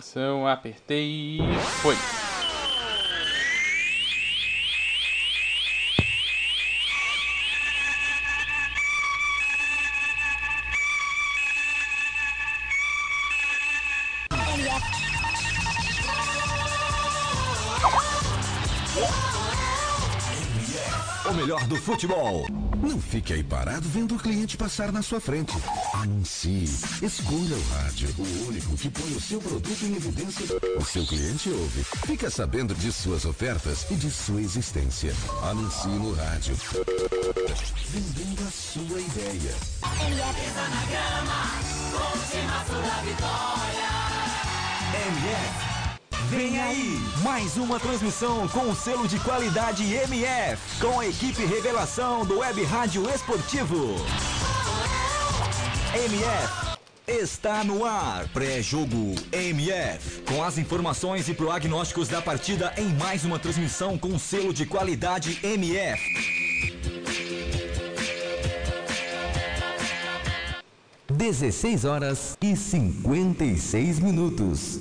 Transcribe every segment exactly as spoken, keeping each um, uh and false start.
Atenção, apertei e foi. O melhor do futebol. Não fique aí parado vendo o cliente passar na sua frente. Anuncie. Escolha o rádio, o único que põe o seu produto em evidência. O seu cliente ouve. Fica sabendo de suas ofertas e de sua existência. Anuncie no rádio. Vendendo a sua ideia. Beleza na grama, contimaço da vitória. M F. Vem aí, mais uma transmissão com o selo de qualidade M F, com a equipe revelação do Web Rádio Esportivo. M F está no ar, pré-jogo M F, com as informações e prognósticos da partida em mais uma transmissão com o selo de qualidade M F. dezesseis horas e cinquenta e seis minutos.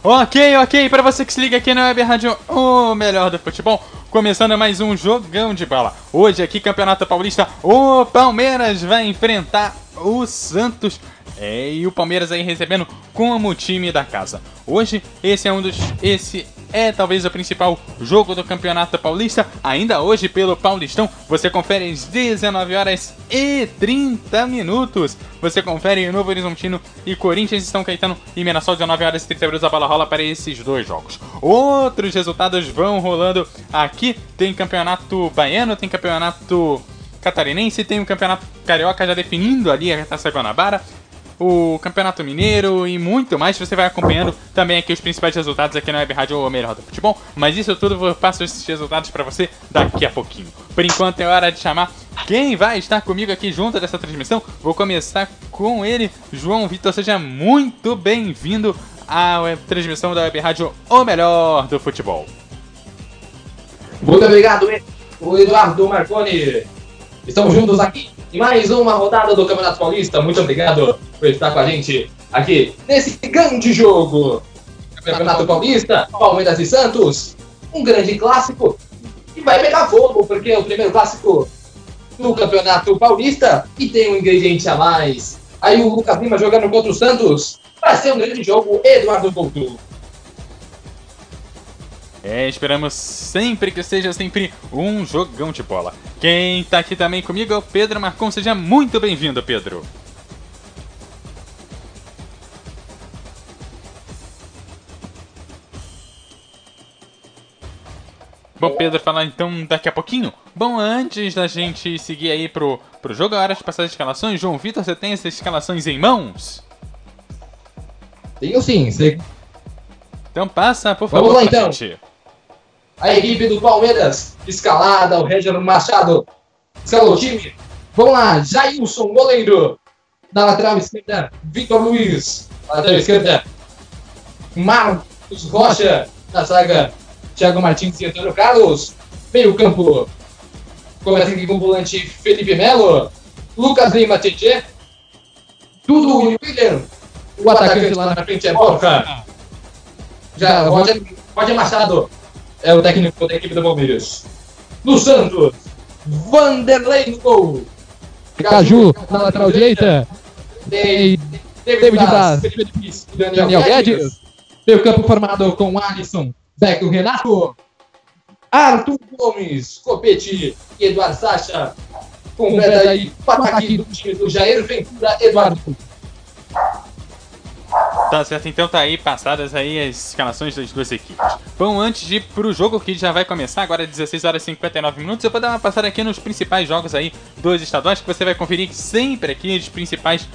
Ok, ok, para você que se liga aqui na Web Rádio, o melhor do futebol, começando mais um jogão de bola. Hoje aqui, Campeonato Paulista, o Palmeiras vai enfrentar o Santos, é, e o Palmeiras aí recebendo como time da casa. Hoje, esse é um dos, esse é talvez o principal jogo do Campeonato Paulista, ainda hoje pelo Paulistão. Você confere às dezenove horas e trinta minutos. Você confere o Novo Horizontino e Corinthians e São Caetano e Mirassol, dezenove horas e trinta minutos. A bola rola para esses dois jogos. Outros resultados vão rolando aqui. Tem campeonato baiano, tem campeonato catarinense, tem o campeonato carioca já definindo ali a Taça Guanabara, o campeonato mineiro e muito mais. Você vai acompanhando também aqui os principais resultados aqui na Web Rádio O Melhor do Futebol. Mas isso tudo, eu passo esses resultados para você daqui a pouquinho. Por enquanto é hora de chamar quem vai estar comigo aqui junto dessa transmissão. Vou começar com ele, João Vitor. Seja muito bem-vindo à transmissão da Web Rádio O Melhor do Futebol. Muito obrigado, Eduardo Marconi. Estamos juntos aqui em mais uma rodada do Campeonato Paulista. Muito obrigado por estar com a gente aqui nesse grande jogo. Campeonato Paulista, Palmeiras e Santos. Um grande clássico que vai pegar fogo, porque é o primeiro clássico do Campeonato Paulista e tem um ingrediente a mais. Aí o Lucas Lima jogando contra o Santos. Vai ser um grande jogo, Eduardo Couto. É, esperamos sempre que seja sempre um jogão de bola. Quem tá aqui também comigo é o Pedro Marcon. Seja muito bem-vindo, Pedro. Bom, Pedro, falar então daqui a pouquinho. Bom, antes da gente seguir aí pro, pro jogo, a hora de passar as escalações. João Vitor, você tem essas escalações em mãos? Tenho sim, sim. Então passa, por favor. Vamos lá, então. Gente. A equipe do Palmeiras, escalada, o Roger Machado escalou o time. Vamos lá, Jailson, goleiro. Na lateral esquerda, Victor Luiz. Na lateral esquerda, Marcos Rocha. Na zaga, Thiago Martins e Antônio Carlos. Meio campo, começa aqui com o volante Felipe Melo, Lucas Lima, Tietê, Dudu e William. O atacante lá na frente é Borja. Já, Roger, Roger Machado é o técnico da equipe do Palmeiras. No Santos, Vanderlei no gol. Caju na lateral direita. David Braz, Daniel Guedes. Meio campo formado com Alisson, Beco, Renato, Arthur Gomes, Copete e Eduardo Sacha. Completa aí, Pataki do time do Jair Ventura, Eduardo. Tá certo, então tá aí passadas aí as escalações das duas equipes. Bom, antes de ir pro jogo que já vai começar agora às dezesseis horas e cinquenta e nove minutos, eu vou dar uma passada aqui nos principais jogos aí dos estaduais, que você vai conferir sempre aqui os principais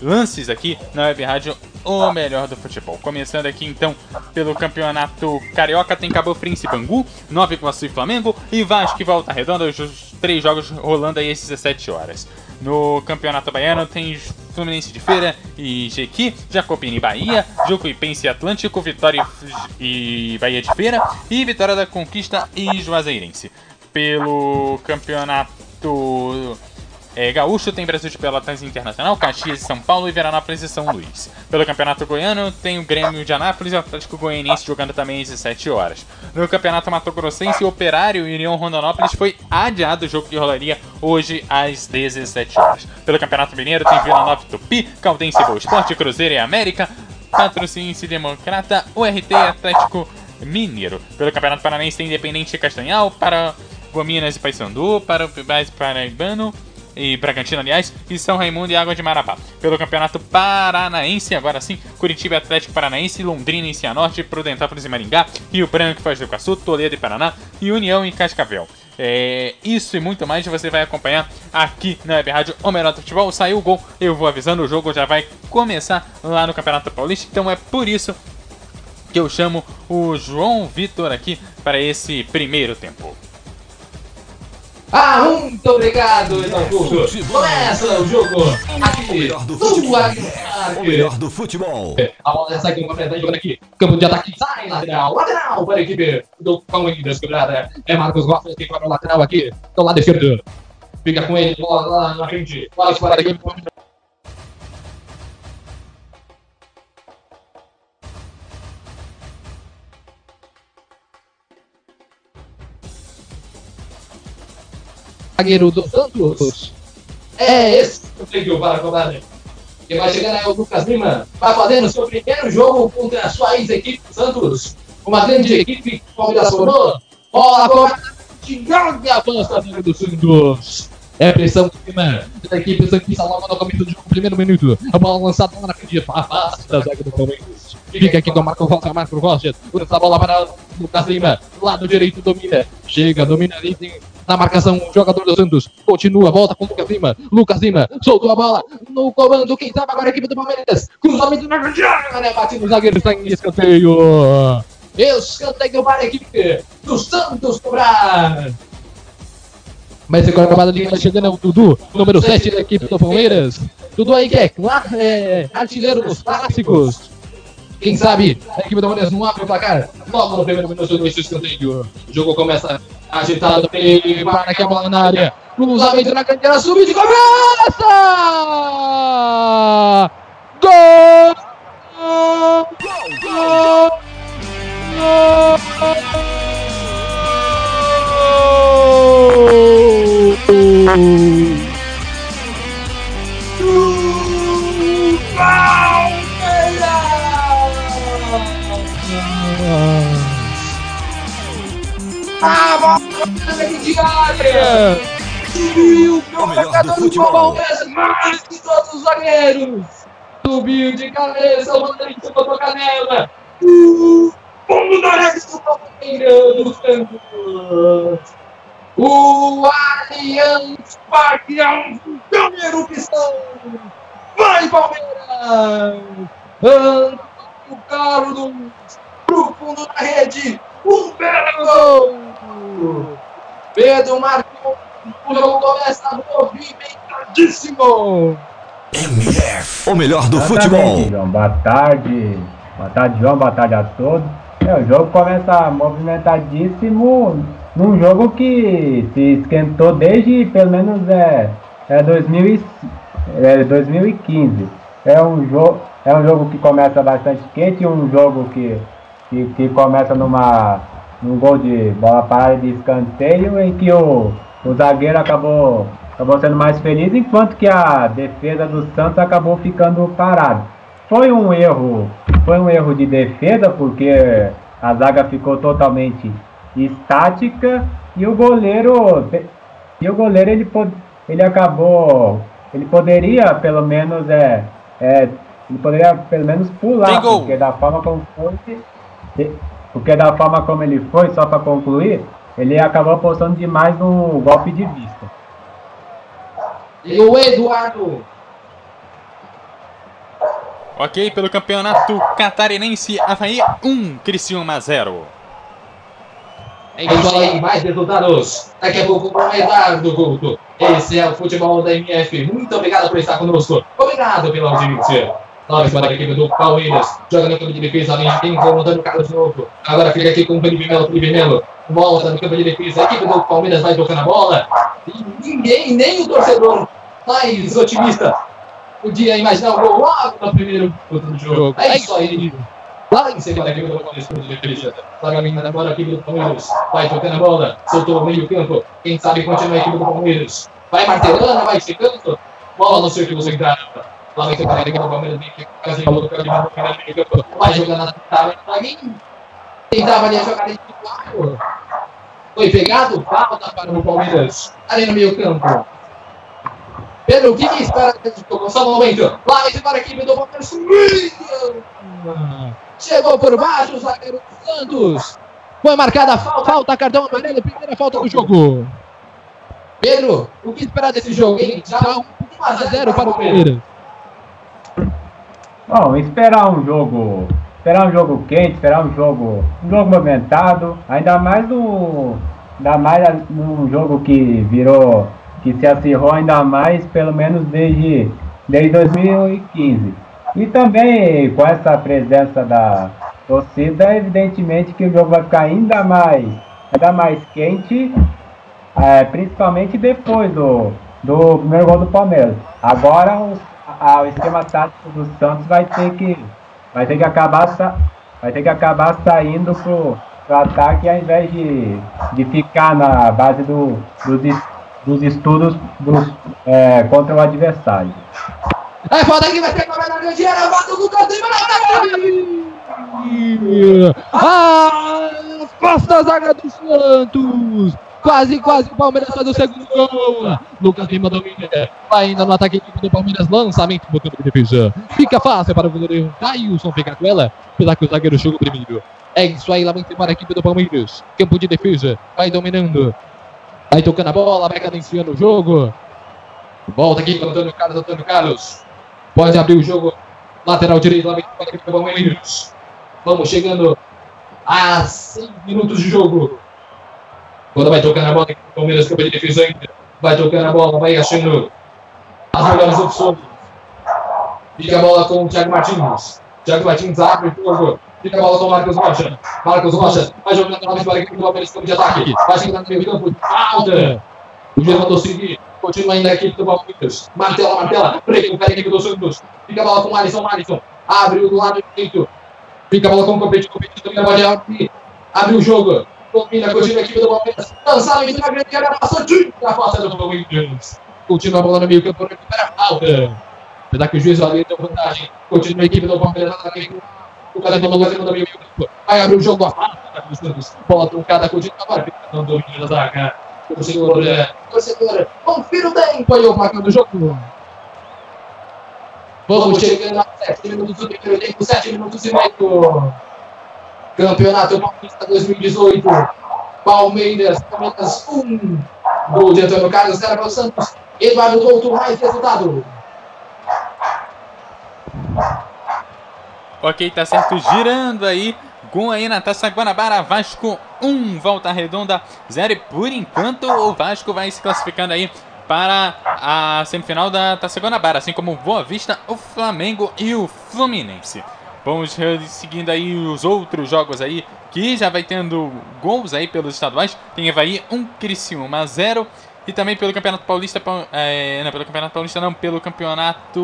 lances aqui na Web Rádio O Melhor do Futebol. Começando aqui então pelo Campeonato Carioca, tem Cabo Frense e Bangu, Nova Iguaçu e Flamengo e Vasco e Volta Redonda, os três jogos rolando aí às dezessete horas. No Campeonato Baiano tem Fluminense de Feira e Jequi, Jacopini e Bahia, Jucuipense e Atlântico, Vitória e Bahia de Feira e Vitória da Conquista e Juazeirense. Pelo Campeonato É, Gaúcho tem Brasil de Pelotas e Internacional, Caxias e São Paulo e Veranópolis e São Luís. Pelo Campeonato Goiano tem o Grêmio de Anápolis e o Atlético Goianiense jogando também às dezessete horas. No Campeonato Mato Grossense, o Operário e União Rondonópolis foi adiado o jogo que rolaria hoje às dezessete horas. Pelo Campeonato Mineiro tem Vila Nova e Tupi, Caldense e Boa Esporte, Cruzeiro e América, Patrocinense e Democrata, U R T e Atlético Mineiro. Pelo Campeonato Paranaense tem Independente e Castanhal, Paragominas e Paysandu, Paraibano e Bragantino, aliás, e São Raimundo e Água de Marabá. Pelo Campeonato Paranaense, agora sim, Curitiba, Atlético Paranaense, Londrina e Cianorte, Prudentópolis e Maringá, Rio Branco e Foz do Iguaçu, Toledo e Paraná, e União e Cascavel. É, isso e muito mais você vai acompanhar aqui na Web Rádio O Melhor do Futebol. Saiu o gol, eu vou avisando, o jogo já vai começar lá no Campeonato Paulista, então é por isso que eu chamo o João Vitor aqui para esse primeiro tempo. Ah, muito obrigado, Eduardo Couto. Começa o jogo aqui. O melhor do futebol. O melhor do futebol. A bola sai com uma frente, jogando aqui. Campo de ataque, sai lateral. Lateral para a equipe do Palmeiras, quebrada. É Marcos Gomes que para o lateral aqui, do lado esquerdo. Fica com ele, bola lá na frente. Bola fora da equipe. Zagueiro do Santos. É esse o preview para a cobrada. Quem vai chegando é o Lucas Lima. Vai fazendo seu primeiro jogo contra a sua ex-equipe do Santos. Uma grande equipe que o Palmeiras formou. Bola cobrada. Joga a avança do Santos. É pressão do Lima. A equipe Santista logo no começo do jogo, primeiro minuto. A bola lançada lá na frente. Afasta a zaga do Palmeiras. Fica aqui com o Marco Rocha. Marco Rocha. Lança a bola para o Lucas Lima. Lado direito domina. Chega, domina ali. Tem... Na marcação, o jogador dos Santos continua, volta com o Lucas Lima. Lucas Lima soltou a bola no comando. Quem sabe agora a equipe do Palmeiras. Cruzamento na grande área. Bate no zagueiro, está em escanteio. Escanteio para a equipe do Santos cobrar. Mas agora a camada de linha chegando é o Dudu, número sete da equipe do Palmeiras. Dudu aí que é, é artilheiro dos clássicos. Quem sabe a equipe do Palmeiras não abre o placar logo no primeiro minuto do escanteio. O jogo começa agitado para que a bola na área. Cruzamento na canteira, subir de cobrança! Gol! Gol! Gol! A bola de área! Subiu o jogador do Palmeiras, mais que todos os zagueiros! Subiu de cabeça, o Rodrigo botou a canela! O fundo da área do Palmeiras! O Allianz Parque é um campeão de erupção! Vai, Palmeiras! Anda o Carlos pro fundo da rede! Um belo gol! Pedro Marcon, o jogo começa movimentadíssimo! M F, o melhor do futebol! Boa tarde, boa tarde, João, boa tarde a todos. É, o jogo começa movimentadíssimo num jogo que se esquentou desde pelo menos é, é, dois mil e quinze. É um, jo- é um jogo que começa bastante quente, um jogo que. Que, que começa numa, num gol de bola parada de escanteio em que o, o zagueiro acabou, acabou sendo mais feliz, enquanto que a defesa do Santos acabou ficando parada. Foi um erro, foi um erro de defesa, porque a zaga ficou totalmente estática e o goleiro, e o goleiro ele, ele acabou, ele poderia pelo menos é, é ele poderia pelo menos pular, porque da forma como foi Porque da forma como ele foi, só para concluir, ele acabou apostando demais no golpe de vista. E o Eduardo. Ok, pelo campeonato catarinense, Avaí um, Criciúma zero. É isso aí, mais resultados. Daqui a pouco o Eduardo Couto. Esse é o futebol da M F. Muito obrigado por estar conosco. Obrigado pela audiência. Nove para a equipe do Palmeiras. Joga no campo de defesa. Além de quem comandando o Carlos de novo. Agora fica aqui com o Felipe Melo. Felipe Melo volta no campo de defesa. A equipe do Palmeiras vai tocando a bola. E ninguém, nem o torcedor mais otimista. Podia imaginar o gol logo no primeiro do jogo. É isso aí. Lá em cima da equipe do Palmeiras, tudo de Cristian. Flamengo agora, a equipe do Palmeiras. Vai tocando a bola, soltou o meio-campo. Quem sabe continua a equipe do Palmeiras. Vai martelando, vai chegando. Bola no círculo sem entrada. Lá vai separando a equipe do Palmeiras. Vai jogando na tabela. Tentava ali a jogada de quatro. Foi pegado, falta para o Palmeiras. Ali no meio-campo. Pedro, o que que espera de Tocou? Só no momento. Lá vai separar a equipe do Palmeiras. Chegou por baixo o zagueiro Santos. Foi marcada a falta, falta, cartão amarelo, primeira falta do jogo. Pedro, o que esperar desse jogo, hein? Já um a zero para o Palmeiras. Bom, esperar um jogo. Esperar um jogo quente, esperar um jogo. Um jogo movimentado. Ainda mais no. Ainda mais num jogo que virou. Que se acirrou ainda mais, pelo menos desde, desde dois mil e quinze. E também com essa presença da torcida, evidentemente que o jogo vai ficar ainda mais, ainda mais quente, é, principalmente depois do, do primeiro gol do Palmeiras. Agora o, a, o esquema tático do Santos vai ter que, vai ter que, acabar, vai ter que acabar saindo pro, pro ataque ao invés de, de ficar na base do, dos, dos estudos dos, é, contra o adversário. É foda que vai ter que trabalhar no dia, levado o Lucas Veríssimo. As costas da zaga do Santos. Quase, quase o Palmeiras faz o segundo gol. Lucas Lima domina. Ainda no ataque do Palmeiras. Lançamento botando de defesa. Fica fácil para o goleiro Jailson pegar com ela. Apesar que o zagueiro chegou primeiro. É isso aí, lá vai para a equipe do Palmeiras. Campo de defesa. Vai dominando. Vai tocando a bola. Vai cadenciando o jogo. Volta aqui com o Antônio Carlos. Antônio Carlos. Pode abrir o jogo. Lateral direito. Lá vem o Palmeiras. Vamos chegando a seis minutos de jogo. Quando vai tocando a bola, o Palmeiras campo de defesa ainda. Vai tocando a bola. Vai achando as melhores opções. Fica a bola com o Thiago Martins. Thiago Martins abre o jogo. Fica a bola com o Marcos Rocha. Marcos Rocha. Vai jogando novamente para a equipe do Palmeiras campo de ataque. Vai chegando no meio campo. Falta. O Gil mandou seguir. Continua ainda a equipe do Palmeiras. Martela, martela. Recupera a equipe do Santos. Fica a bola com o Alisson. Alisson. Abre o lado direito. Fica a bola com o Compete. Compete também pode abrir. Abre o jogo. Domina, continua a equipe do Palmeiras. Lançamento na grande área. Passou de na força do Palmeiras. Continua a bola no meio campo. Recupera a falta. Apesar que o juiz ali deu vantagem. Continua a equipe do Palmeiras. O cara tomou a segunda meio campo. Vai abrir o jogo. A falta do Santos. Bola truncada. Continua a bola. Não domina a zaga. Torcedor, torcedor, confira o tempo aí, o marcador do jogo. Vamos chegando a sete minutos do primeiro tempo, sete minutos e meio. Campeonato Paulista dois mil e dezoito. Palmeiras, Palmeiras um. Gol de Antônio Carlos, zero para o Santos. Eduardo Couto, mais resultado. Ok, tá certo, girando aí. Gol aí na Taça Guanabara, Vasco um, Volta Redonda zero. E por enquanto o Vasco vai se classificando aí para a semifinal da Taça Guanabara, assim como o Boa Vista, o Flamengo e o Fluminense. Vamos seguindo aí os outros jogos aí, que já vai tendo gols aí pelos estaduais. Tem Avaí um, Criciúma zero. E também pelo Campeonato Paulista, é, não, pelo Campeonato Paulista não, pelo Campeonato...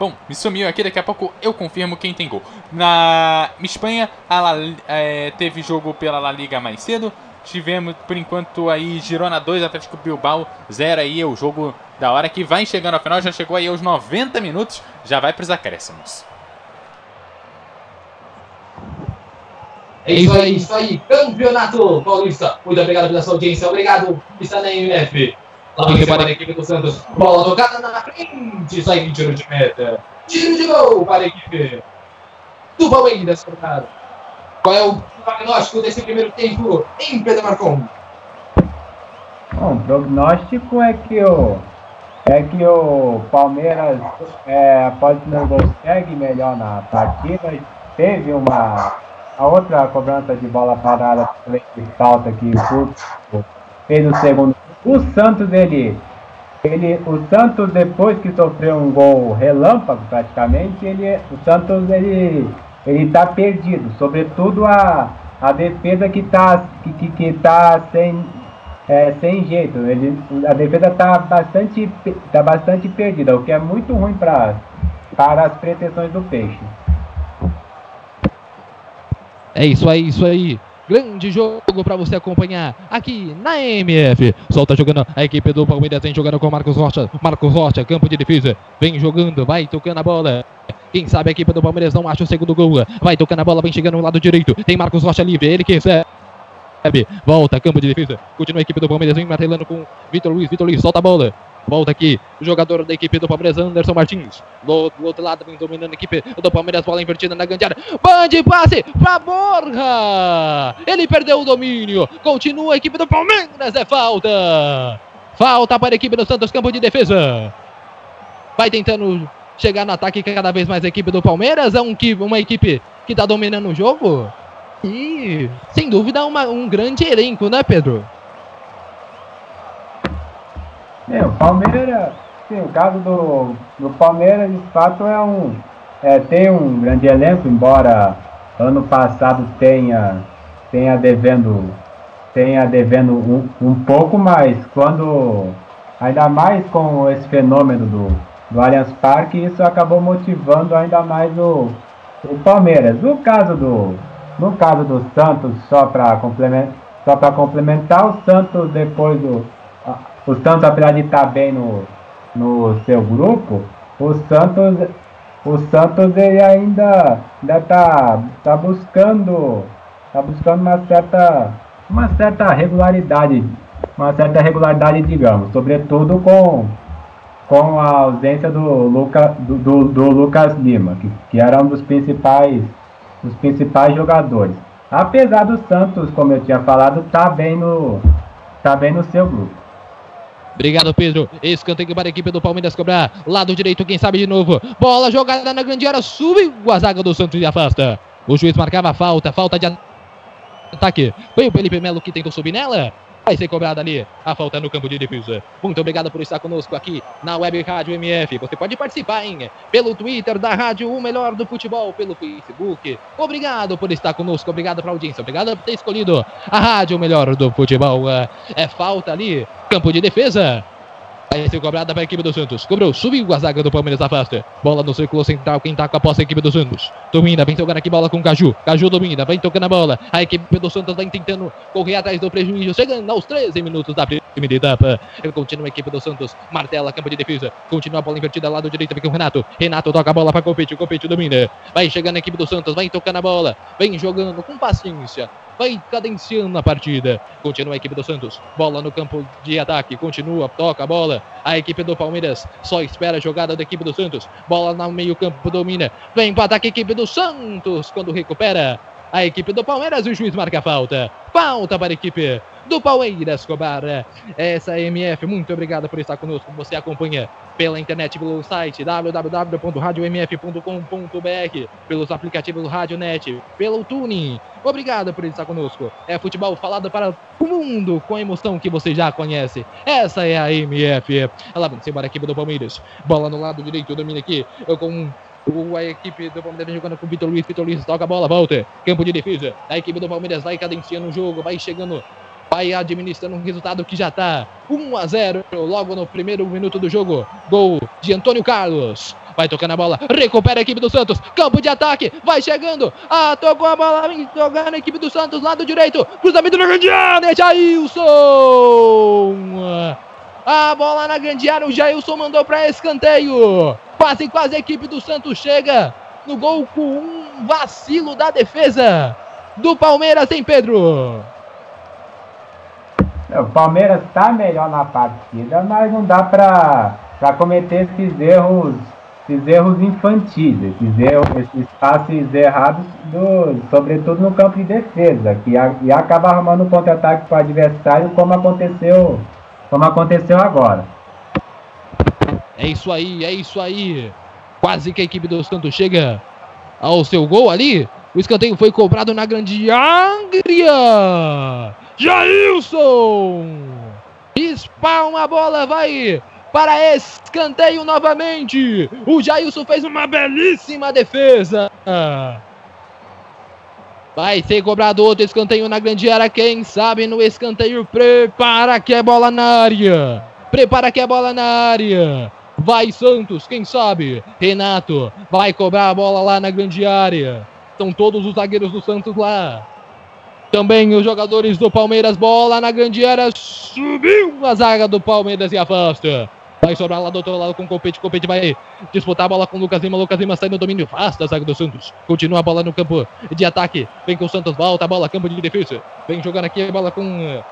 Bom, me sumiu aqui, daqui a pouco eu confirmo quem tem gol. Na Espanha, a La, é, teve jogo pela La Liga mais cedo. Tivemos, por enquanto, aí Girona dois, Atlético Bilbao zero. Aí é o jogo da hora que vai chegando ao final. Já chegou aí aos noventa minutos, já vai para os acréscimos. É isso aí, isso aí. Campeonato Paulista. Muito obrigado pela sua audiência. Obrigado, está na M F. Lá vem para a equipe do Santos. Bola tocada na frente. Sai em tiro de meta. Tiro de gol para a equipe do Palmeiras. Qual é o prognóstico desse primeiro tempo em Pedro Marcon? Bom, o prognóstico é que o, é que o Palmeiras, é, após o meu gol, segue melhor na partida. Teve uma a outra cobrança de bola parada de falta que o Couto fez no segundo. O Santos, ele, ele, o Santos depois que sofreu um gol relâmpago praticamente, ele, o Santos ele está perdido, sobretudo a, a defesa que está que, que, que tá sem, é, sem jeito. Ele, a defesa está bastante, tá bastante perdida, o que é muito ruim pra, para as pretensões do Peixe. É isso aí, isso aí. Grande jogo para você acompanhar aqui na M F. Solta jogando a equipe do Palmeiras, vem jogando com o Marcos Rocha. Marcos Rocha, campo de defesa, vem jogando, vai tocando a bola. Quem sabe a equipe do Palmeiras não acha o segundo gol. Vai tocando a bola, vem chegando no lado direito. Tem Marcos Rocha livre, ele que recebe. Volta, campo de defesa. Continua a equipe do Palmeiras, vem martelando com Vitor Luiz. Vitor Luiz solta a bola. Volta aqui, o jogador da equipe do Palmeiras, Anderson Martins. Do, do outro lado, vem dominando a equipe do Palmeiras. Bola invertida na grande área. Bande passe pra Borja. Ele perdeu o domínio. Continua a equipe do Palmeiras. É falta. Falta para a equipe do Santos, campo de defesa. Vai tentando chegar no ataque cada vez mais a equipe do Palmeiras. É um, uma equipe que está dominando o jogo. E, sem dúvida, uma, um grande elenco, né, Pedro? É, o Palmeiras, sim, o caso do, do Palmeiras, de fato, é um, é, tem um grande elenco, embora ano passado tenha, tenha devendo, tenha devendo um, um pouco mais, quando, ainda mais com esse fenômeno do, do Allianz Parque, isso acabou motivando ainda mais o, o Palmeiras. No caso do, no caso do Santos, só para complementar, só para complementar, o Santos depois do... O Santos, apesar de estar bem no, no seu grupo, o Santos, o Santos ele ainda está ainda tá buscando, tá buscando uma, certa, uma certa regularidade, uma certa regularidade, digamos, sobretudo com, com a ausência do, Luca, do, do, do Lucas Lima, que, que era um dos principais, dos principais jogadores. Apesar do Santos, como eu tinha falado, está bem, tá bem no seu grupo. Obrigado, Pedro. Escanteio para a equipe do Palmeiras cobrar. Lado direito, quem sabe de novo. Bola jogada na grande área. Subiu a zaga do Santos e afasta. O juiz marcava falta. Falta de ataque. Foi o Felipe Melo que tentou subir nela. Vai ser cobrada ali a falta no campo de defesa. Muito obrigado por estar conosco aqui na Web Rádio M F. Você pode participar, hein? Pelo Twitter da Rádio O Melhor do Futebol, pelo Facebook. Obrigado por estar conosco. Obrigado para a audiência. Obrigado por ter escolhido a Rádio O Melhor do Futebol. É falta ali. Campo de defesa. Vai ser cobrada para a equipe do Santos. Cobrou, subiu a zaga do Palmeiras, afasta. Bola no círculo central, quem tá com a posse é a equipe do Santos. Domina, vem jogando aqui bola com o Caju. Caju domina, vem tocando a bola. A equipe do Santos vai tentando correr atrás do prejuízo. Chegando aos treze minutos da primeira etapa. Continua a equipe do Santos. Martela, campo de defesa. Continua a bola invertida lá do direito, vem com o Renato. Renato toca a bola para Copete. Copete domina. Vai chegando a equipe do Santos, vai tocando a bola. Vem jogando com paciência. Vai cadenciando a partida. Continua a equipe do Santos. Bola no campo de ataque. Continua, toca a bola. A equipe do Palmeiras só espera a jogada da equipe do Santos. Bola no meio campo, domina. Vem para ataque a equipe do Santos. Quando recupera a equipe do Palmeiras, o juiz marca a falta. Falta para a equipe do Palmeiras cobrar. Essa M F, muito obrigado por estar conosco. Você acompanha pela internet, pelo site w w w ponto rádio m f ponto com ponto b r, pelos aplicativos RádioNet, pelo Tuning. Obrigado por estar conosco. É futebol falado para o mundo com a emoção que você já conhece. Essa é a M F. Ela vem embora a equipe do Palmeiras. Bola no lado direito, domina aqui. Eu com a equipe do Palmeiras jogando com o Vitor Luiz. Vitor Luiz toca a bola, volta. Campo de defesa. A equipe do Palmeiras vai cadenciando o jogo, vai chegando, vai administrando um resultado que já está um a zero logo no primeiro minuto do jogo. Gol de Antônio Carlos. Vai tocando a bola, recupera a equipe do Santos. Campo de ataque, vai chegando. Ah, tocou a bola, vem jogando a equipe do Santos. Lado direito, cruzamento na grande área. Jailson. A bola na grande área, o Jailson mandou para escanteio. Quase, quase a equipe do Santos chega no gol com um vacilo da defesa do Palmeiras, hein, Pedro? O Palmeiras está melhor na partida, mas não dá para para cometer esses erros esses erros infantis, esses, erros, esses passes errados, do, sobretudo no campo de defesa, que a, e acaba armando um contra-ataque para o adversário, como aconteceu, como aconteceu agora. É isso aí, é isso aí. Quase que a equipe do Santos chega ao seu gol ali. O escanteio foi cobrado na grande área. Jailson espalma a bola, vai para escanteio novamente. O Jailson fez uma belíssima defesa. Vai ser cobrado outro escanteio na grande área. Quem sabe no escanteio. Prepara que é bola na área. Prepara que é bola na área. Vai Santos, quem sabe? Renato vai cobrar a bola lá na grande área. Estão todos os zagueiros do Santos lá. Também os jogadores do Palmeiras. Bola na grande área. Subiu a zaga do Palmeiras e afasta. Vai sobrar lá do outro lado com o Copete. Copete vai disputar a bola com o Lucas Lima. Lucas Lima sai no domínio. Afasta a zaga do Santos. Continua a bola no campo de ataque. Vem com o Santos. Volta a bola. Campo de defesa. Vem jogando aqui a bola com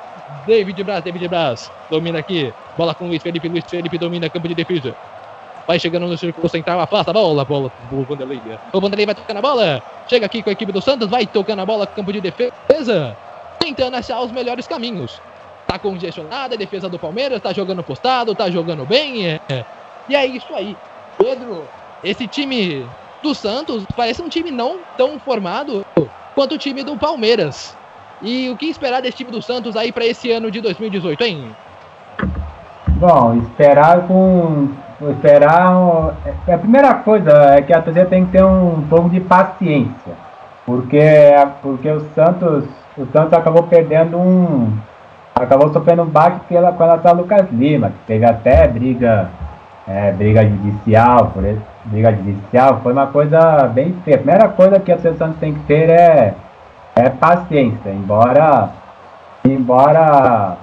David Braz. David Braz domina aqui. Bola com Luiz Felipe. Luiz Felipe domina campo de defesa. Vai chegando no círculo central. Afasta a bola. Bola do Vanderlei. O Vanderlei vai tocando a bola. Chega aqui com a equipe do Santos. Vai tocando a bola. Campo de defesa. Tentando achar os melhores caminhos. Tá congestionada a defesa do Palmeiras, tá jogando postado, tá jogando bem. É. E é isso aí. Pedro, esse time do Santos parece um time não tão formado quanto o time do Palmeiras. E o que esperar desse time do Santos aí para esse ano de dois mil e dezoito, hein? Bom, esperar com... Esperar... A primeira coisa é que a torcida tem que ter um pouco de paciência. Porque, porque o Santos... O Santos acabou perdendo um... Acabou sofrendo um baque pela, com relação a Lucas Lima, que teve até briga, é, briga judicial, por isso, briga judicial, foi uma coisa bem feia. A primeira coisa que a Santos tem que ter é, é paciência, embora, embora,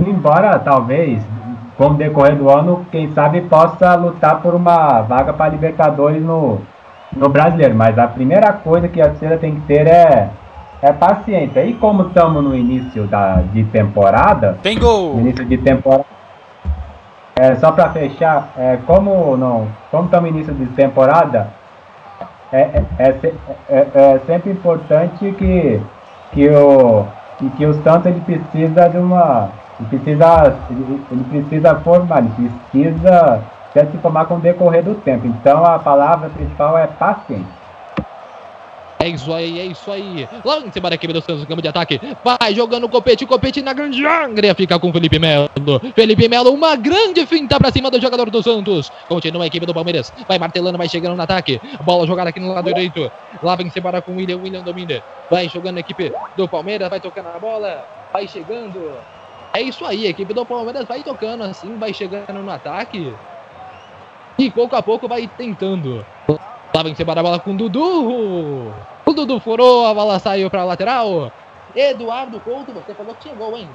embora talvez, com o decorrer do ano, quem sabe possa lutar por uma vaga para Libertadores no, no Brasileiro, mas a primeira coisa que a Santos tem que ter é... É paciência. E como estamos no início da, de temporada... Tem gol! No início de temporada... É, só para fechar, é, como não, como estamos no início de temporada, é, é, é, é, é sempre importante que, que, o, que, que o Santos ele precisa de uma... Ele precisa, ele, ele precisa formar, ele precisa se formar com o decorrer do tempo. Então a palavra principal é paciência. É isso aí, é isso aí. Lance para a equipe do Santos, campo de ataque. Vai jogando o Copete, o Copete na grande área. Fica com o Felipe Melo. Felipe Melo, uma grande finta para cima do jogador do Santos. Continua a equipe do Palmeiras. Vai martelando, vai chegando no ataque. Bola jogada aqui no lado direito. Lá vem separar com o William, o William domina. Vai jogando a equipe do Palmeiras, vai tocando a bola. Vai chegando. É isso aí, a equipe do Palmeiras vai tocando assim, vai chegando no ataque. E pouco a pouco vai tentando. Lá vem separar a bola com o Dudu. O Dudu furou, a bola saiu para a lateral. Eduardo Couto, você falou que chegou, hein?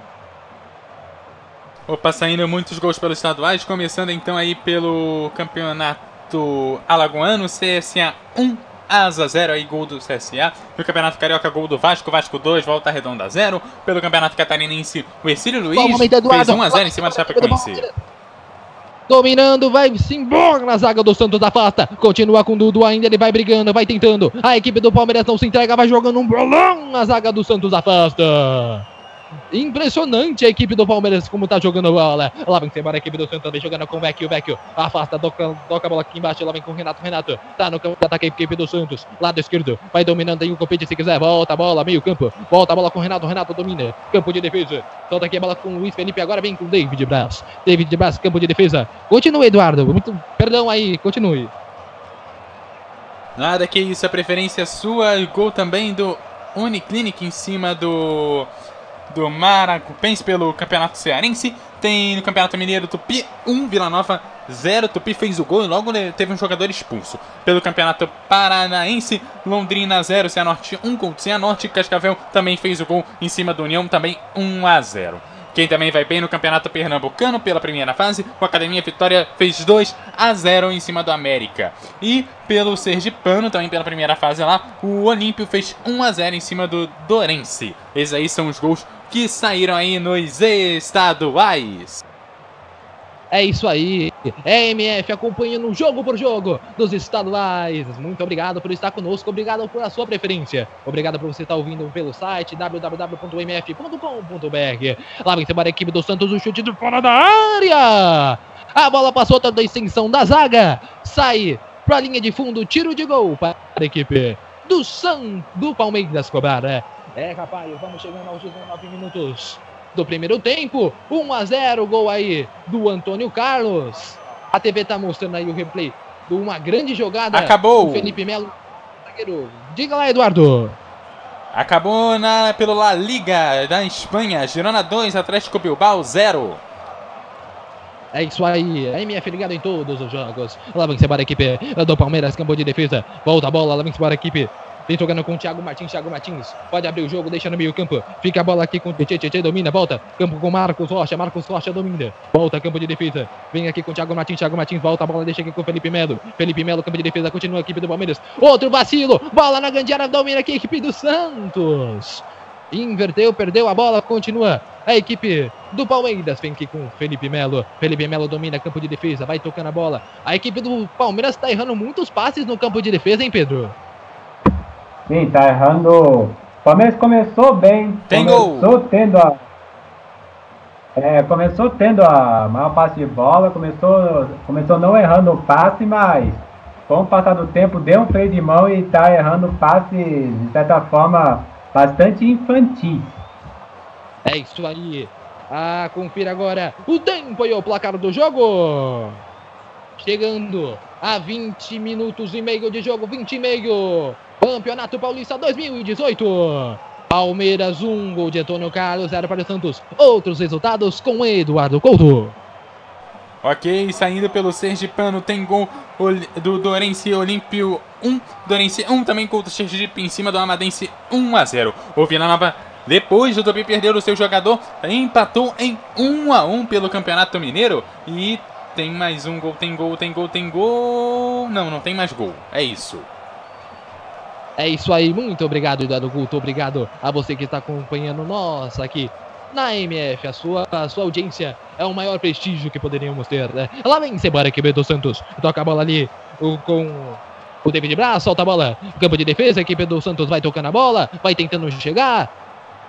Opa, saindo muitos gols pelos estaduais. Começando então aí pelo campeonato alagoano. C S A um, Asa zero, aí gol do C S A. Pelo campeonato carioca, gol do Vasco. Vasco dois, Volta Redonda zero. Pelo campeonato catarinense, o Ercílio Luiz fez um a zero em cima do Chapecoense. Dominando, vai-se embora na zaga do Santos, afasta, continua com o Dudu ainda, ele vai brigando, vai tentando, a equipe do Palmeiras não se entrega, vai jogando um bolão na zaga do Santos, afasta. Impressionante a equipe do Palmeiras como tá jogando a bola. Lá vem embora a equipe do Santos, vem jogando com o Vecchio, o Vecchio afasta, toca, toca a bola aqui embaixo, lá vem com o Renato, Renato tá no campo de ataque a equipe do Santos, lado esquerdo, vai dominando aí o Copete se quiser, volta a bola, meio campo, volta a bola com o Renato, Renato domina, campo de defesa, solta aqui a bola com o Luiz Felipe, agora vem com o David Braz, David Braz, campo de defesa, continua Eduardo, muito perdão aí, continue. Nada que isso, a preferência é sua, gol também do Uniclinic em cima do... do Maracupense pelo Campeonato Cearense. Tem no Campeonato Mineiro Tupi um, Vila Nova zero. Tupi fez o gol e logo teve um jogador expulso. Pelo Campeonato Paranaense, Londrina zero, Cianorte um, gol do Cianorte. Cascavel também fez o gol em cima do União, também um a zero. Quem também vai bem no Campeonato Pernambucano pela primeira fase, o Academia Vitória fez dois a zero em cima do América. E pelo Sergipano, também pela primeira fase lá, o Olímpio fez um a zero em cima do Dorense. Esses aí são os gols que saíram aí nos estaduais. É isso aí, é M F acompanhando jogo por jogo dos estaduais. Muito obrigado por estar conosco, obrigado por a sua preferência. Obrigado por você estar ouvindo pelo site w w w ponto m f ponto com ponto b r. Lá vem embora a equipe do Santos, o chute de fora da área. A bola passou toda a extensão da zaga, sai para a linha de fundo, tiro de gol para a equipe do Santos, do Palmeiras cobrar, né? É, rapaz, vamos chegando aos dezenove minutos do primeiro tempo. um a zero, gol aí do Antônio Carlos. A T V tá mostrando aí o replay de uma grande jogada. Acabou. Do Felipe Melo. Diga lá, Eduardo. Acabou na, pelo La Liga da Espanha. Girona dois, Atlético Bilbao zero. É isso aí, é M F ligado em todos os jogos. Lá vem-se para a equipe do Palmeiras, campo de defesa. Volta a bola, lá vem-se para a equipe. Vem jogando com o Thiago Martins, Thiago Martins pode abrir o jogo, deixa no meio campo. Fica a bola aqui com o Tietê, Tietê domina, volta. Campo com Marcos Rocha, Marcos Rocha domina. Volta, campo de defesa. Vem aqui com o Thiago Martins, Thiago Martins volta a bola, deixa aqui com o Felipe Melo. Felipe Melo, campo de defesa, continua a equipe do Palmeiras. Outro vacilo, bola na grande área, domina aqui a equipe do Santos. Inverteu, perdeu a bola, continua a equipe do Palmeiras. Vem aqui com o Felipe Melo. Felipe Melo domina campo de defesa, vai tocando a bola. A equipe do Palmeiras tá errando muitos passes no campo de defesa, hein, Pedro? Sim, tá errando. O Palmeiras começou bem. Tem começou gol. Tendo a, é, começou tendo a maior passe de bola. Começou, começou não errando o passe, mas com o passar do tempo deu um freio de mão e tá errando passe de certa forma bastante infantil. É isso aí. Ah, confira agora o tempo e o placar do jogo. Chegando a vinte minutos e meio de jogo, vinte e meio. Campeonato Paulista dois mil e dezoito. Palmeiras um, gol de Antônio Carlos, zero para o Santos. Outros resultados com Eduardo Couto. Ok, saindo pelo Sergipano, tem gol do Dorense Olímpio um. Dorense um, também Couto Sergipe em cima do Amadense um a zero. O Vila Nova, depois do Tupi perder o seu jogador, empatou em um a um pelo Campeonato Mineiro. E tem mais um gol, tem gol, tem gol, tem gol. Não, não tem mais gol, é isso. É isso aí, muito obrigado, Eduardo Couto, obrigado a você que está acompanhando nós aqui na M F, a sua, a sua audiência é o maior prestígio que poderíamos ter, né? Lá vem Sebara que do Santos, toca a bola ali o, com o David Braz, solta a bola, campo de defesa, a equipe do Santos vai tocando a bola, vai tentando chegar,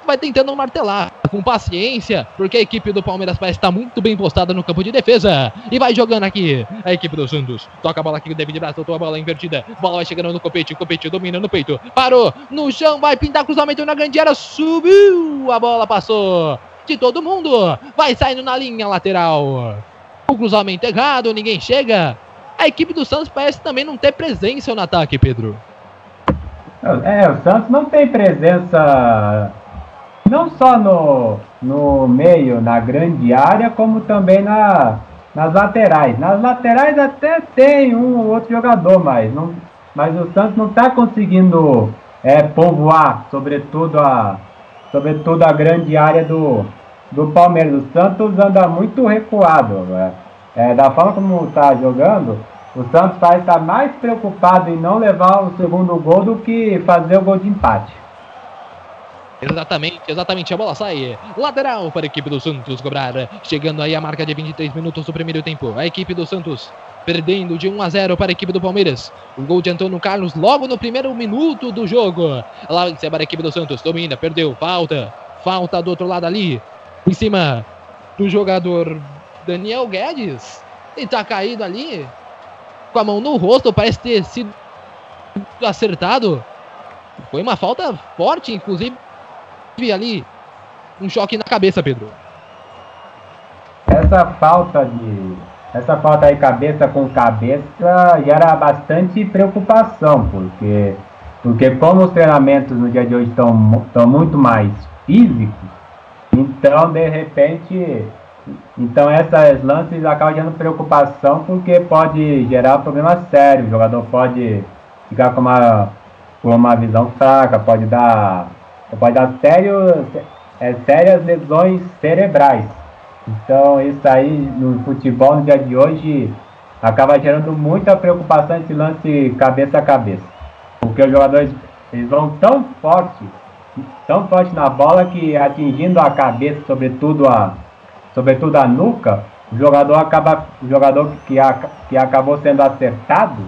vai tentando martelar com paciência, porque a equipe do Palmeiras parece estar muito bem postada no campo de defesa e vai jogando aqui a equipe do Santos, toca a bola aqui, o David Braz soltou a bola invertida, bola vai chegando no Copete, o Copete domina no peito, parou, no chão, vai pintar cruzamento na grande área, subiu, a bola passou de todo mundo, vai saindo na linha lateral, o cruzamento errado, ninguém chega, a equipe do Santos parece também não ter presença no ataque, Pedro. É, o Santos não tem presença... Não só no, no meio, na grande área, como também na, nas laterais. Nas laterais até tem um ou outro jogador, mas, não, mas o Santos não está conseguindo é, povoar, sobretudo a, sobretudo a grande área do, do Palmeiras. O Santos anda muito recuado. É, da forma como está jogando, o Santos vai estar mais preocupado em não levar o segundo gol do que fazer o gol de empate. Exatamente, exatamente, a bola sai lateral para a equipe do Santos cobrar, chegando aí a marca de vinte e três minutos do primeiro tempo, a equipe do Santos perdendo de um a zero para a equipe do Palmeiras. O gol de Antônio Carlos logo no primeiro minuto do jogo. Lá vem para a equipe do Santos, domina, perdeu, falta, falta do outro lado ali, em cima do jogador Daniel Guedes, ele tá caído ali, com a mão no rosto, parece ter sido acertado, foi uma falta forte, inclusive vi ali um choque na cabeça, Pedro. Essa falta de essa falta aí cabeça com cabeça gera bastante preocupação, porque porque como os treinamentos no dia de hoje estão estão muito mais físicos, então de repente então essas lances acabam gerando preocupação, porque pode gerar um problema sério. O jogador pode ficar com uma com uma visão fraca, pode dar Pode dar sério, é, sérias lesões cerebrais. Então isso aí no futebol no dia de hoje acaba gerando muita preocupação esse lance cabeça a cabeça, porque os jogadores eles vão tão forte, tão forte na bola que atingindo a cabeça, sobretudo a, sobretudo a nuca, o jogador acaba, o jogador que, a, que acabou sendo acertado,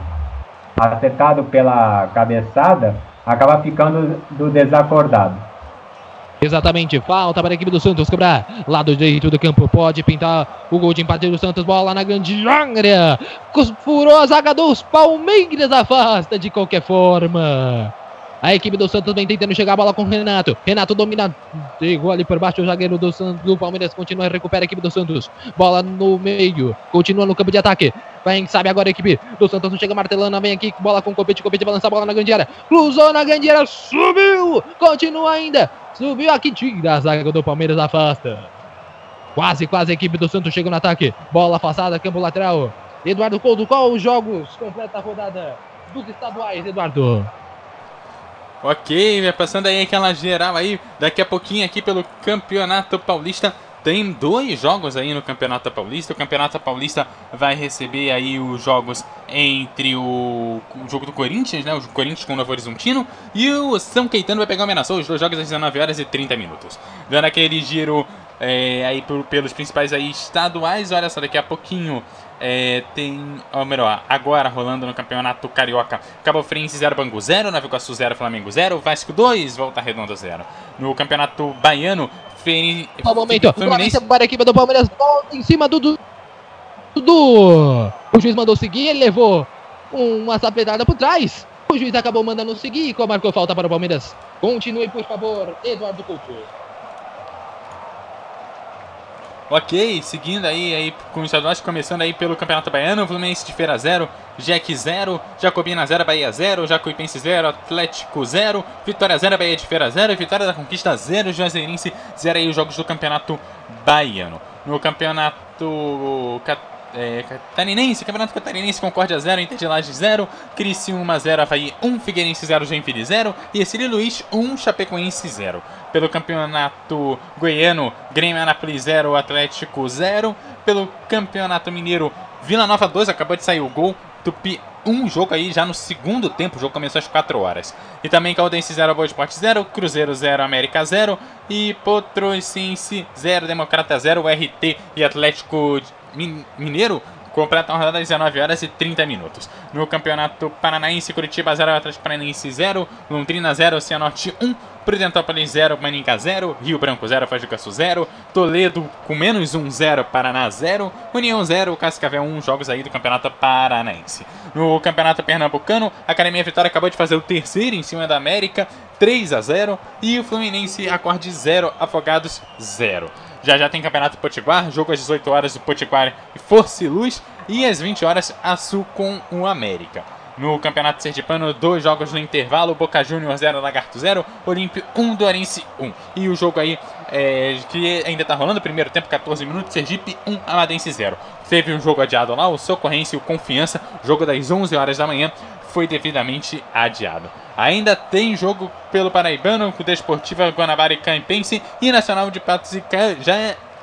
acertado pela cabeçada, acaba ficando do desacordado. Exatamente, falta para a equipe do Santos cobrar. Lado direito do campo, pode pintar o gol de empate do Santos. Bola na grande área. Furou a zaga dos Palmeiras, afasta de qualquer forma. A equipe do Santos vem tentando chegar a bola com o Renato. Renato domina. Chegou ali por baixo o zagueiro do Santos. Do Palmeiras continua, recupera a equipe do Santos. Bola no meio. Continua no campo de ataque. Vem, sabe agora a equipe do Santos. Não chega martelando. Vem aqui. Bola com o Copete. Copete balança a bola na grande área. Cruzou na grande área. Subiu. Continua ainda. Subiu aqui. Tira a zaga do Palmeiras. Afasta. Quase, quase a equipe do Santos chega no ataque. Bola afastada. Campo lateral. Eduardo Couto. Qual os jogos? Completa a rodada dos estaduais, Eduardo. Ok, vai passando aí aquela geral aí, daqui a pouquinho aqui pelo Campeonato Paulista, tem dois jogos aí no Campeonato Paulista, o Campeonato Paulista vai receber aí os jogos entre o, o jogo do Corinthians, né, o Corinthians com o Novo Horizontino, e o São Caetano vai pegar o Mirassol, os dois jogos às dezenove horas e trinta minutos, dando aquele giro é, aí por, pelos principais aí estaduais, olha só, daqui a pouquinho... É, tem, ou melhor, agora rolando no Campeonato Carioca, Cabo Frense zero, Bangu zero, Nova Iguaçu zero, Flamengo zero, Vasco dois, Volta Redonda zero. No Campeonato Baiano, Feri... um momento, Fluminense... para a equipe do Palmeiras, volta em cima do Dudu. Do... O juiz mandou seguir, ele levou uma sapetada por trás. O juiz acabou mandando seguir, e marcou falta para o Palmeiras. Continue, por favor, Eduardo Couto. Ok, seguindo aí, aí com os estaduais, começando aí pelo Campeonato Baiano, Fluminense de Feira zero, Jack zero, Jacobina zero, Bahia zero, Jacuipense zero, Atlético zero, Vitória zero, Bahia de Feira zero, Vitória da Conquista zero, Juazeirense zero aí os jogos do Campeonato Baiano. No Campeonato Cat... é, Catarinense, Campeonato Catarinense, Concórdia zero, Inter de Lages zero, Criciúma zero, Avaí um, Figueirense zero, Joinville zero e Ercílio Luiz um, Chapecoense zero. Pelo Campeonato Goiano, Grêmio Anápolis zero, Atlético zero. Pelo Campeonato Mineiro, Vila Nova dois, acabou de sair o gol. Tupi um, jogo aí já no segundo tempo, o jogo começou às quatro horas. E também Caldense zero, Boa Esporte zero, Cruzeiro zero, América zero. E Patrocinense zero, Democrata zero, R T e Atlético Mineiro completam a rodada às dezenove horas e trinta minutos. No Campeonato Paranaense, Curitiba zero, Atlético Paranaense zero, Londrina zero, Cianorte um, Prudentópolis zero, Maringá zero, Rio Branco zero, Foz do Iguaçu zero, Toledo com menos um, zero, Paraná zero, União zero, Cascavel um, jogos aí do Campeonato Paranaense. No Campeonato Pernambucano, a Academia Vitória acabou de fazer o terceiro em cima da América, três a zero, e o Fluminense acorde zero, Afogados zero. Já já tem Campeonato Potiguar, jogo às dezoito horas do Potiguar e Força e Luz, e às vinte horas Açu com o América. No Campeonato Sergipano, dois jogos no intervalo, Boca Júnior zero, Lagarto zero, Olímpio um, Dorense um. E o jogo aí é, que ainda tá rolando, primeiro tempo, quatorze minutos, Sergipe um, Amadense zero. Teve um jogo adiado lá, o Socorrense e o Confiança, jogo das onze horas da manhã, foi devidamente adiado. Ainda tem jogo pelo Paraibano, com Desportiva, Guanabara e Caimpense e Nacional de Patos e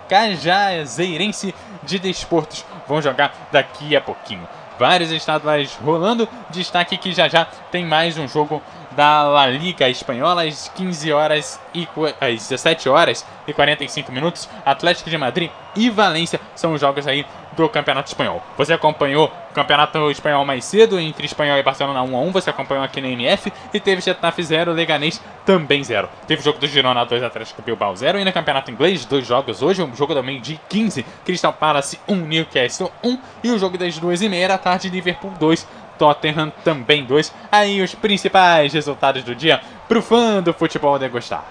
Cajazeirense de Desportos vão jogar daqui a pouquinho. Vários estaduais rolando, destaque que já já tem mais um jogo da La Liga Espanhola às dezessete horas e quarenta e cinco minutos, Atlético de Madrid e Valência são os jogos aí do Campeonato Espanhol. Você acompanhou o Campeonato Espanhol mais cedo, entre Espanhol e Barcelona um a um, você acompanhou aqui na M F, e teve Getafe zero, Leganês também zero. Teve o jogo do Girona dois, Atlético Bilbao zero, e no Campeonato Inglês, dois jogos hoje, um jogo também de quinze, Crystal Palace um, Newcastle um, e o jogo das duas e meia da tarde, Liverpool dois, Tottenham também dois. Aí os principais resultados do dia pro fã do futebol degustar.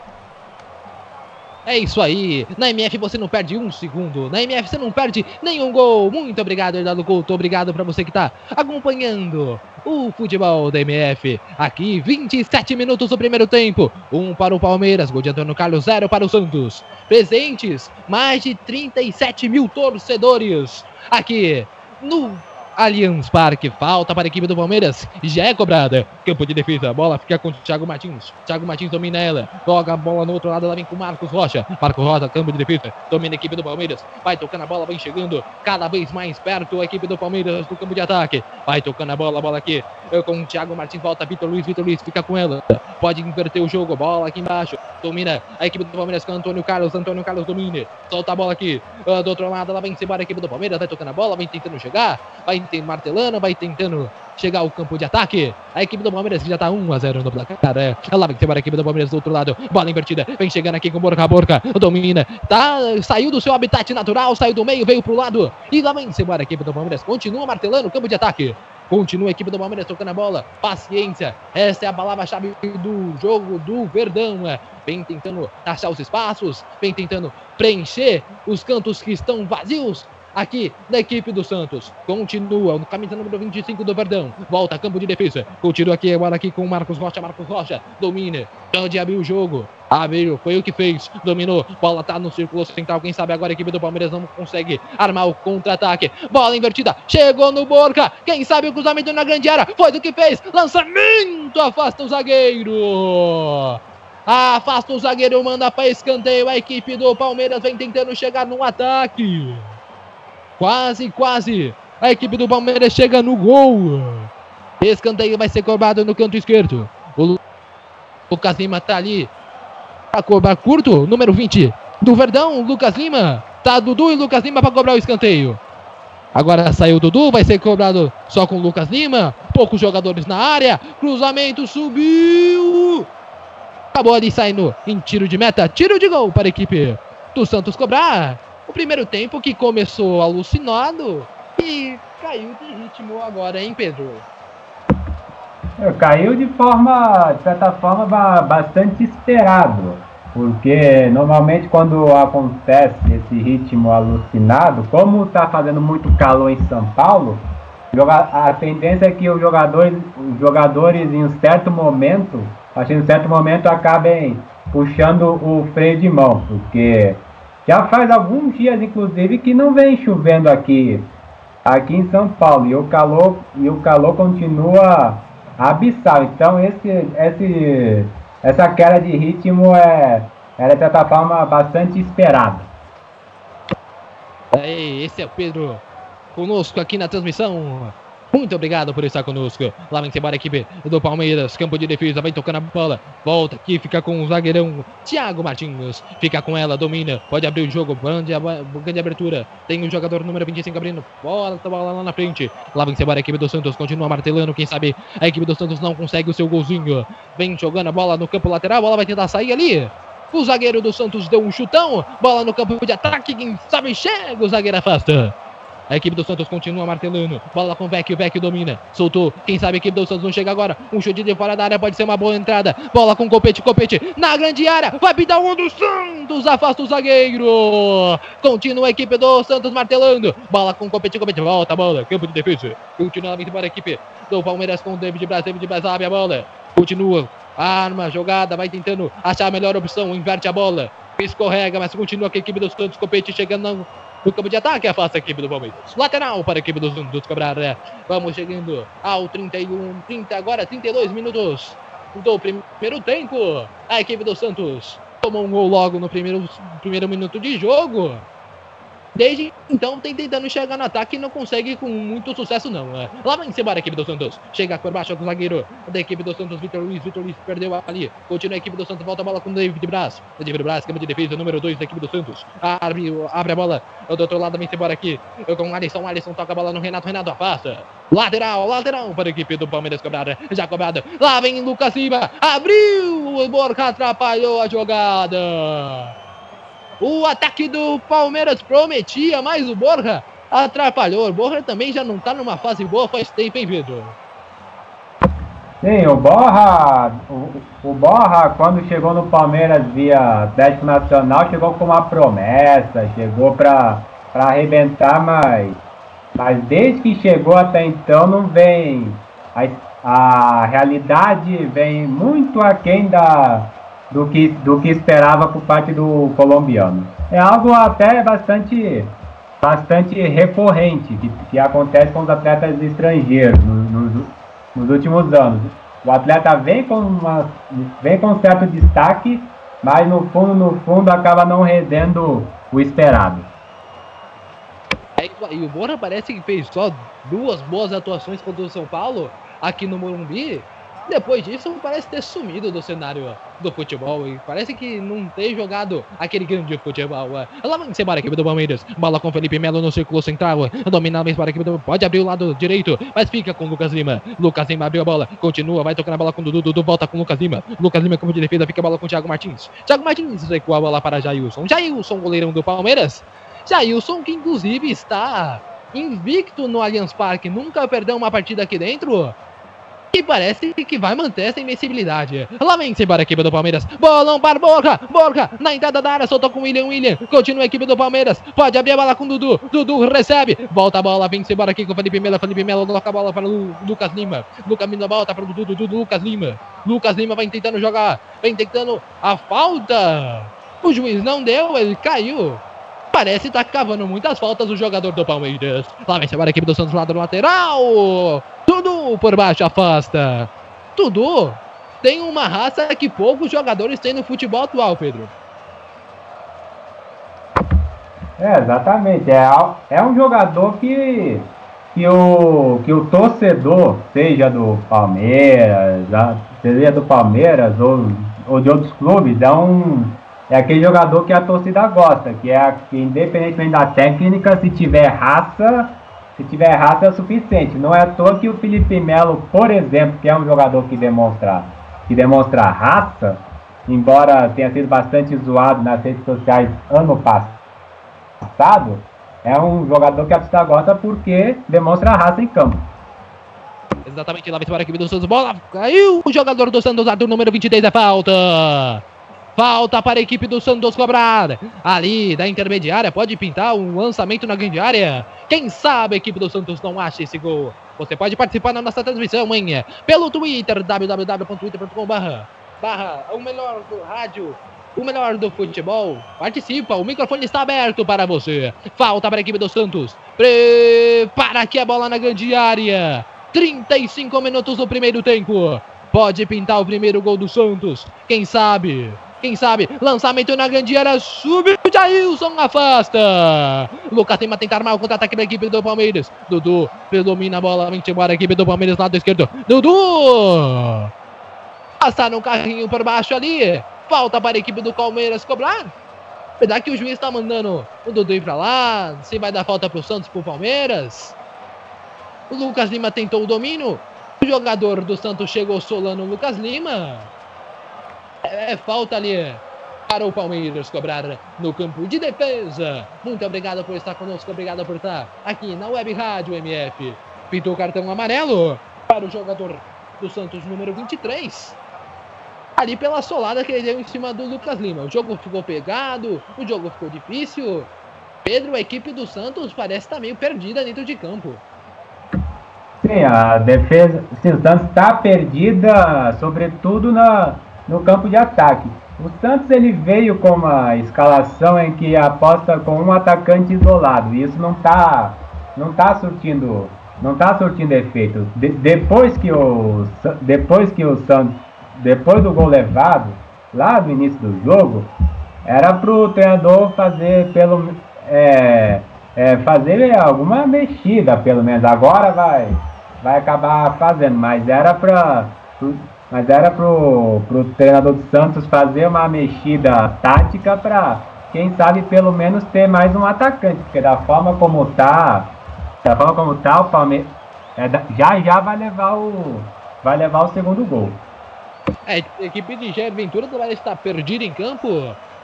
É isso aí, na M F você não perde um segundo, na M F você não perde nenhum gol. Muito obrigado, Eduardo Couto, obrigado para você que tá acompanhando o futebol da M F. Aqui, vinte e sete minutos do primeiro tempo, um para o Palmeiras, gol de Antônio Carlos, zero para o Santos. Presentes, mais de trinta e sete mil torcedores aqui no Allianz Parque. Falta para a equipe do Palmeiras, já é cobrada. Campo de defesa, a bola fica com o Thiago Martins. Thiago Martins domina ela, joga a bola no outro lado, ela vem com o Marcos Rocha. Marcos Rocha, campo de defesa, domina a equipe do Palmeiras. Vai tocando a bola, vem chegando cada vez mais perto a equipe do Palmeiras do campo de ataque. Vai tocando a bola, a bola aqui Eu com o Thiago Martins, volta Vitor Luiz, Vitor Luiz fica com ela. Pode inverter o jogo, bola aqui embaixo. Domina a equipe do Palmeiras com Antônio Carlos, Antônio Carlos domina, solta a bola aqui do outro lado, ela vem embora a equipe do Palmeiras. Vai tocando a bola, vem tentando chegar, vai martelando, vai tentando chegar ao campo de ataque. A equipe do Palmeiras que já tá um a zero no placar. É, ela vem embora a equipe do Palmeiras do outro lado. Bola invertida, vem chegando aqui com Borca a Borca. Domina, tá, saiu do seu habitat natural, saiu do meio, veio pro lado. E lá vem embora a equipe do Palmeiras. Continua martelando o campo de ataque. Continua a equipe do Palmeiras tocando a bola. Paciência. Essa é a palavra-chave do jogo do Verdão. Vem tentando achar os espaços. Vem tentando preencher os cantos que estão vazios aqui da equipe do Santos. Continua no camisa número vinte e cinco do Verdão. Volta campo de defesa. Continua aqui agora aqui com o Marcos Rocha. Marcos Rocha domina. Pode abrir o jogo. Abriu. Foi o que fez. Dominou. Bola tá no círculo central. Quem sabe agora a equipe do Palmeiras não consegue armar o contra-ataque. Bola invertida. Chegou no Borca. Quem sabe o cruzamento na grande área. Foi o que fez. Lançamento. Afasta o zagueiro. Afasta o zagueiro. Manda para escanteio. A equipe do Palmeiras vem tentando chegar no ataque. Quase, quase. A equipe do Palmeiras chega no gol. Escanteio vai ser cobrado no canto esquerdo. O Lucas Lima tá ali. Pra cobrar curto. Número vinte do Verdão. Lucas Lima. Tá Dudu e Lucas Lima pra cobrar o escanteio. Agora saiu o Dudu. Vai ser cobrado só com o Lucas Lima. Poucos jogadores na área. Cruzamento subiu. Acabou ali saindo em tiro de meta. Tiro de gol para a equipe do Santos cobrar. O primeiro tempo que começou alucinado e caiu de ritmo agora, hein, Pedro? É, caiu de forma, de certa forma, bastante esperado, porque normalmente quando acontece esse ritmo alucinado, como está fazendo muito calor em São Paulo, a tendência é que os jogadores, os jogadores em um certo momento, acho que em um certo momento acabem puxando o freio de mão, porque já faz alguns dias, inclusive, que não vem chovendo aqui, aqui em São Paulo. E o calor, e o calor continua abissal. Então, esse, esse, essa queda de ritmo é, é, de certa forma, bastante esperada. Esse é o Pedro conosco aqui na transmissão. Muito obrigado por estar conosco. Lá vem embora a equipe do Palmeiras. Campo de defesa. Vai tocando a bola. Volta aqui. Fica com o zagueirão Thiago Martins. Fica com ela. Domina. Pode abrir o jogo. Grande, grande abertura. Tem o jogador número vinte e cinco abrindo. Bola, bola lá na frente. Lá vem embora a equipe do Santos. Continua martelando. Quem sabe a equipe do Santos não consegue o seu golzinho. Vem jogando a bola no campo lateral. A bola vai tentar sair ali. O zagueiro do Santos deu um chutão. Bola no campo de ataque. Quem sabe chega. O zagueiro afasta. A equipe do Santos continua martelando. Bola com o Vecchio. O Vecchio domina. Soltou. Quem sabe a equipe do Santos não chega agora. Um chute de fora da área. Pode ser uma boa entrada. Bola com o Copete. Copete na grande área. Vai pintar um do Santos. Afasta o zagueiro. Continua a equipe do Santos martelando. Bola com o Copete. Copete. Volta a bola. Campo de defesa. Continua a equipe do Palmeiras com o David Braz. David Braz abre a bola. Continua. Arma. Jogada. Vai tentando achar a melhor opção. Inverte a bola. Escorrega. Mas continua com a equipe do Santos. Copete chegando na... no campo de ataque, afasta a equipe do Palmeiras. Lateral para a equipe dos Santos cobrar. Vamos chegando ao trinta e um, trinta, agora trinta e dois minutos do primeiro tempo. A equipe do Santos tomou um gol logo no primeiro, primeiro minuto de jogo. Desde então tem tentando chegar no ataque e não consegue com muito sucesso não. Lá vai embora a equipe do Santos. Chega por baixo do zagueiro da equipe do Santos, Victor Luiz. Victor Luiz perdeu ali. Continua a equipe do Santos. Volta a bola com o David Braz. David Braz, campo de defesa, número dois da equipe do Santos. Abre, abre a bola. Do outro lado vem embora aqui. Com o Alisson. Alisson toca a bola no Renato. Renato afasta. Lateral, lateral para a equipe do Palmeiras cobrada. Já cobrado. Lá vem Lucas Silva. Abriu. O Borca atrapalhou a jogada. O ataque do Palmeiras prometia, mas o Borja atrapalhou. O Borja também já não está numa fase boa faz tempo, hein, Pedro? Sim, o Borja, o, o Borja, quando chegou no Palmeiras via Atlético Nacional, chegou com uma promessa, chegou para arrebentar, mas, mas desde que chegou até então não vem. A, a realidade vem muito aquém da... Do que, do que esperava por parte do colombiano. É algo até bastante, bastante recorrente que, que acontece com os atletas estrangeiros nos, nos, nos últimos anos. O atleta vem com, uma, vem com certo destaque, mas no fundo, no fundo acaba não rendendo o esperado. É, e o Moura parece que fez só duas boas atuações contra o São Paulo aqui no Morumbi. Depois disso, parece ter sumido do cenário do futebol e parece que não ter jogado aquele grande futebol. Lá vai embora a equipe do Palmeiras. Bola com Felipe Melo no círculo central. Domina mais para a equipe do... Pode abrir o lado direito, mas fica com o Lucas Lima. Lucas Lima abriu a bola, continua, vai tocando a bola com o Dudu. Dudu volta com o Lucas Lima. Lucas Lima, como de defesa, fica a bola com o Thiago Martins. Thiago Martins recua a bola para Jailson. Jailson, goleirão do Palmeiras. Jailson, que inclusive está invicto no Allianz Parque, nunca perdeu uma partida aqui dentro, que parece que vai manter essa invencibilidade. Lá vem se para a equipe do Palmeiras. Bolão para Borja. Borja na entrada da área. Soltou com o William. William. Continua a equipe do Palmeiras. Pode abrir a bola com o Dudu. Dudu recebe. Volta a bola. Vem se embora aqui com o Felipe Melo. Felipe Melo coloca a bola para o Lucas Lima. Lucas Lima volta para o Dudu. Dudu. Lucas Lima. Lucas Lima vai tentando jogar. Vem tentando a falta. O juiz não deu. Ele caiu. Parece estar tá cavando muitas faltas o jogador do Palmeiras. Lá vem se embora a equipe do Santos lá do lateral. Dudu por baixo afasta. Dudu tem uma raça que poucos jogadores têm no futebol atual, Pedro. É, exatamente. É, é um jogador que, que, o, que o torcedor, seja do Palmeiras, seja do Palmeiras ou, ou de outros clubes, é, um, é aquele jogador que a torcida gosta, que é que, independentemente da técnica, se tiver raça. Se tiver raça é o suficiente. Não é à toa que o Felipe Melo, por exemplo, que é um jogador que demonstra, que demonstra raça, embora tenha sido bastante zoado nas redes sociais ano passado, é um jogador que a torcida gosta porque demonstra raça em campo. Exatamente, lá vem para a equipe do Santos. Bola caiu, o jogador do Santos, do número vinte e três, é falta. Falta para a equipe do Santos cobrada. Ali da intermediária pode pintar um lançamento na grande área. Quem sabe a equipe do Santos não acha esse gol. Você pode participar da nossa transmissão, hein? Pelo Twitter, w w w ponto twitter ponto com barra o melhor do rádio, o melhor do futebol. Participa, o microfone está aberto para você. Falta para a equipe do Santos. Prepara aqui a bola na grande área. trinta e cinco minutos do primeiro tempo. Pode pintar o primeiro gol do Santos. Quem sabe... Quem sabe, lançamento na grande área, subiu o Jailson, afasta. Lucas Lima tenta armar o contra-ataque da equipe do Palmeiras. Dudu predomina a bola, vem embora a equipe do Palmeiras, lado esquerdo. Dudu! Passaram o carrinho por baixo ali. Falta para a equipe do Palmeiras cobrar. Apesar que o juiz está mandando o Dudu ir para lá. Se vai dar falta para o Santos, para o Palmeiras. O Lucas Lima tentou o domínio. O jogador do Santos chegou solando o Lucas Lima. É falta ali para o Palmeiras cobrar no campo de defesa. Muito obrigado por estar conosco, obrigado por estar aqui na Web Rádio M F. Pintou o cartão amarelo para o jogador do Santos, número vinte e três. Ali pela solada que ele deu em cima do Lucas Lima. O jogo ficou pegado, o jogo ficou difícil. Pedro, a equipe do Santos parece estar meio perdida dentro de campo. Sim, a defesa do Santos está perdida, sobretudo na... no campo de ataque. O Santos ele veio com uma escalação em que aposta com um atacante isolado, e isso não está não tá surtindo não tá surtindo efeito. De, depois que o depois que o Santos depois do gol levado lá no início do jogo, era para o treinador fazer pelo é, é, fazer alguma mexida, pelo menos agora vai vai acabar fazendo, mas era para Mas era pro, pro treinador do Santos fazer uma mexida tática para, quem sabe, pelo menos ter mais um atacante. Porque da forma como tá, da forma como tá, o Palmeiras é, já já vai levar o vai levar o segundo gol. É, a equipe de Jair Ventura vai estar perdida em campo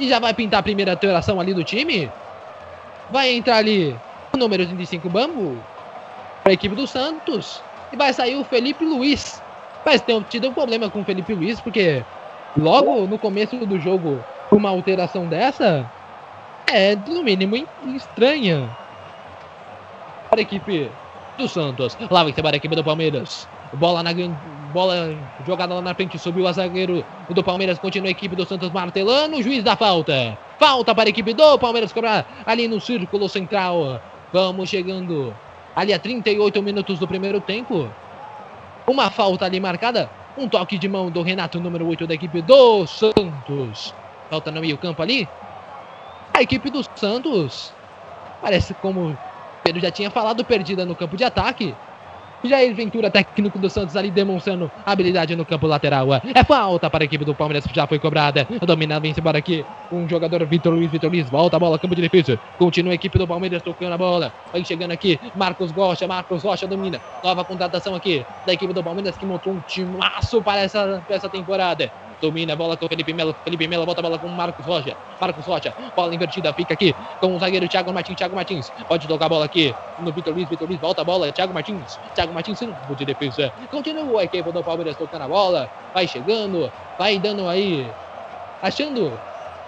e já vai pintar a primeira alteração ali do time. Vai entrar ali o número trinta e cinco, Bambu, para a equipe do Santos, e vai sair o Felipe Luiz. Mas tem tido um problema com o Felipe Luiz, porque logo no começo do jogo, uma alteração dessa é, no mínimo, estranha para a equipe do Santos. Lá vai trabalhar a equipe do Palmeiras. Bola na bola jogada lá na frente, subiu o zagueiro do Palmeiras, continua a equipe do Santos martelando. O juiz dá falta. Falta para a equipe do Palmeiras cobrar ali no círculo central. Vamos chegando ali a trinta e oito minutos do primeiro tempo. Uma falta ali marcada, um toque de mão do Renato, número oito da equipe do Santos. Falta no meio-campo ali. A equipe do Santos parece, como o Pedro já tinha falado, perdida no campo de ataque. Jair Ventura, técnico do Santos, ali demonstrando habilidade no campo lateral. É falta para a equipe do Palmeiras, que já foi cobrada. Dominado, vem-se embora aqui. Um jogador, Victor Luiz, Victor Luiz, volta a bola, campo de defesa. Continua a equipe do Palmeiras tocando a bola. Vem chegando aqui, Marcos Rocha, Marcos Rocha domina. Nova contratação aqui da equipe do Palmeiras, que montou um timaço para essa, para essa temporada. domina a bola com o Felipe Melo, Felipe Melo bota a bola com o Marcos Rocha, Marcos Rocha, bola invertida, fica aqui com o zagueiro Thiago Martins, Thiago Martins, pode tocar a bola aqui no Vitor Luiz, Vitor Luiz, volta a bola, Thiago Martins, Thiago Martins, campo de defesa, continua a equipe do Palmeiras tocando a bola, vai chegando, vai dando aí, achando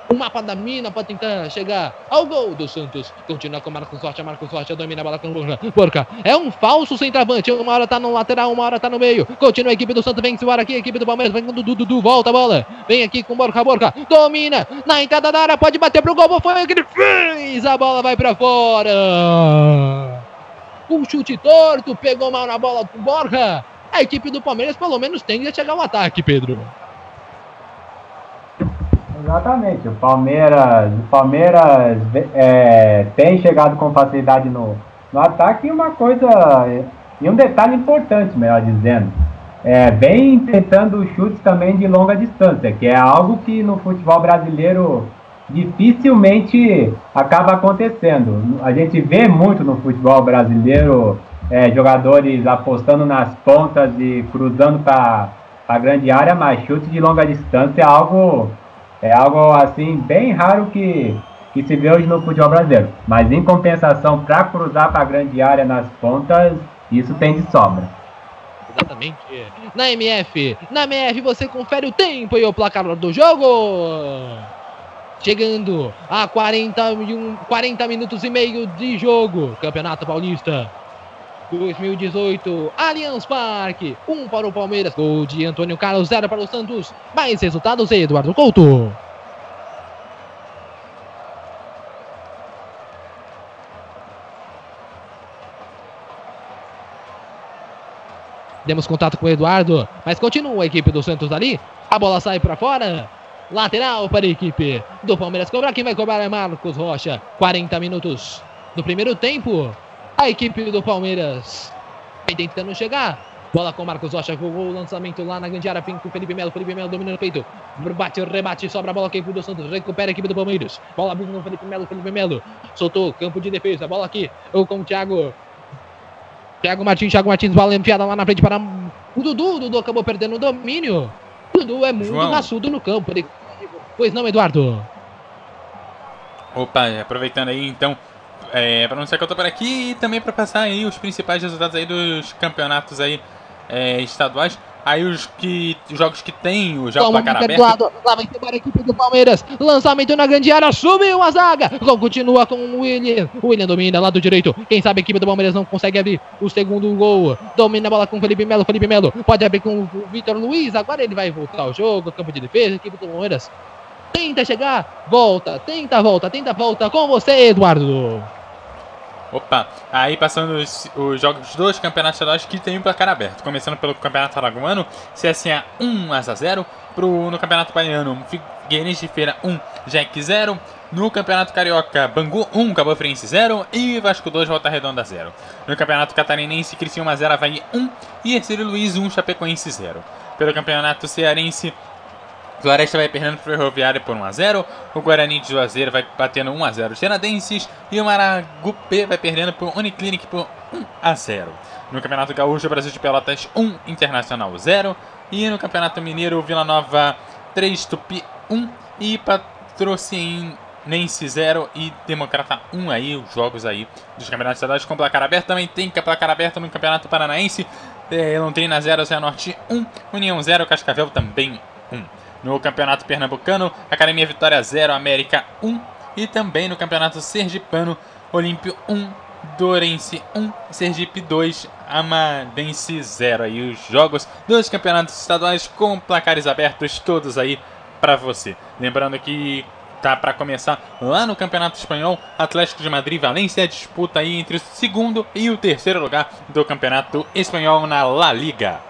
o mapa da mina para tentar chegar ao gol do Santos. Continua com o Marcos Rocha. Marcos Rocha domina a bola com o Borca. É um falso centroavante. Uma hora tá no lateral, uma hora tá no meio. Continua a equipe do Santos. Vem se aqui. A equipe do Palmeiras vem com o Dudu. Dudu volta a bola. Vem aqui com o Borca. Borca domina. Na entrada da área. Pode bater pro gol. Foi o que ele fez. A bola vai para fora. Um chute torto. Pegou mal na bola do Borca. A equipe do Palmeiras pelo menos tem que chegar ao ataque, Pedro. Exatamente, o Palmeiras, o Palmeiras é, tem chegado com facilidade no, no ataque e uma coisa, e um detalhe importante, melhor dizendo, é, vem tentando chutes também de longa distância, que é algo que no futebol brasileiro dificilmente acaba acontecendo. A gente vê muito no futebol brasileiro é, jogadores apostando nas pontas e cruzando para a grande área, mas chute de longa distância é algo... É algo, assim, bem raro que, que se vê hoje no futebol brasileiro. Mas, em compensação, para cruzar para a grande área nas pontas, isso tem de sobra. Exatamente. Na M F, na M F você confere o tempo e o placar do jogo. Chegando a quarenta, quarenta minutos e meio de jogo. Campeonato Paulista dois mil e dezoito, Allianz Parque, um para o Palmeiras, gol de Antônio Carlos, zero para o Santos. Mais resultados, Eduardo Couto. Demos contato com o Eduardo, mas continua a equipe do Santos ali, a bola sai para fora. Lateral para a equipe do Palmeiras cobrar, quem vai cobrar é Marcos Rocha. quarenta minutos do primeiro tempo. A equipe do Palmeiras vai tentando chegar. Bola com o Marcos Rocha. O lançamento lá na grande área. Vem com o Felipe Melo. Felipe Melo domina no peito. Bate, rebate. Sobra a bola. Equipe do Santos. Recupera a equipe do Palmeiras. Bola abrindo no Felipe Melo. Felipe Melo soltou. Campo de defesa. Bola aqui. Eu com o Thiago. Thiago Martins. Thiago Martins. Bola enfiada lá na frente para o Dudu. O Dudu acabou perdendo o domínio. O Dudu é muito raçudo no campo. Ele... Pois não, Eduardo. Opa, aproveitando aí então. É, para anunciar que eu tô por aqui e também para passar aí os principais resultados aí dos campeonatos aí é, estaduais. Aí os que jogos que tem o jogo placar aberto. Lado, lá vai tomar a equipe do Palmeiras. Lançamento na grande área, subiu a zaga. Continua com o William. O William domina lado direito. Quem sabe a equipe do Palmeiras não consegue abrir o segundo gol. Domina a bola com o Felipe Melo. Felipe Melo pode abrir com o Victor Luiz. Agora ele vai voltar ao jogo. Campo de defesa, equipe do Palmeiras. Tenta chegar, volta, tenta, volta, tenta, volta. Com você, Eduardo. Opa, aí passando os, os jogos dos campeonatos estaduais que tem o placar aberto. Começando pelo campeonato alagoano, C S A um a zero. Pro, no campeonato baiano, Figueirense de Feira um, Jack zero. No campeonato carioca, Bangu um, Cabo Friense zero. E Vasco dois, Volta Redonda zero. No campeonato catarinense, Criciúma zero, Avaí um. E Ercílio Luiz um, Chapecoense zero. Pelo campeonato cearense, Floresta vai perdendo para o Ferroviário por um a zero. O Guarani de Juazeiro vai batendo um a zero os Senadenses. E o Maragupê vai perdendo para o Uniclinic por um a zero. No Campeonato Gaúcho, o Brasil de Pelotas um, Internacional zero. E no Campeonato Mineiro, o Vila Nova três, Tupi um. E Patrocinense zero e Democrata um. Aí os jogos aí dos campeonatos estaduais com placar aberto. Também tem placar aberto no Campeonato Paranaense. É, Londrina zero, Zé Norte um. União zero, Cascavel também um. No Campeonato Pernambucano, Academia Vitória zero, América um. E também no Campeonato Sergipano, Olímpio um, Dourense um, Sergipe dois, Amadense zero. Aí os jogos dos campeonatos estaduais com placares abertos todos aí para você. Lembrando que tá para começar lá no Campeonato Espanhol, Atlético de Madrid e Valência disputa aí entre o segundo e o terceiro lugar do Campeonato Espanhol na La Liga.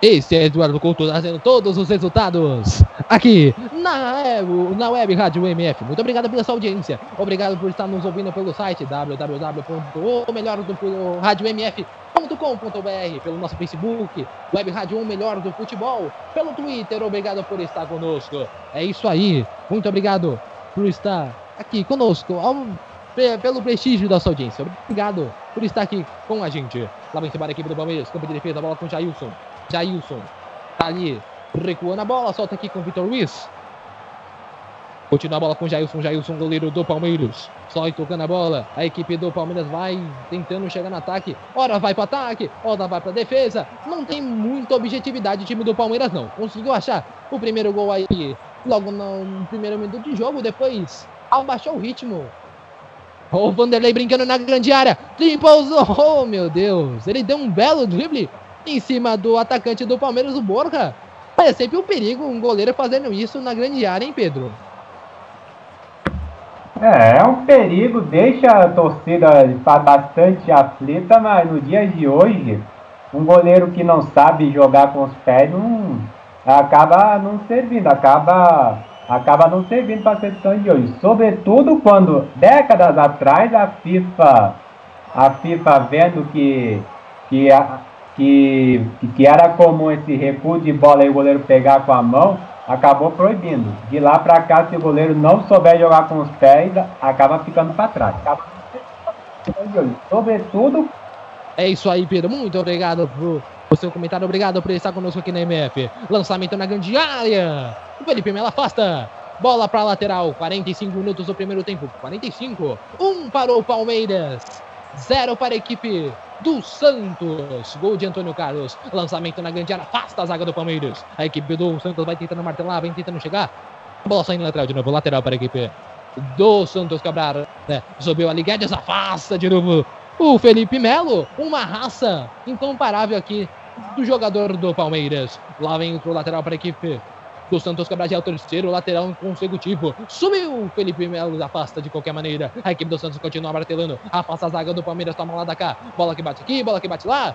Esse é Eduardo Couto trazendo todos os resultados aqui na, na Web Rádio M F. Muito obrigado pela sua audiência. Obrigado por estar nos ouvindo pelo site w w w ponto o melhor do rádio m f ponto com ponto b r, pelo nosso Facebook, Web Rádio O Melhor do Futebol, pelo Twitter. Obrigado por estar conosco. É isso aí. Muito obrigado por estar aqui conosco. Ao... Pelo prestígio da sua audiência. Obrigado por estar aqui com a gente. Lá vem a equipe do Palmeiras. Campo de defesa, bola com o Jailson. Jailson. Ali, recuando a bola, solta aqui com o Vitor Luiz. Continua a bola com o Jailson, Jailson, goleiro do Palmeiras. Só tocando a bola, a equipe do Palmeiras vai tentando chegar no ataque. Ora vai para o ataque, ora vai para a defesa. Não tem muita objetividade o time do Palmeiras não. Conseguiu achar o primeiro gol aí logo no primeiro minuto de jogo. Depois abaixou o ritmo. O Vanderlei brincando na grande área. Tripousou, oh meu Deus. Ele deu um belo drible em cima do atacante do Palmeiras, o Borja. É sempre um perigo um goleiro fazendo isso na grande área, hein Pedro? É, é um perigo, deixa a torcida bastante aflita, mas no dia de hoje, um goleiro que não sabe jogar com os pés não, acaba não servindo, acaba, acaba não servindo para a seleção de hoje. Sobretudo quando, décadas atrás, a FIFA, a FIFA vendo que, que, que, que era comum esse recuo de bola e o goleiro pegar com a mão, acabou proibindo. De lá pra cá, se o goleiro não souber jogar com os pés, acaba ficando pra trás. Acaba... Sobretudo... É isso aí, Pedro. Muito obrigado por, por seu comentário. Obrigado por estar conosco aqui na M F. Lançamento na grande área. O Felipe Melo afasta. Bola pra lateral. quarenta e cinco minutos do primeiro tempo. quarenta e cinco. um para o Palmeiras. zero para a equipe do Santos. Gol de Antônio Carlos. Lançamento na grande área. Afasta a zaga do Palmeiras. A equipe do Santos vai tentando martelar, vai tentando chegar. Bola saindo lateral de novo. Lateral para a equipe do Santos. Cabral, né? Subiu ali. Guedes afasta de novo. O Felipe Melo. Uma raça incomparável aqui do jogador do Palmeiras. Lá vem o lateral para a equipe do Santos. Cabral é o terceiro lateral consecutivo. Sumiu o Felipe Melo, afasta de qualquer maneira. A equipe do Santos continua martelando. Afasta a zaga do Palmeiras, toma lá da cá. Bola que bate aqui, bola que bate lá.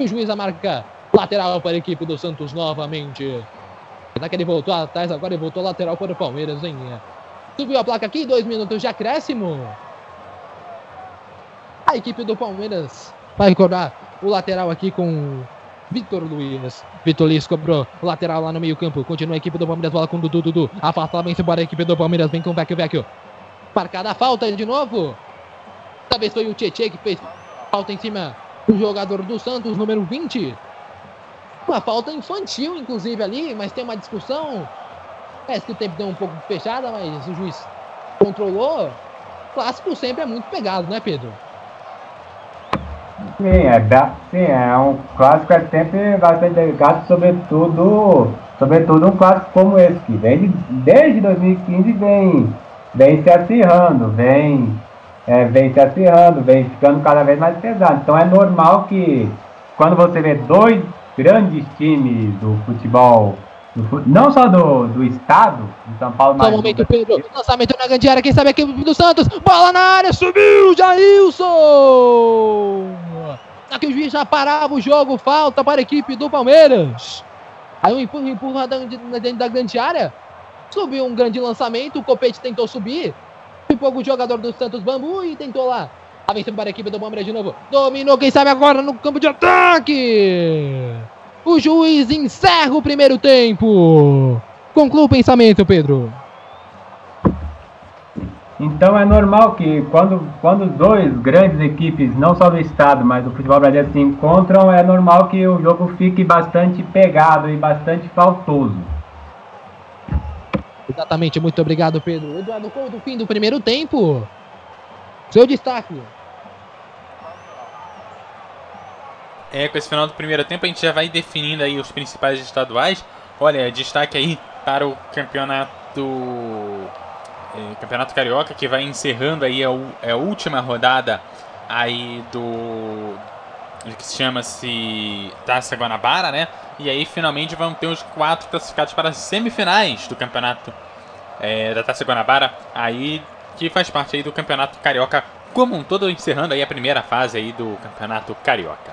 O juiz a marca lateral para a equipe do Santos novamente. Será que ele voltou atrás agora e voltou lateral para o Palmeiras, hein? Subiu a placa aqui, dois minutos de acréscimo. A equipe do Palmeiras vai cobrar o lateral aqui com... Vitor Luiz. Vitor Luiz cobrou lateral lá no meio campo. Continua a equipe do Palmeiras. Bola com o Dudu. Dudu. Afasta lá, vem embora a equipe do Palmeiras. Vem com o Vecchio Vecchio. Marcada a falta de novo. Talvez foi o Tietê que fez falta em cima do jogador do Santos, número vinte. Uma falta infantil, inclusive, ali. Mas tem uma discussão. Parece que o tempo deu um pouco fechada, mas o juiz controlou. O clássico sempre é muito pegado, né, Pedro? Sim, é, sim, é um clássico, é sempre bastante delicado, sobretudo, sobretudo um clássico como esse, que vem de, desde dois mil e quinze vem, vem se acirrando, vem, é, vem se acirrando, vem ficando cada vez mais pesado. Então é normal que quando você vê dois grandes times do futebol, do, não só do, do estado, do São Paulo, mas... Só um momento, Pedro, lançamento na grande área, quem sabe aqui do Santos, bola na área, subiu, Jailson! Que o juiz já parava o jogo, falta para a equipe do Palmeiras. Aí um empurra, empurra dentro da grande área. Subiu um grande lançamento, o Copete tentou subir. Um pouco o jogador do Santos Bambu e tentou lá. A vencida para a equipe do Palmeiras de novo. Dominou, quem sabe agora no campo de ataque. O juiz encerra o primeiro tempo. Conclua o pensamento, Pedro. Então é normal que quando, quando dois grandes equipes, não só do estado, mas do futebol brasileiro, se encontram, é normal que o jogo fique bastante pegado e bastante faltoso. Exatamente, muito obrigado, Pedro. Eduardo Couto, fim do primeiro tempo. Seu destaque. É, com esse final do primeiro tempo a gente já vai definindo aí os principais estaduais. Olha, destaque aí para o campeonato... Campeonato Carioca, que vai encerrando aí a, a última rodada aí do que se chama-se Taça Guanabara, né? E aí finalmente vão ter os quatro classificados para as semifinais do campeonato é, da Taça Guanabara, aí que faz parte aí do Campeonato Carioca como um todo, encerrando aí a primeira fase aí do Campeonato Carioca.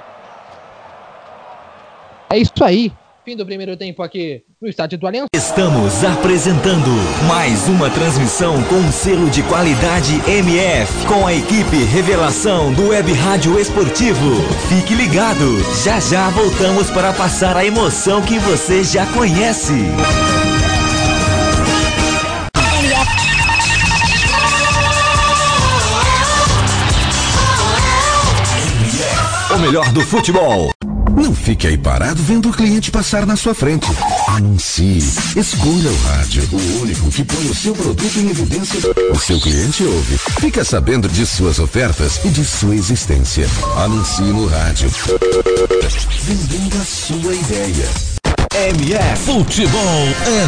É isso aí. Fim do primeiro tempo aqui no estádio do Allianz. Estamos apresentando mais uma transmissão com um selo de qualidade M F, com a equipe revelação do Web Rádio Esportivo. Fique ligado, já já voltamos para passar a emoção que você já conhece. O melhor do futebol. Não fique aí parado vendo o cliente passar na sua frente. Anuncie. Escolha o rádio, o único que põe o seu produto em evidência. O seu cliente ouve, fica sabendo de suas ofertas e de sua existência. Anuncie no rádio. Vendendo a sua ideia. M F Futebol é...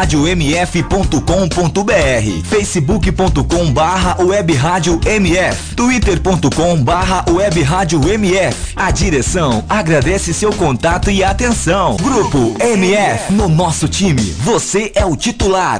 m f ponto com ponto b r, facebook ponto com barra web rádio m f, twitter ponto com barra web rádio m f. A direção agradece seu contato e atenção. Grupo M F. No nosso time, você é o titular.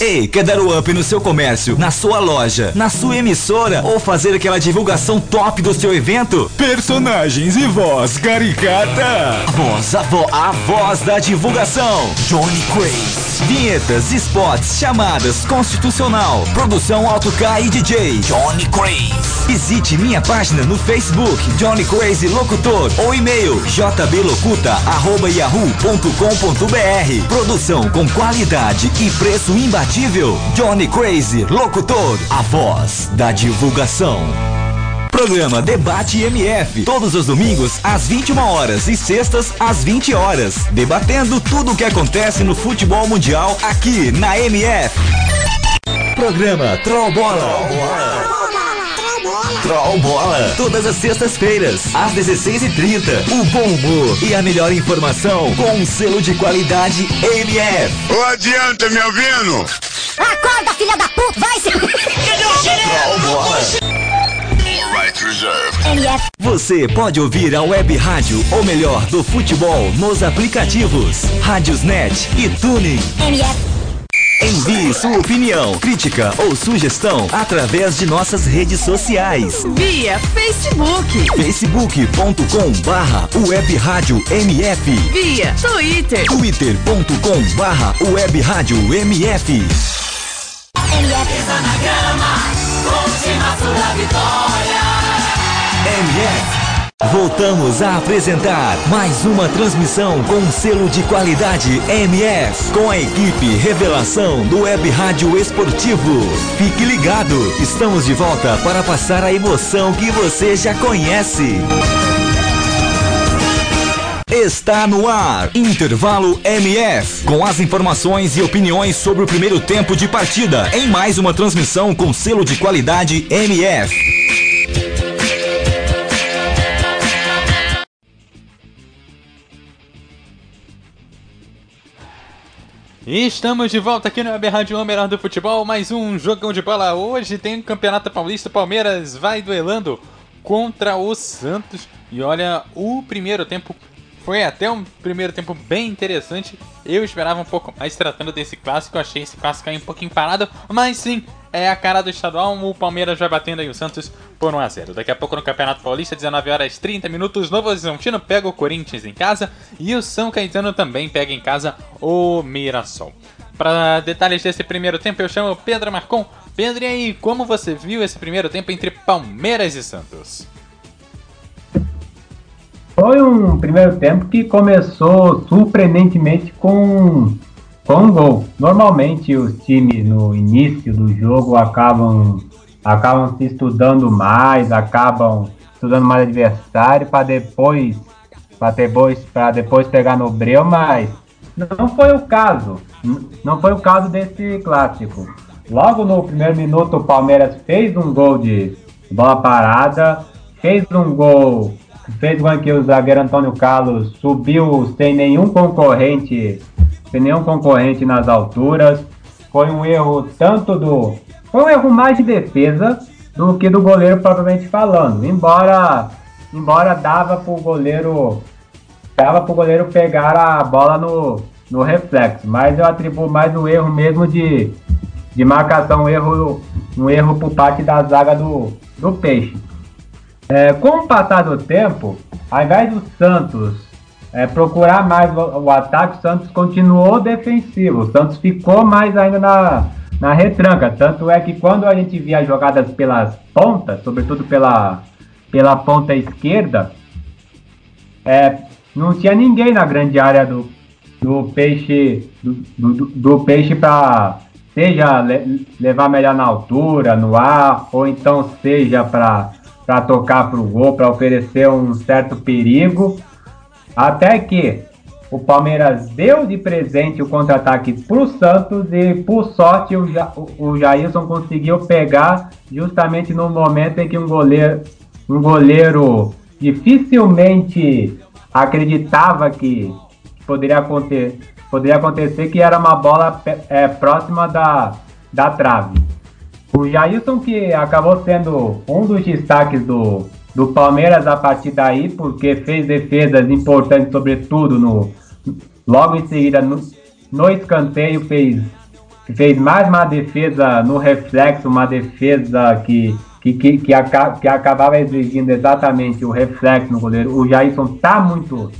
Ei, quer dar o up no seu comércio, na sua loja, na sua emissora ou fazer aquela divulgação top do seu evento? Personagens e voz caricata. A voz, a, vo, a voz da divulgação. Johnny Craze. Vinhetas, spots, chamadas, constitucional, produção Auto K e D J. Johnny Craze. Visite minha página no Facebook, Johnny Craze Locutor, ou e-mail j b locuta arroba yahoo ponto com ponto b r. Produção com qualidade e preço imbatível. Johnny Craze, locutor, a voz da divulgação. Programa Debate M F, todos os domingos às vinte e uma horas e sextas às vinte horas, debatendo tudo o que acontece no futebol mundial aqui na M F. Programa Troll Bola. Troll Bola, todas as sextas-feiras, às dezesseis e trinta. O bom humor e a melhor informação com um selo de qualidade M F. Ô, adianta, me ouvindo? Acorda, filha da puta, vai se... Troll Bola. Você pode ouvir a Web Rádio O Melhor do Futebol nos aplicativos Rádiosnet e Tuning M F. Envie sua opinião, crítica ou sugestão através de nossas redes sociais. Via Facebook. facebook ponto com barra web rádio m f. Via Twitter. twitter ponto com barra web rádio m f. Pisa na grama, contimaço da vitória. M F. Voltamos a apresentar mais uma transmissão com um selo de qualidade M F, com a equipe revelação do Web Rádio Esportivo. Fique ligado, estamos de volta para passar a emoção que você já conhece. Está no ar, Intervalo M F, com as informações e opiniões sobre o primeiro tempo de partida, em mais uma transmissão com selo de qualidade M F. E estamos de volta aqui no Web Rádio O Melhor do Futebol, mais um jogão de bola. Hoje tem o Campeonato Paulista, o Palmeiras vai duelando contra o Santos. E olha, o primeiro tempo foi até um primeiro tempo bem interessante. Eu esperava um pouco mais tratando desse clássico, eu achei esse clássico aí um pouquinho parado. Mas sim, é a cara do estadual, o Palmeiras vai batendo aí o Santos por um a zero. Daqui a pouco no Campeonato Paulista, dezenove horas e trinta minutos, Novo Horizontino pega o Corinthians em casa e o São Caetano também pega em casa o Mirassol. Para detalhes desse primeiro tempo, eu chamo o Pedro Marcon. Pedro, e aí, como você viu esse primeiro tempo entre Palmeiras e Santos? Foi um primeiro tempo que começou surpreendentemente com... com um gol. Normalmente os times no início do jogo acabam, acabam se estudando mais, acabam estudando mais adversário para depois, para depois, para depois pegar no breu, mas não foi o caso. Não foi o caso desse clássico. Logo no primeiro minuto o Palmeiras fez um gol de bola parada, fez um gol, fez um gol que o zagueiro Antônio Carlos subiu sem nenhum concorrente sem nenhum concorrente nas alturas. Foi um erro tanto do... Foi um erro mais de defesa do que do goleiro propriamente falando. Embora, embora dava pro goleiro... Dava pro goleiro pegar a bola no, no reflexo. Mas eu atribuo mais o erro mesmo de, de marcação. Um erro, um erro por parte da zaga do, do Peixe. É, com o passar do tempo, ao invés do Santos... É, procurar mais o, o ataque, o Santos continuou defensivo, o Santos ficou mais ainda na, na retranca, tanto é que quando a gente via jogadas pelas pontas, sobretudo pela, pela ponta esquerda, é, não tinha ninguém na grande área do, do Peixe, do, do, do Peixe para seja le, levar melhor na altura, no ar, ou então seja para tocar para o gol, para oferecer um certo perigo. Até que o Palmeiras deu de presente o contra-ataque para o Santos e, por sorte, o, ja- o Jailson conseguiu pegar justamente no momento em que um goleiro, um goleiro dificilmente acreditava que poderia acontecer, poderia acontecer que era uma bola é, próxima da, da trave. O Jailson, que acabou sendo um dos destaques do... do Palmeiras a partir daí, porque fez defesas importantes, sobretudo no, logo em seguida no, no escanteio, fez, fez mais uma defesa no reflexo, uma defesa que, que, que, que, aca, que acabava exigindo exatamente o reflexo no goleiro. O Jailson está muito,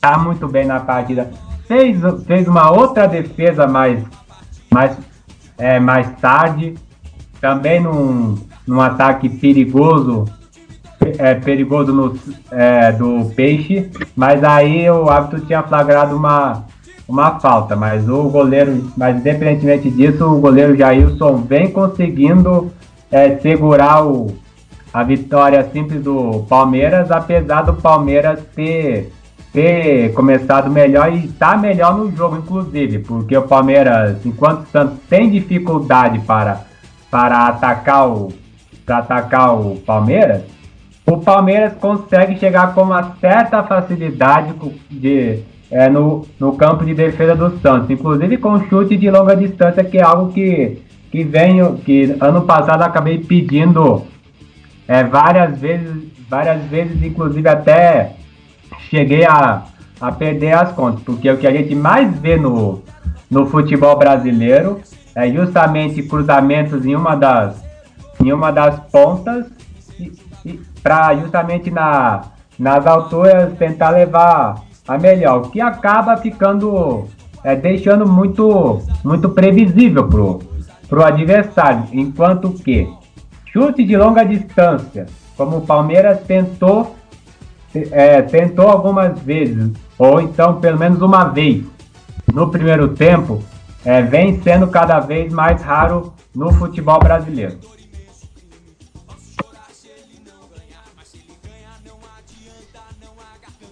tá muito bem na partida, fez, fez uma outra defesa mais, mais, é, mais tarde, também num, num ataque perigoso, É, perigoso no, é, do Peixe, mas aí o árbitro tinha flagrado uma, uma falta, mas o goleiro, mas independentemente disso, o goleiro Jailson vem conseguindo é, segurar o, a vitória simples do Palmeiras, apesar do Palmeiras ter, ter começado melhor e estar melhor no jogo, inclusive, porque o Palmeiras, enquanto o Santos tem dificuldade para, para, atacar, o, para atacar o Palmeiras, o Palmeiras consegue chegar com uma certa facilidade de, é, no, no campo de defesa do Santos, inclusive com chute de longa distância, que é algo que, que, venho, que ano passado acabei pedindo é, várias vezes, várias vezes, inclusive até cheguei a, a perder as contas, porque o que a gente mais vê no, no futebol brasileiro é justamente cruzamentos em uma das, em uma das pontas, para justamente na, nas alturas tentar levar a melhor, o que acaba ficando, é, deixando muito, muito previsível pro, pro adversário, enquanto que chute de longa distância, como o Palmeiras tentou, é, tentou algumas vezes, ou então pelo menos uma vez no primeiro tempo, é, vem sendo cada vez mais raro no futebol brasileiro.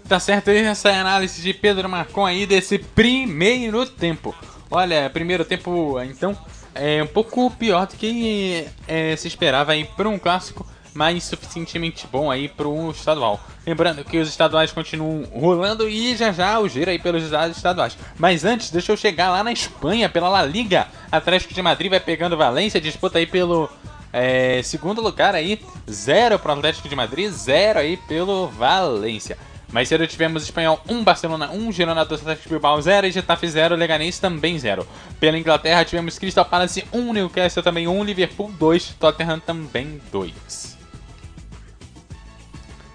Tá certo, essa é a análise de Pedro Marcon aí desse primeiro tempo. Olha, primeiro tempo, então, é um pouco pior do que é, se esperava aí para um clássico, mas suficientemente bom aí para o estadual. Lembrando que os estaduais continuam rolando e já já o giro aí pelos estaduais. Mas antes, deixa eu chegar lá na Espanha, pela La Liga. Atlético de Madrid vai pegando Valência, disputa aí pelo... É, segundo lugar aí, zero para o Atlético de Madrid, zero aí pelo Valência. Mais cedo tivemos Espanhol um, Barcelona um, Girona dois, Atlético Bilbao zero e Getafe zero, Leganés também zero. Pela Inglaterra tivemos Crystal Palace um, Newcastle também um, Liverpool dois, Tottenham também dois.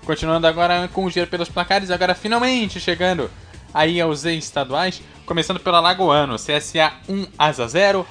Continuando agora com o giro pelos placares, agora finalmente chegando aí aos estaduais, começando pelo Alagoano, C S A um, Asa zero,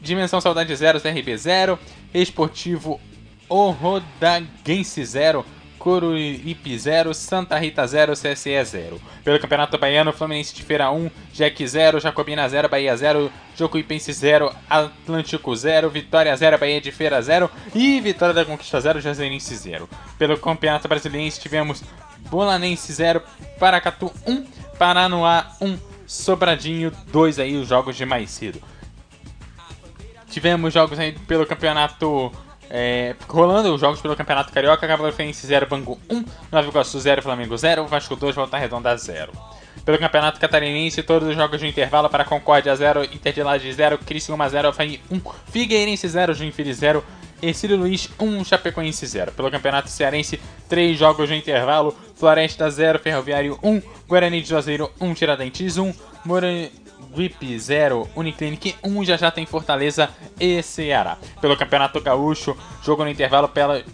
Dimensão Saudade zero, C R B zero, Esportivo Orodaguense zero, Coruripe zero, Santa Rita zero, C S E zero. Pelo Campeonato Baiano, Fluminense de Feira um, Jack zero, Jacobina zero, Bahia zero, Jocuipense zero, Atlântico zero, Vitória zero, Bahia de Feira zero e Vitória da Conquista zero, Jazeirense zero. Pelo Campeonato Brasiliense tivemos Bolanense zero, Paracatu um, Paranoá um, Sobradinho dois, aí os jogos de mais cedo. Tivemos jogos aí pelo Campeonato... É, rolando os jogos pelo Campeonato Carioca, Cabo Fluminense zero, Bangu um, Nova Iguaçu zero, Flamengo zero, Vasco dois, Volta Redonda zero. Pelo Campeonato Catarinense, todos os jogos de intervalo para Concórdia zero, Inter de Laje zero, Criciúma zero, Alphaville um, Figueirense zero, Joinville zero, Hercílio Luiz um, Chapecoense zero. Pelo Campeonato Cearense, três jogos de intervalo, Floresta zero, Ferroviário um, Guarani de Juazeiro um, Tiradentes um, Moranguipe zero, Uniclinic um, já já tem Fortaleza e Ceará. Pelo Campeonato Gaúcho, jogo no intervalo,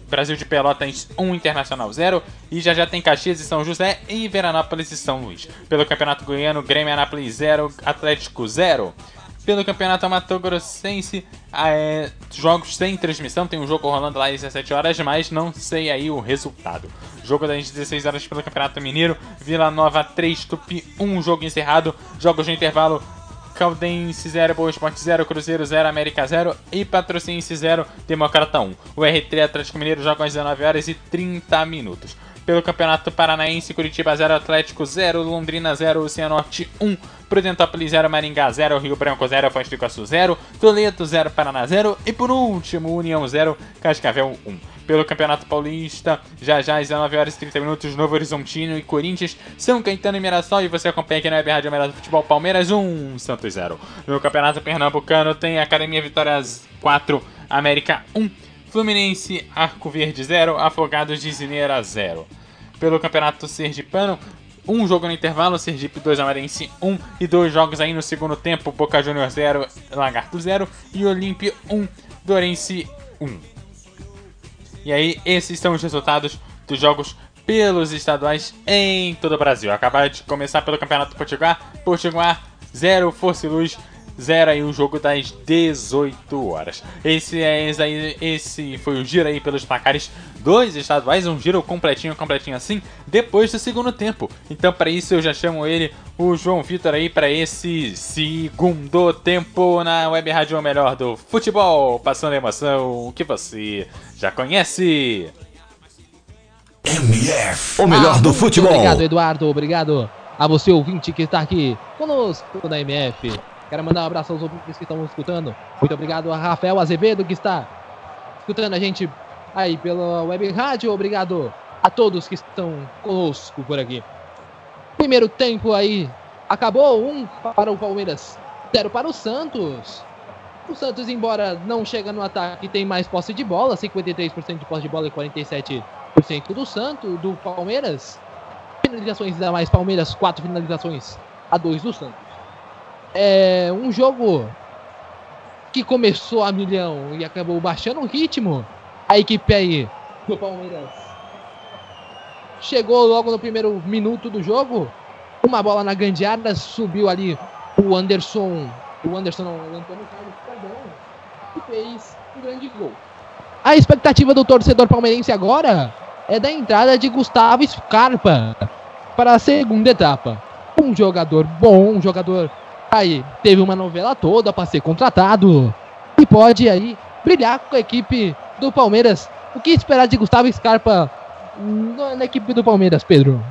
Brasil de Pelotas um, Internacional zero, e já já tem Caxias e São José e Veranópolis e São Luís. Pelo Campeonato Goiano, Grêmio Anápolis zero, Atlético zero. Pelo Campeonato Matogrossense, é, jogos sem transmissão, tem um jogo rolando lá às dezessete horas, mas não sei aí o resultado. Jogo das dezesseis horas pelo Campeonato Mineiro, Vila Nova três, Tupi um, jogo encerrado, jogos de intervalo, Caldense zero, Boa Esporte zero, Cruzeiro zero, América zero e Patrocinense zero, Democrata um. O R três Atlético Mineiro joga às dezenove horas e trinta minutos. Pelo Campeonato Paranaense, Curitiba zero, Atlético zero, Londrina zero, Cianorte um, Prudentópolis zero, Maringá zero, Rio Branco zero, Foz do Iguaçu zero, Toledo zero, Paraná zero e por último, União zero, Cascavel um. Pelo Campeonato Paulista, já já às dezenove horas e trinta minutos, Novo Horizontino e Corinthians, São Caetano e Mirassol, e você acompanha aqui na Web Rádio O Melhor do Futebol, Palmeiras um, Santos zero. No Campeonato Pernambucano tem Academia Vitórias quatro, América um, Fluminense, Arco Verde zero, Afogados de Zineira zero. Pelo Campeonato Sergipano, um jogo no intervalo, Sergipe dois, Amarense um, e dois jogos aí no segundo tempo, Boca Juniors zero, Lagarto zero, e Olímpio um, Dorense um. E aí, esses são os resultados dos jogos pelos estaduais em todo o Brasil. Acabaram de começar pelo Campeonato Potiguar, Potiguar zero, Força e Luz zero, aí o jogo das dezoito horas. Esse, é, esse, aí, esse foi o giro aí pelos placares dos estaduais, um giro completinho, completinho assim, depois do segundo tempo. Então para isso eu já chamo ele, o João Vitor, aí para esse segundo tempo na Web Rádio O Melhor do Futebol, passando a emoção que você já conhece. M F, o melhor ah, do futebol. Obrigado, Eduardo, obrigado a você, ouvinte, que está aqui conosco na M F. Quero mandar um abraço aos ouvintes que estão escutando. Muito obrigado a Rafael Azevedo, que está escutando a gente aí pela Web Rádio. Obrigado a todos que estão conosco por aqui. Primeiro tempo aí acabou. Um para o Palmeiras, zero para o Santos. O Santos, embora não chega no ataque, tem mais posse de bola. cinquenta e três por cento de posse de bola e quarenta e sete por cento do Santos, do Palmeiras. Finalizações a mais Palmeiras, quatro finalizações a dois do Santos. É um jogo que começou a milhão e acabou baixando o ritmo. A equipe aí do Palmeiras chegou logo no primeiro minuto do jogo. Uma bola na grande área, subiu ali o Anderson. O Anderson não, o Antônio Carlos, perdão, e fez um grande gol. A expectativa do torcedor palmeirense agora é da entrada de Gustavo Scarpa para a segunda etapa. Um jogador bom, um jogador... aí teve uma novela toda para ser contratado e pode aí brilhar com a equipe do Palmeiras. O que esperar de Gustavo Scarpa na equipe do Palmeiras, Pedro?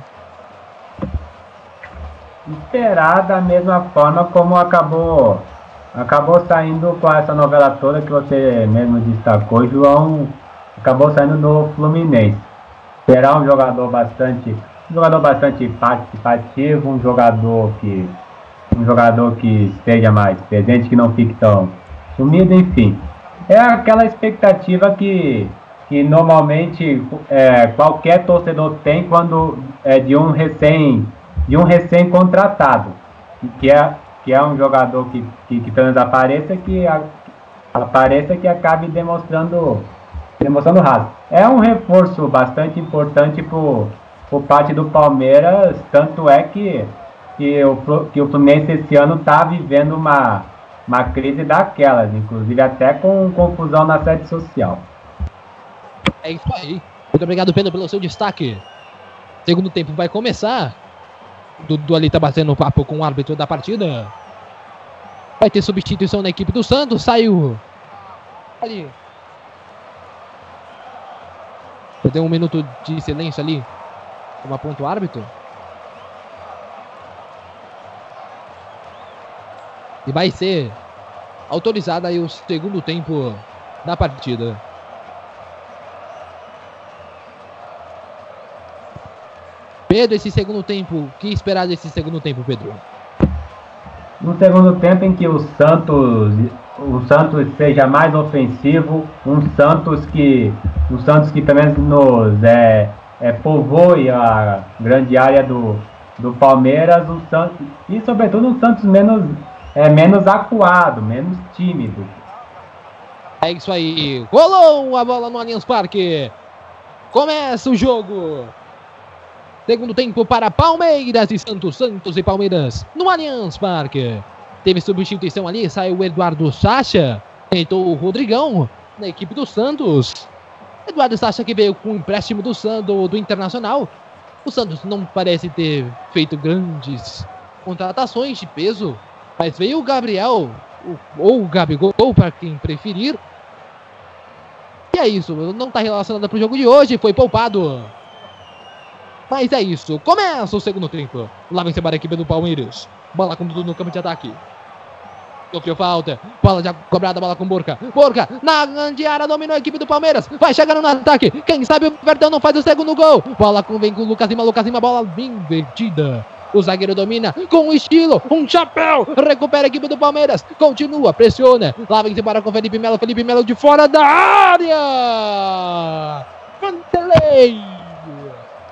Esperar da mesma forma como acabou, acabou saindo com essa novela toda que você mesmo destacou, João. Acabou saindo do Fluminense. Esperar um jogador bastante, um jogador bastante participativo, um jogador que um jogador que esteja mais presente, que não fique tão sumido, enfim. É aquela expectativa que, que normalmente é, qualquer torcedor tem quando é de um recém, de um recém-contratado, que é, que é um jogador que, que, que pelo menos apareça, que a, apareça que acabe demonstrando, demonstrando raso. É um reforço bastante importante por, por parte do Palmeiras, tanto é que Que o, que o Fluminense esse ano está vivendo uma, uma crise daquelas, inclusive até com confusão na sede social. É isso aí. Muito obrigado, Pedro, pelo seu destaque. Segundo tempo vai começar. Dudu ali está batendo papo com o árbitro da partida. Vai ter substituição na equipe do Santos. Saiu ali. Deu um minuto de silêncio ali. Como aponta o árbitro. E vai ser autorizado aí o segundo tempo da partida. Pedro, esse segundo tempo, o que esperar desse segundo tempo, Pedro? No segundo tempo em que o Santos, o Santos seja mais ofensivo, um Santos que, um Santos que pelo menos nos é, é, povoe a grande área do, do Palmeiras, um Santos, e sobretudo um Santos menos, é, menos acuado, menos tímido. É isso aí, rolou a bola no Allianz Parque, começa o jogo. Segundo tempo para Palmeiras e Santos, Santos e Palmeiras no Allianz Parque. Teve substituição ali, saiu o Eduardo Sacha, entrou o Rodrigão na equipe do Santos. Eduardo Sacha que veio com o empréstimo do Santos, do Internacional. O Santos não parece ter feito grandes contratações de peso, mas veio o Gabriel, ou o Gabigol, para quem preferir. E é isso, não está relacionado para o jogo de hoje, foi poupado. Mas é isso, começa o segundo tempo. Lá vem separar a equipe do Palmeiras. Bola com tudo no campo de ataque. Sofreu falta, bola já cobrada, bola com Borca. Borca, na grande área, dominou a equipe do Palmeiras. Vai chegando no ataque. Quem sabe o Verdão não faz o segundo gol. Bola com, vem com o Lucas Lima, Lucas Lima, bola invertida. O zagueiro domina com estilo, um chapéu, recupera a equipe do Palmeiras, continua, pressiona. Lá vem separar com Felipe Melo, Felipe Melo de fora da área. Cantelei.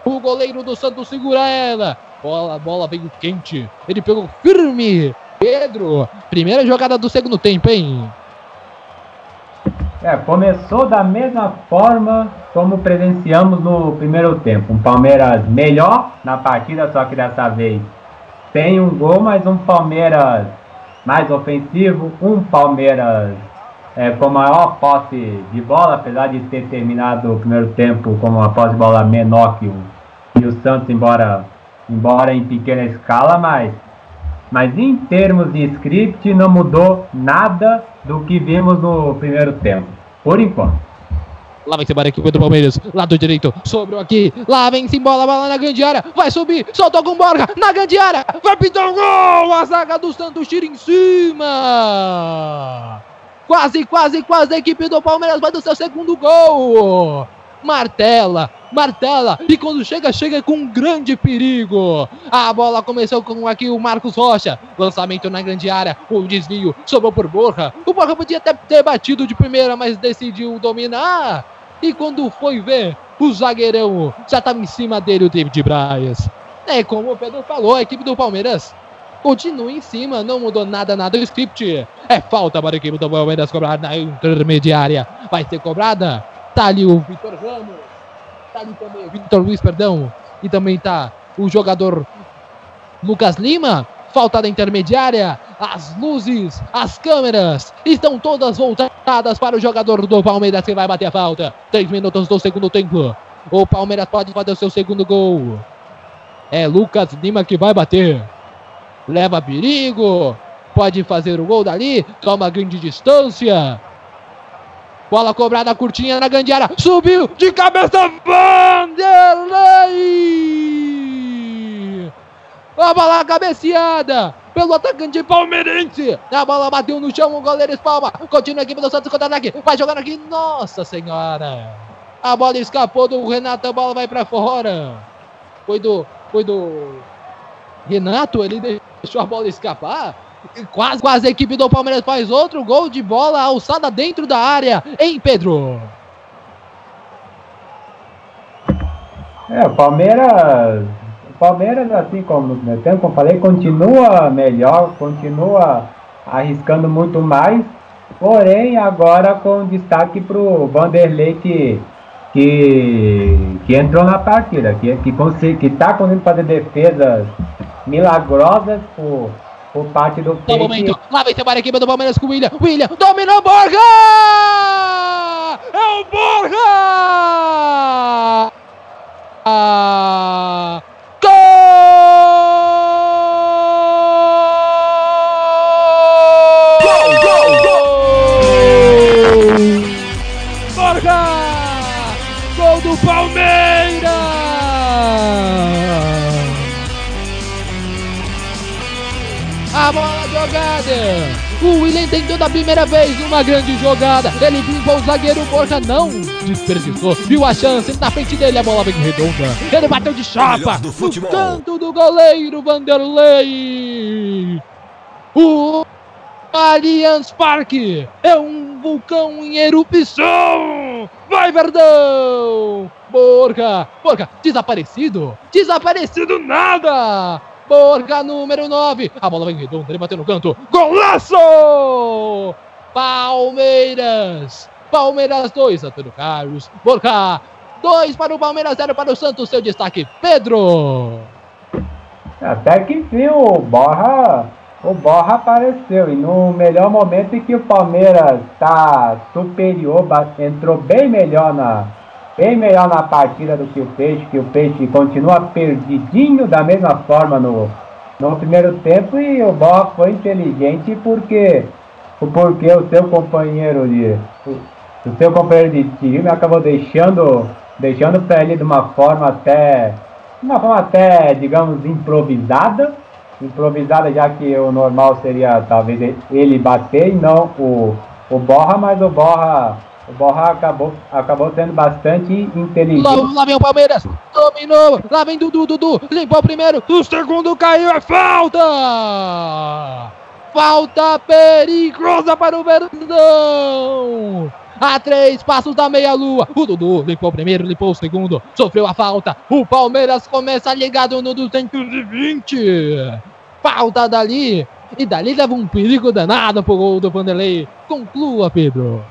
O goleiro do Santos segura ela. Bola, bola veio quente. Ele pegou firme. Pedro, primeira jogada do segundo tempo, hein? É, começou da mesma forma como presenciamos no primeiro tempo. Um Palmeiras melhor na partida, só que dessa vez tem um gol, mas um Palmeiras mais ofensivo. Um Palmeiras é, com maior posse de bola, apesar de ter terminado o primeiro tempo com uma posse de bola menor que o E o Santos, embora, embora em pequena escala, mas, mas em termos de script não mudou nada do que vimos no primeiro tempo, por enquanto. Lá vem separar a equipe do Palmeiras, lado direito, sobrou aqui, lá vem sem bola, bola na grande área, vai subir, soltou com Borja, na grande área, vai pintar um gol, a zaga do Santos tira em cima. Quase, quase, quase a equipe do Palmeiras vai do seu segundo gol. Martela, martela, e quando chega, chega com um grande perigo. A bola começou com aqui o Marcos Rocha, lançamento na grande área, o desvio sobrou por Borja. O Borja podia até ter batido de primeira, mas decidiu dominar. E quando foi ver, o zagueirão já estava em cima dele, o David Braz. É como o Pedro falou, a equipe do Palmeiras continua em cima, não mudou nada, nada o script. É falta para a equipe do Palmeiras cobrar na intermediária, vai ser cobrada. Tá ali o Vitor Ramos, tá ali também o Vitor Luiz, perdão, e também tá o jogador Lucas Lima. Falta da intermediária, as luzes, as câmeras estão todas voltadas para o jogador do Palmeiras que vai bater a falta. Três minutos do segundo tempo, o Palmeiras pode fazer o seu segundo gol. É Lucas Lima que vai bater, leva perigo, pode fazer o gol dali, toma grande distância. Bola cobrada curtinha na grande área. Subiu de cabeça. Vanderlei. A bola cabeceada pelo atacante palmeirense. A bola bateu no chão. O goleiro espalma. Continua a equipe do Santos contra aqui. Vai jogando aqui. Nossa Senhora. A bola escapou do Renato. A bola vai para fora. Foi do, foi do Renato. Ele deixou a bola escapar. Quase, quase a equipe do Palmeiras faz outro gol de bola alçada dentro da área, hein, Pedro? É, o Palmeiras, o Palmeiras, assim como no primeiro tempo, como eu falei, continua melhor, continua arriscando muito mais, porém agora com destaque para o Vanderlei que, que, que entrou na partida, que está que consegue, que tá conseguindo fazer defesas milagrosas por... por parte do Pedro. Momento. Lá vem separar a equipe do Palmeiras com o William. William dominou o Borja! É o Borja! Ah, gol! Gol! Gol! Gol! Borja! Gol do Palmeiras! A bola jogada jogada. O Willian tentou da primeira vez uma grande jogada. Ele limpou o zagueiro, Borja não desperdiçou. Viu a chance, na frente dele a bola bem redonda. Ele bateu de chapa do no canto do goleiro Vanderlei. O Allianz Parque é um vulcão em erupção. Vai, Verdão! Borja, Borja, desaparecido. Desaparecido nada. Borja, número nove. A bola vai redonda, ele bateu no canto. Golaço! Palmeiras. Palmeiras dois, Antônio Carlos. Borja, dois para o Palmeiras, zero para o Santos. Seu destaque, Pedro. Até que viu o Borja. O Borja apareceu e no melhor momento em que o Palmeiras está superior, entrou bem melhor na, bem melhor na partida do que o Peixe, que o Peixe continua perdidinho da mesma forma no, no primeiro tempo, e o Borja foi inteligente porque, porque o seu companheiro de, o seu companheiro de time acabou deixando, deixando para ele de uma forma até, uma forma até, digamos, improvisada. improvisada, já que o normal seria talvez ele bater e não o, o Borja, mas o Borja o Borja acabou, acabou sendo bastante inteligente. Lá, lá vem o Palmeiras, dominou, lá vem Dudu, Dudu, limpou o primeiro, o segundo caiu, é falta! Falta perigosa para o Verdão! A três passos da meia-lua. O Dudu limpou o primeiro, limpou o segundo. Sofreu a falta. O Palmeiras começa ligado no duzentos e vinte. Falta dali. E dali leva um perigo danado pro gol do Vanderlei. Conclua, Pedro.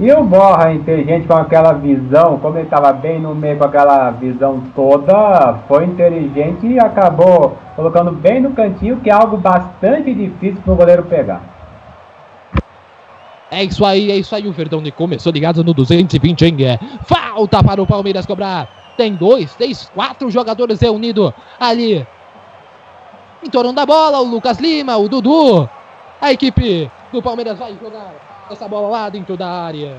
E o Borja, inteligente com aquela visão, como ele estava bem no meio com aquela visão toda, foi inteligente e acabou colocando bem no cantinho, que é algo bastante difícil pro goleiro pegar. É isso aí, é isso aí, o Verdão começou ligado no duzentos e vinte, hein? Falta para o Palmeiras cobrar. Tem dois, três, quatro jogadores reunidos ali em torno da bola, o Lucas Lima, o Dudu. A equipe do Palmeiras vai jogar essa bola lá dentro da área.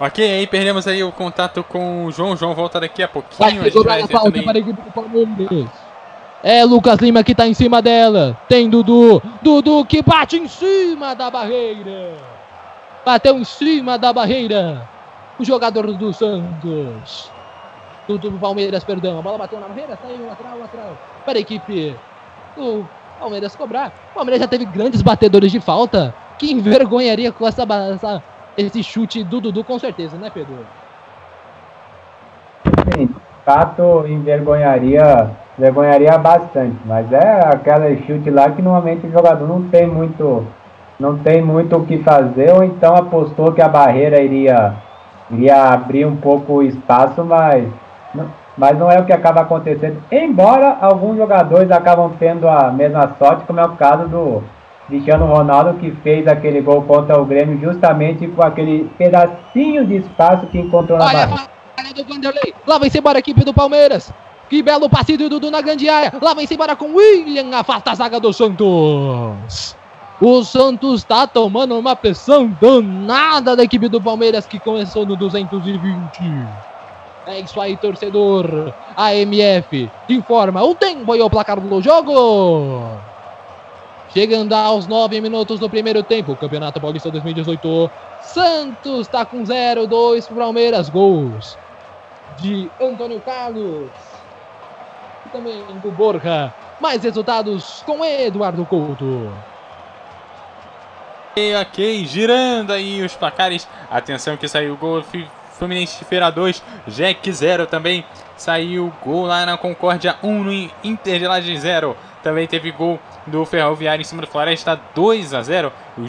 Ok, aí perdemos aí o contato com o João. João volta daqui a pouquinho. Vai cobrar a falta para a equipe do Palmeiras. É Lucas Lima que está em cima dela. Tem Dudu. Dudu que bate em cima da barreira. Bateu em cima da barreira. O jogador do Santos. Dudu do Palmeiras, perdão. A bola bateu na barreira, saiu lateral, lateral. Para a equipe do Palmeiras cobrar. O Palmeiras já teve grandes batedores de falta. Que envergonharia com essa... essa esse chute do Dudu, com certeza, né, Pedro? Sim, de fato, envergonharia, envergonharia bastante, mas é aquele chute lá que normalmente o jogador não tem muito, não tem muito o que fazer, ou então apostou que a barreira iria, iria abrir um pouco o espaço, mas não, mas não é o que acaba acontecendo, embora alguns jogadores acabam tendo a mesma sorte, como é o caso do Cristiano Ronaldo, que fez aquele gol contra o Grêmio justamente com aquele pedacinho de espaço que encontrou na Olha barra. A falha do Vanderlei. Lá vem-se embora a equipe do Palmeiras. Que belo passe do Dudu na grande área. Lá vem-se embora com o Willian. Afasta a zaga do Santos. O Santos está tomando uma pressão danada da equipe do Palmeiras, que começou no duzentos e vinte. É isso aí, torcedor. A M F informa o tempo e o placar do jogo. Chegando aos nove minutos do primeiro tempo, Campeonato Paulista dois mil e dezoito, Santos está com zero a dois para o Palmeiras, gols de Antônio Carlos e também do Borja. Mais resultados com Eduardo Couto. Ok, ok, girando aí os placares, atenção que saiu o gol, Fluminense Feira dois, Jack zero também, saiu o gol lá na Concórdia um, um, no Inter de Lages zero. Também teve gol do Ferroviário em cima do Floresta, dois a zero. O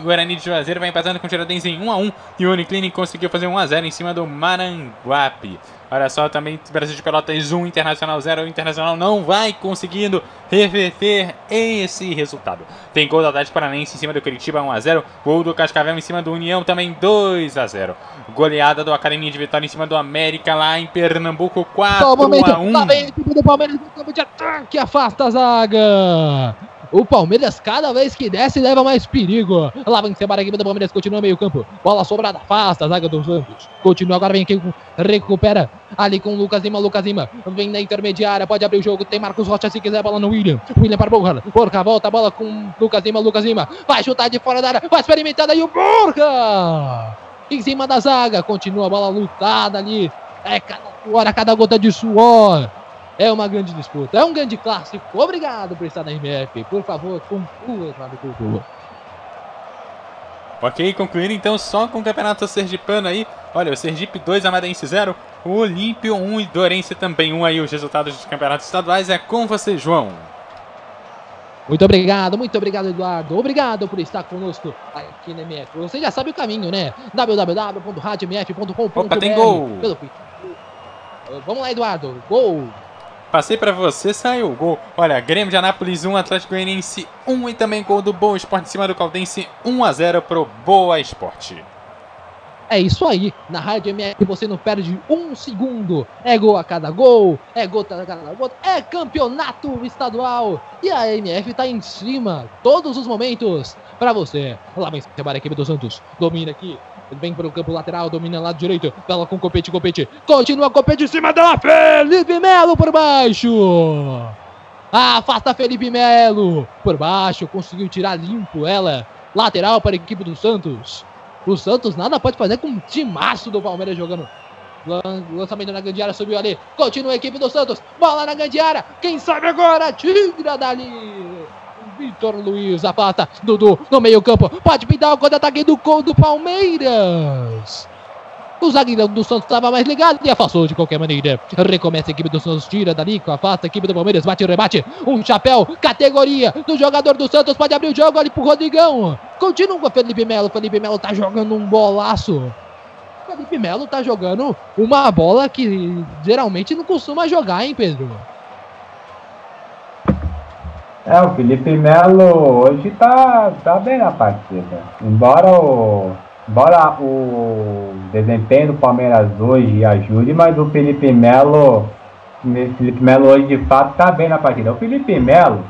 Guarani de Juazeiro vai empatando com o Tiradentes em um a um. E o Uniclinic conseguiu fazer um a zero em cima do Maranguape. Olha só, também Brasil de Pelotas um, Internacional zero. O Internacional não vai conseguindo reverter esse resultado. Tem gol do Atlético Paranaense em cima do Curitiba, um a zero. Gol do Cascavel em cima do União, também dois a zero. Goleada do Academia de Vitória em cima do América, lá em Pernambuco, quatro a um. Lá vem a equipe do Palmeiras no campo de ataque, afasta a zaga. O Palmeiras, cada vez que desce, leva mais perigo. Lá vem Sebara, a equipe do Palmeiras, continua meio campo. Bola sobrada, afasta a zaga do Santos. Continua, agora vem aqui, recupera ali com o Lucas Lima. Lucas Lima vem na intermediária, pode abrir o jogo. Tem Marcos Rocha, se quiser, bola no William. William para o Borja. Borja volta a bola com Lucas Lima. Lucas Lima vai chutar de fora da área, vai experimentar aí o Borja. Em cima da zaga, continua a bola lutada ali. É cada hora, cada gota de suor. É uma grande disputa, é um grande clássico. Obrigado por estar na R B F. Por favor, conclua, Eduardo Couto. Ok, concluindo então só com o campeonato sergipano aí. Olha, o Sergipe dois, Amadense zero, o Olímpio um e Dourense também um aí. Os resultados dos campeonatos estaduais é com você, João. Muito obrigado, muito obrigado, Eduardo. Obrigado por estar conosco aqui na M F. Você já sabe o caminho, né? w w w ponto rádio m f ponto com ponto b r. Opa, tem gol. Vamos lá, Eduardo. Gol. Passei pra você, saiu o gol. Olha, Grêmio de Anápolis um, Atlético Goianiense um e também gol do Boa Esporte em cima do Caldense um a zero pro Boa Esporte. É isso aí, na Rádio M F você não perde um segundo. É gol a cada gol, é gota a cada gota, é campeonato estadual. E a M F tá em cima, todos os momentos, pra você. Lá vem a equipe do Santos, domina aqui. Vem para o campo lateral, domina lado direito. Bola com o Copete, Copete. Continua Copete em cima da Felipe Melo por baixo. Afasta Felipe Melo por baixo. Conseguiu tirar limpo ela. Lateral para a equipe do Santos. O Santos nada pode fazer com um timaço do Palmeiras jogando. Lançamento na grande área, subiu ali. Continua a equipe do Santos. Bola na grande área. Quem sabe agora? Tira dali. Vitor Luiz, afasta, Dudu, no meio campo, pode pintar o contra-ataque do gol do Palmeiras. O zagueirão do Santos estava mais ligado e afastou de qualquer maneira. Recomeça a equipe do Santos, tira dali, afasta a equipe do Palmeiras, bate e rebate. Um chapéu, categoria do jogador do Santos, pode abrir o jogo ali pro Rodrigão. Continua com o Felipe Melo, Felipe Melo tá jogando um bolaço. Felipe Melo tá jogando uma bola que geralmente não costuma jogar, hein, Pedro? É, o Felipe Melo hoje tá, tá bem na partida. Embora o, embora o desempenho do Palmeiras hoje ajude, mas o Felipe Melo, o Felipe Melo hoje de fato tá bem na partida. O Felipe Melo,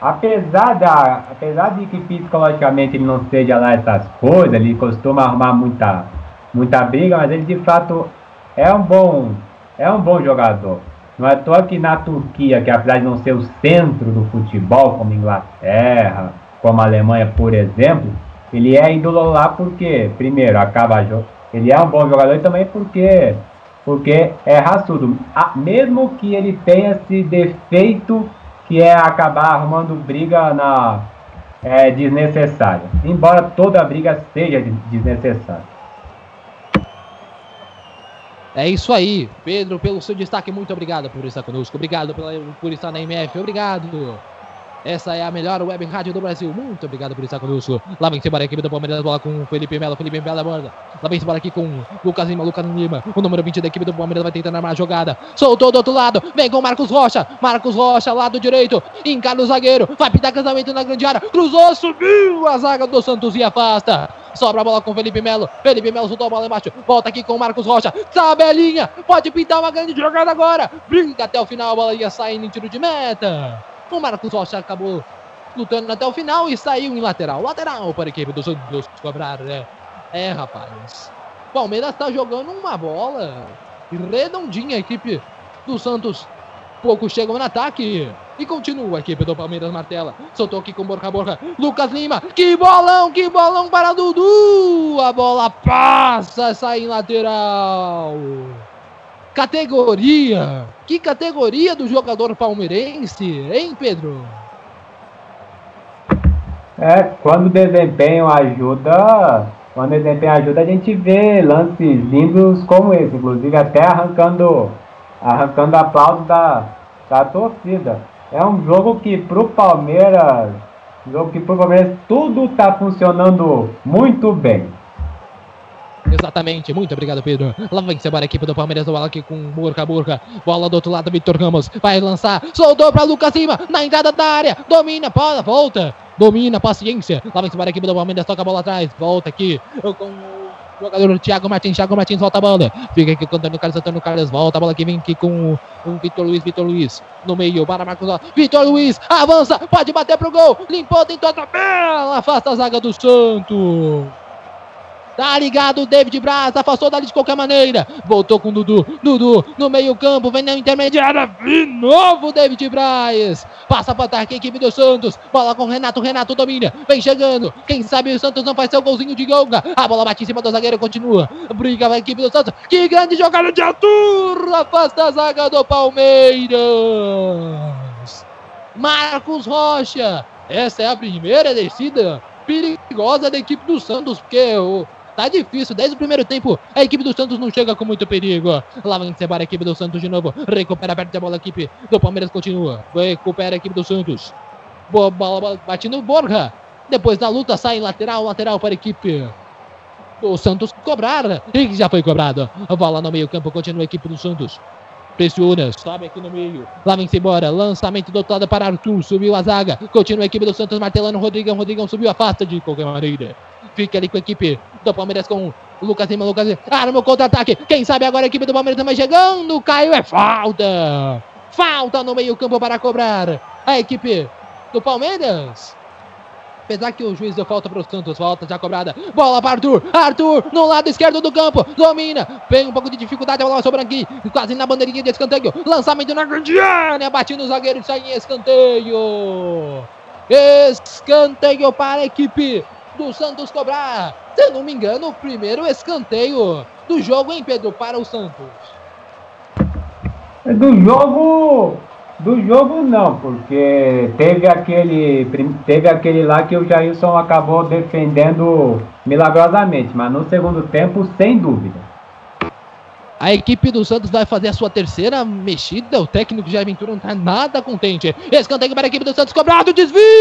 apesar, da, apesar de que psicologicamente ele não seja lá essas coisas, ele costuma arrumar muita, muita briga, mas ele de fato é um bom, é um bom jogador. Não é à toa que na Turquia, que apesar de não ser o centro do futebol, como Inglaterra, como Alemanha, por exemplo, ele é ídolo lá porque, primeiro, acaba jo- ele é um bom jogador e também porque, porque é raçudo. Mesmo que ele tenha esse defeito que é acabar arrumando briga na, é, desnecessária. Embora toda briga seja desnecessária. É isso aí, Pedro, pelo seu destaque, muito obrigado por estar conosco, obrigado pela, por estar na M F, obrigado. Essa é a melhor web rádio do Brasil, muito obrigado por estar conosco. Lá vem embora a equipe do Palmeiras, bola com o Felipe Melo, Felipe Melo aborda. Lá vem embora aqui com o Lucas Lima, Lucas Lima, o número vinte da equipe do Palmeiras vai tentando armar a jogada. Soltou do outro lado, vem com o Marcos Rocha, Marcos Rocha, lado direito, encara o zagueiro, vai pintar cruzamento na grande área, cruzou, subiu a zaga do Santos e afasta. Sobra a bola com o Felipe Melo. Felipe Melo soltou a bola embaixo. Volta aqui com o Marcos Rocha. Tabelinha. Pode pintar uma grande jogada agora. Brinca até o final. A bola ia saindo em tiro de meta. O Marcos Rocha acabou lutando até o final e saiu em lateral. Lateral para a equipe dos dos cobrar, né? É, rapaz. Palmeiras está jogando uma bola redondinha. A equipe do Santos pouco chegam no ataque. E continua a equipe do Palmeiras martela. Soltou aqui com Borja Borja. Lucas Lima. Que bolão, que bolão para Dudu. A bola passa, sai em lateral. Categoria. Que categoria do jogador palmeirense, hein, Pedro? É, quando o desempenho ajuda, quando o desempenho ajuda, a gente vê lances lindos como esse. Inclusive até arrancando, arrancando aplausos da, da torcida. É um jogo que pro Palmeiras, um jogo que pro Palmeiras tudo tá funcionando muito bem. Exatamente, muito obrigado, Pedro. Lá vem embora a equipe do Palmeiras, bola aqui com Borja Borja. Bola do outro lado, Victor Ramos vai lançar, soltou para Lucas Lima na entrada da área, domina, bola, volta, domina, paciência. Lá vem embora a equipe do Palmeiras, toca a bola atrás, volta aqui com o Jogador Thiago Martins, Thiago Martins volta a bola. Fica aqui com o Antônio Carlos, Antônio Carlos volta a bola, que vem aqui com o, o Vitor Luiz, Vitor Luiz. No meio, para Marcos Alves. Vitor Luiz avança, pode bater pro gol. Limpou, tentou a tabela, afasta a zaga do Santos. Tá ligado o David Braz, afastou dali de qualquer maneira. Voltou com o Dudu. Dudu no meio-campo, vem na intermediária. De novo David Braz. Passa para ataque a equipe do Santos. Bola com o Renato. Renato domina. Vem chegando. Quem sabe o Santos não faz seu golzinho de gonga. A bola bate em cima do zagueiro. Continua. Briga a equipe do Santos. Que grande jogada de Arthur. Afasta a zaga do Palmeiras. Marcos Rocha. Essa é a primeira descida perigosa da equipe do Santos, porque o. Tá difícil, desde o primeiro tempo a equipe do Santos não chega com muito perigo. Lá vai encebar a equipe do Santos de novo. Recupera perto a bola a equipe do Palmeiras, continua. Recupera a equipe do Santos. Boa bola, bola bate no Borja. Depois da luta sai lateral, lateral para a equipe do Santos cobrar. E já foi cobrado. Bola no meio campo, continua a equipe do Santos. Pressiona, sobe aqui no meio. Lá vem-se embora, lançamento do outro lado para Arthur. Subiu a zaga, continua a equipe do Santos martelando. Rodrigão, Rodrigão subiu, afasta de qualquer maneira. Fica ali com a equipe do Palmeiras com o Lucas Lima, Lucas Lima. Arma o contra-ataque, quem sabe agora a equipe do Palmeiras também chegando. Caiu, é falta. Falta no meio campo para cobrar a equipe do Palmeiras. Apesar que o juiz deu falta para o Santos, falta já cobrada. Bola para Arthur, Arthur no lado esquerdo do campo, domina. Tem um pouco de dificuldade, a bola sobrando aqui, quase na bandeirinha de escanteio. Lançamento na grande área, batindo o zagueiro e sai em escanteio. Escanteio para a equipe do Santos cobrar. Se não me engano, o primeiro escanteio do jogo, hein, Pedro, para o Santos. Do jogo... Do jogo não, porque teve aquele, teve aquele lá que o Jailson acabou defendendo milagrosamente, mas no segundo tempo, sem dúvida. A equipe do Santos vai fazer a sua terceira mexida, o técnico Jair Ventura não está nada contente. Escanteio para a equipe do Santos, cobrado, desvio!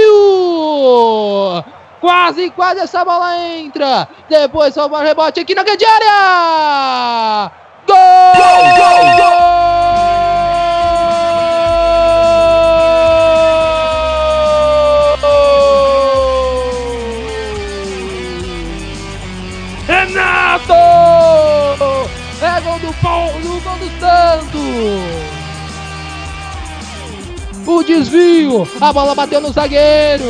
Quase, quase essa bola entra, depois só o rebote aqui na grande área! Gol! Gol! Gol! Gol! Renato! É gol do Paulo, gol do Santos! O desvio, a bola bateu no zagueiro.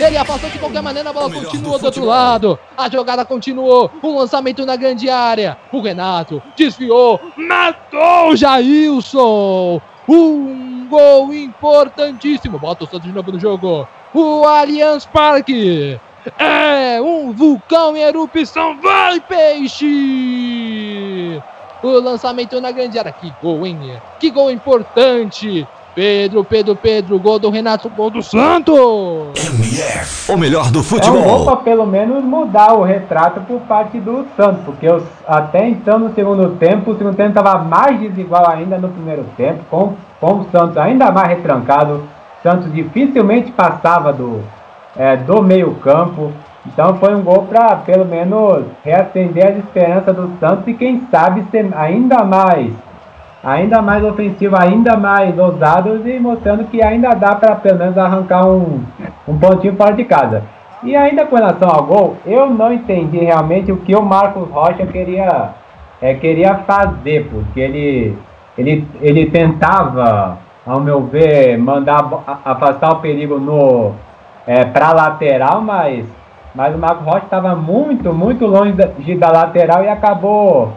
Ele afastou de qualquer maneira, a bola continuou do outro lado. A jogada continuou, um lançamento na grande área. O Renato desviou, matou o Jailson! Um gol importantíssimo. Bota o Santos de novo no jogo. O Allianz Parque é um vulcão em erupção. Vai, Peixe! O lançamento na grande área. Que gol, hein? Que gol importante. Pedro, Pedro, Pedro. Gol do Renato. Gol do Santos. O melhor do futebol. É um gol para pelo menos mudar o retrato por parte do Santos. Porque eu, até então no segundo tempo, o segundo tempo estava mais desigual ainda no primeiro tempo. Com, com o Santos ainda mais retrancado. Santos dificilmente passava do... É, do meio campo. Então foi um gol para pelo menos reacender as esperanças do Santos e quem sabe ser ainda mais ainda mais ofensivo, ainda mais ousado e mostrando que ainda dá para pelo menos arrancar um, um pontinho fora de casa. E ainda com relação ao gol, eu não entendi realmente o que o Marcos Rocha queria, é, queria fazer, porque ele, ele, ele tentava, ao meu ver, mandar afastar o perigo no É, para a lateral, mas, mas o Marco Rocha estava muito, muito longe da, da lateral e acabou,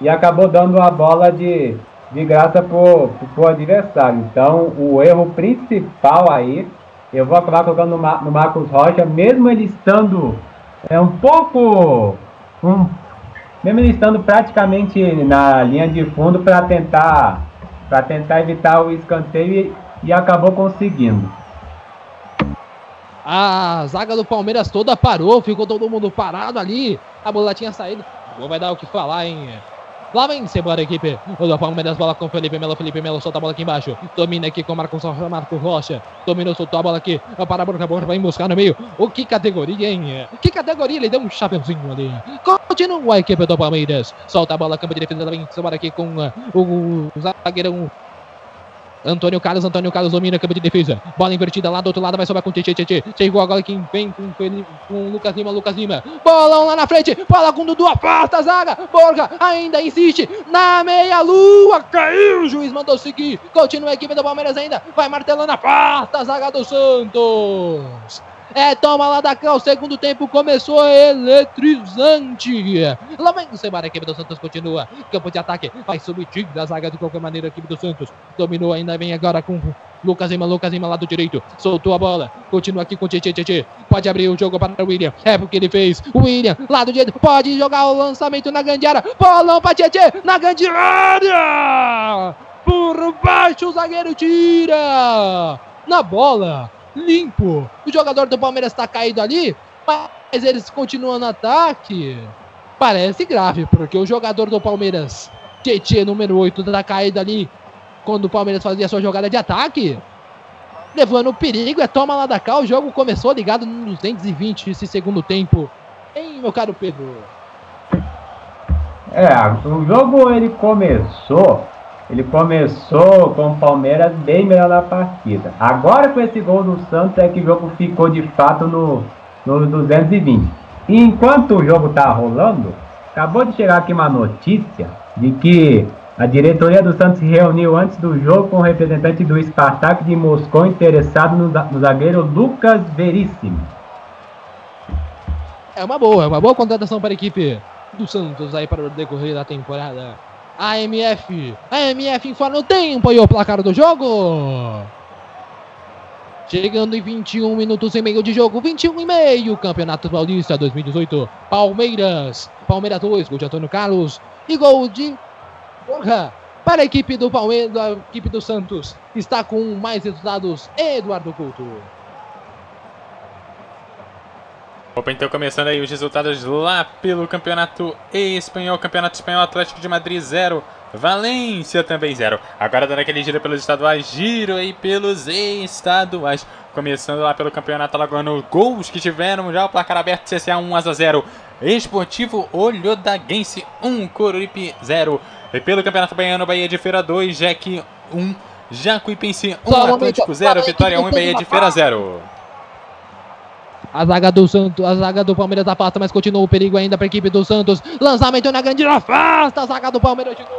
e acabou dando a bola de, de graça para o adversário. Então, o erro principal aí, eu vou acabar colocando no, no Marcos Rocha, mesmo ele estando é, um pouco... Um, mesmo ele estando praticamente na linha de fundo para tentar, para tentar evitar o escanteio e, e acabou conseguindo. A zaga do Palmeiras toda parou, ficou todo mundo parado ali. A bola tinha saído. Não vai dar o que falar, hein? Lá vem embora a equipe do Palmeiras, bola com o Felipe Melo, Felipe Melo solta a bola aqui embaixo, domina aqui com o Marcos, Marcos Rocha, dominou, soltou a bola aqui, para a boca, vai buscar no meio. O que categoria, hein? Que categoria, ele deu um chapeuzinho ali. Continua a equipe do Palmeiras, solta a bola, campo de defesa, lá vem embora aqui com o zagueirão Antônio Carlos, Antônio Carlos domina, campo de defesa. Bola invertida lá do outro lado, vai sobrar com o Tchê, Tchê, Tchê. Chegou agora quem vem com, com o Lucas Lima, Lucas Lima. Bolão lá na frente, bola com o Dudu, afasta a zaga. Borga ainda insiste na meia-lua, caiu, o juiz mandou seguir. Continua a equipe do Palmeiras ainda, vai martelando, afasta a zaga do Santos. É, toma lá da cá, o segundo tempo começou eletrizante. Lá vem o Semar, a equipe do Santos continua. Campo de ataque, vai subir da zaga de qualquer maneira, a equipe do Santos. Dominou ainda, vem agora com Lucas Lima, Lucas Lima lá do direito. Soltou a bola, continua aqui com o Tchê. Pode abrir o jogo para o William, é porque ele fez. O William, lá do direito, pode jogar o lançamento na grande área. Bolão para Tchê, na grande área. Por baixo o zagueiro tira. Na bola. Limpo, o jogador do Palmeiras tá caído ali, mas eles continuam no ataque. Parece grave, porque o jogador do Palmeiras, Tietê, número oito, tá caído ali, quando o Palmeiras fazia sua jogada de ataque, levando o perigo, é toma lá da cá. O jogo começou ligado nos duzentos e vinte, esse segundo tempo, hein, meu caro Pedro? É, o jogo ele começou... Ele começou com o Palmeiras bem melhor na partida. Agora com esse gol do Santos é que o jogo ficou de fato no, no duzentos e vinte. E enquanto o jogo tá rolando, acabou de chegar aqui uma notícia de que a diretoria do Santos se reuniu antes do jogo com o representante do Spartak de Moscou interessado no, no zagueiro Lucas Veríssimo. É uma boa, é uma boa contratação para a equipe do Santos aí para o decorrer da temporada. A M F, A M F informa o tempo e o placar do jogo. Chegando em vinte e um minutos e meio de jogo, vinte e um e meio, Campeonato Paulista dois mil e dezoito, Palmeiras, Palmeiras dois, gol de Antônio Carlos e gol de Borja para a equipe do Palmeiras. A equipe do Santos está com mais resultados, Eduardo Couto. Opa, então começando aí os resultados lá pelo Campeonato Espanhol. Campeonato Espanhol, Atlético de Madrid zero, Valência também zero. Agora dando aquele giro pelos estaduais, giro aí pelos estaduais. Começando lá pelo Campeonato Alagoano, gols que tiveram já o placar aberto, C S A um, Asa zero, Esportivo Olhodaguense um, Coruripe zero. E pelo Campeonato Baiano, Bahia de Feira dois, Jack um, Jacuipense um, Atlético zero, Vitória um e Bahia de Feira zero. A zaga do Santos, a zaga do Palmeiras afasta, mas continua o perigo ainda para a equipe do Santos. Lançamento na grande, afasta a zaga do Palmeiras de novo.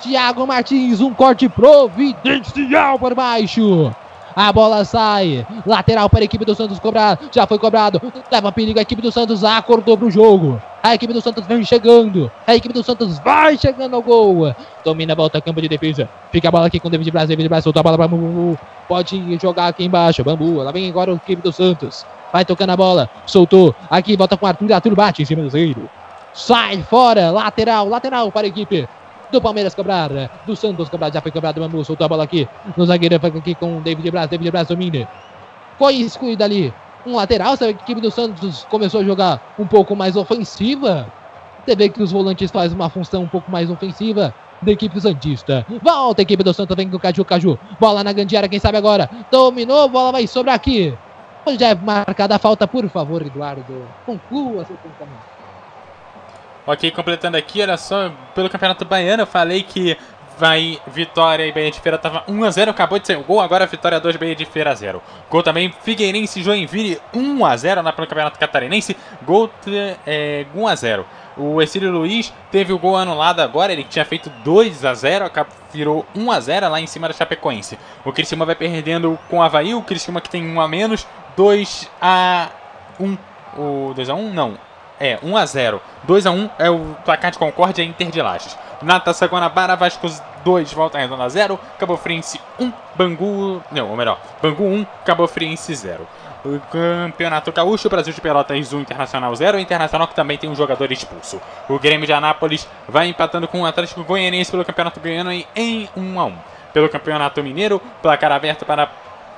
Thiago Martins, um corte providencial por baixo. A bola sai, lateral para a equipe do Santos cobrar, já foi cobrado, leva perigo a equipe do Santos, acordou para o jogo. A equipe do Santos vem chegando, a equipe do Santos vai chegando ao gol. Domina, volta campo de defesa, fica a bola aqui com o David Braz, David Braz solta a bola para Bambu, pode jogar aqui embaixo, Bambu, lá vem agora a equipe do Santos, vai tocando a bola, soltou, aqui volta com o Arthur, Arthur bate em cima do zagueiro, sai fora, lateral, lateral para a equipe do Palmeiras cobrar, do Santos cobrar, já foi cobrado o Bambu, soltou a bola aqui, no zagueiro aqui com o David Braz, David Braz domina, foi excluído ali, um lateral, sabe, a equipe do Santos começou a jogar um pouco mais ofensiva, você vê que os volantes fazem uma função um pouco mais ofensiva, da equipe santista, volta a equipe do Santos, vem com o Caju, Caju, bola na grande área, quem sabe agora, dominou, bola vai sobrar aqui, já é marcada a falta, por favor Eduardo, conclua seu pensamento. Ok, completando aqui, olha só, pelo Campeonato Baiano, eu falei que vai Vitória e Bahia de Feira tava um a zero, acabou de sair o gol, agora Vitória dois, Bahia de Feira zero. Gol também, Figueirense e Joinville um a zero na pelo Campeonato Catarinense, gol é, um a zero. O Exílio Luiz teve o gol anulado agora, ele tinha feito dois a zero, virou um a zero lá em cima da Chapecoense. O Criciúma vai perdendo com o Avaí, o Criciúma que tem um a menos, dois a um, o dois a um não. É, um a zero. dois a um é o placar de Concórdia e Inter de Lages. Na Taça Guanabara, Vasco dois, Volta Redonda zero, Cabo Friense um, Bangu... Não, ou melhor, Bangu um, Cabo Friense zero. O Campeonato Gaúcho, Brasil de Pelotas um, Internacional zero. Internacional que também tem um jogador expulso. O Grêmio de Anápolis vai empatando com o Atlético Goianiense pelo Campeonato Goiano em um a um. Pelo Campeonato Mineiro, placar aberto para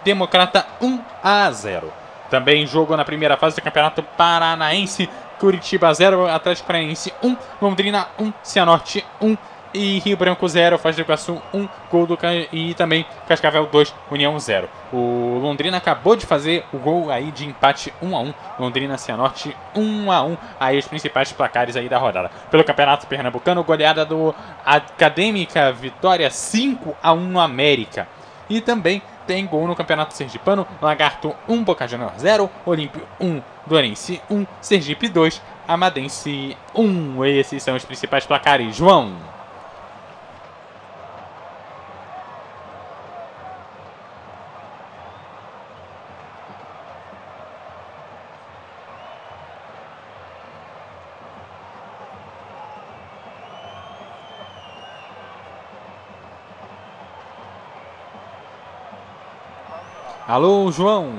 Democrata um a zero. Também jogo na primeira fase do Campeonato Paranaense, Curitiba zero, Atlético Paranaense um, Londrina um, Cianorte um, e Rio Branco zero, Foz do Iguaçu um, gol do Can... e também Cascavel dois, União zero. O Londrina acabou de fazer o gol aí de empate um a um, Londrina Cianorte um a um, aí os principais placares aí da rodada. Pelo Campeonato Pernambucano, goleada do Acadêmica Vitória cinco a um no América. E também tem gol no Campeonato Sergipano, Lagarto um, Boca Juniors zero, Olímpio um, Dorense um, Sergipe dois, Amadense um. Esses são os principais placares, João. Alô, João.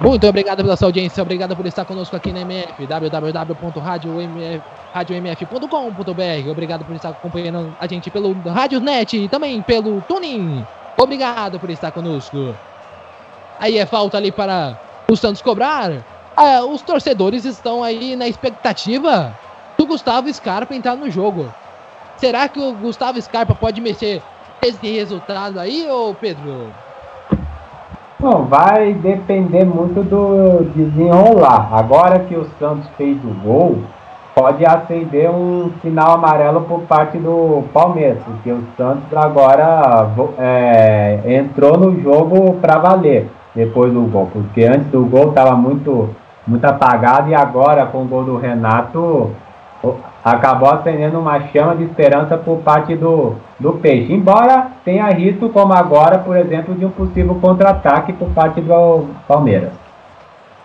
Muito obrigado pela sua audiência, obrigado por estar conosco aqui na M F, w w w ponto rádio m f ponto com ponto b r. Obrigado por estar acompanhando a gente pelo RádioNet e também pelo TuneIn. Obrigado por estar conosco. Aí é falta ali para o Santos cobrar. Ah, os torcedores estão aí na expectativa do Gustavo Scarpa entrar no jogo. Será que o Gustavo Scarpa pode mexer esse resultado aí, ô Pedro? Não, vai depender muito do desenrolar. Agora que o Santos fez o gol, pode acender um sinal amarelo por parte do Palmeiras, porque o Santos agora é, entrou no jogo para valer depois do gol, porque antes do gol estava muito, muito apagado, e agora com o gol do Renato acabou acendendo uma chama de esperança por parte do, do Peixe, embora tenha risco, como agora, por exemplo, de um possível contra-ataque por parte do Palmeiras.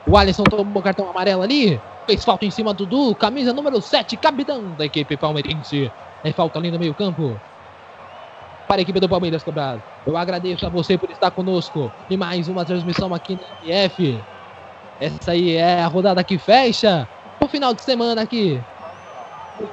O Alisson tomou o cartão amarelo ali, fez falta em cima do Dudu, camisa número sete, capitão da equipe palmeirense. É falta ali no meio campo para a equipe do Palmeiras cobrar. Eu agradeço a você por estar conosco e mais uma transmissão aqui na M F. Essa aí é a rodada que fecha o final de semana aqui.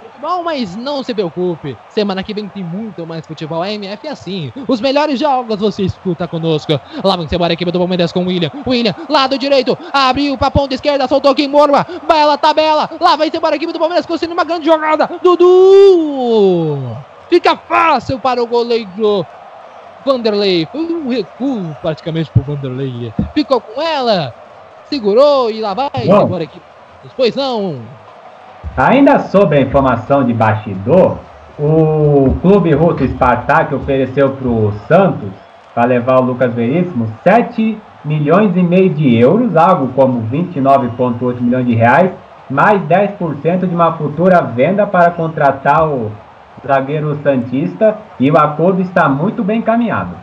Futebol, mas não se preocupe, semana que vem tem muito mais futebol. A M F é assim, os melhores jogos você escuta conosco. Lá vem embora a equipe do Palmeiras com o William. William, lado direito, abriu pra ponta esquerda, soltou aqui em Morma, bela tabela. Lá vai embora a equipe do Palmeiras, conseguindo uma grande jogada. Dudu! Fica fácil para o goleiro Vanderlei. Foi um recuo praticamente pro Vanderlei. Ficou com ela, segurou e lá vai embora a equipe. Pois não. Ainda sobre a informação de bastidor, o clube russo Spartak ofereceu para o Santos, para levar o Lucas Veríssimo, sete milhões e meio de euros, algo como vinte e nove vírgula oito milhões de reais, mais dez por cento de uma futura venda para contratar o zagueiro santista, e o acordo está muito bem encaminhado.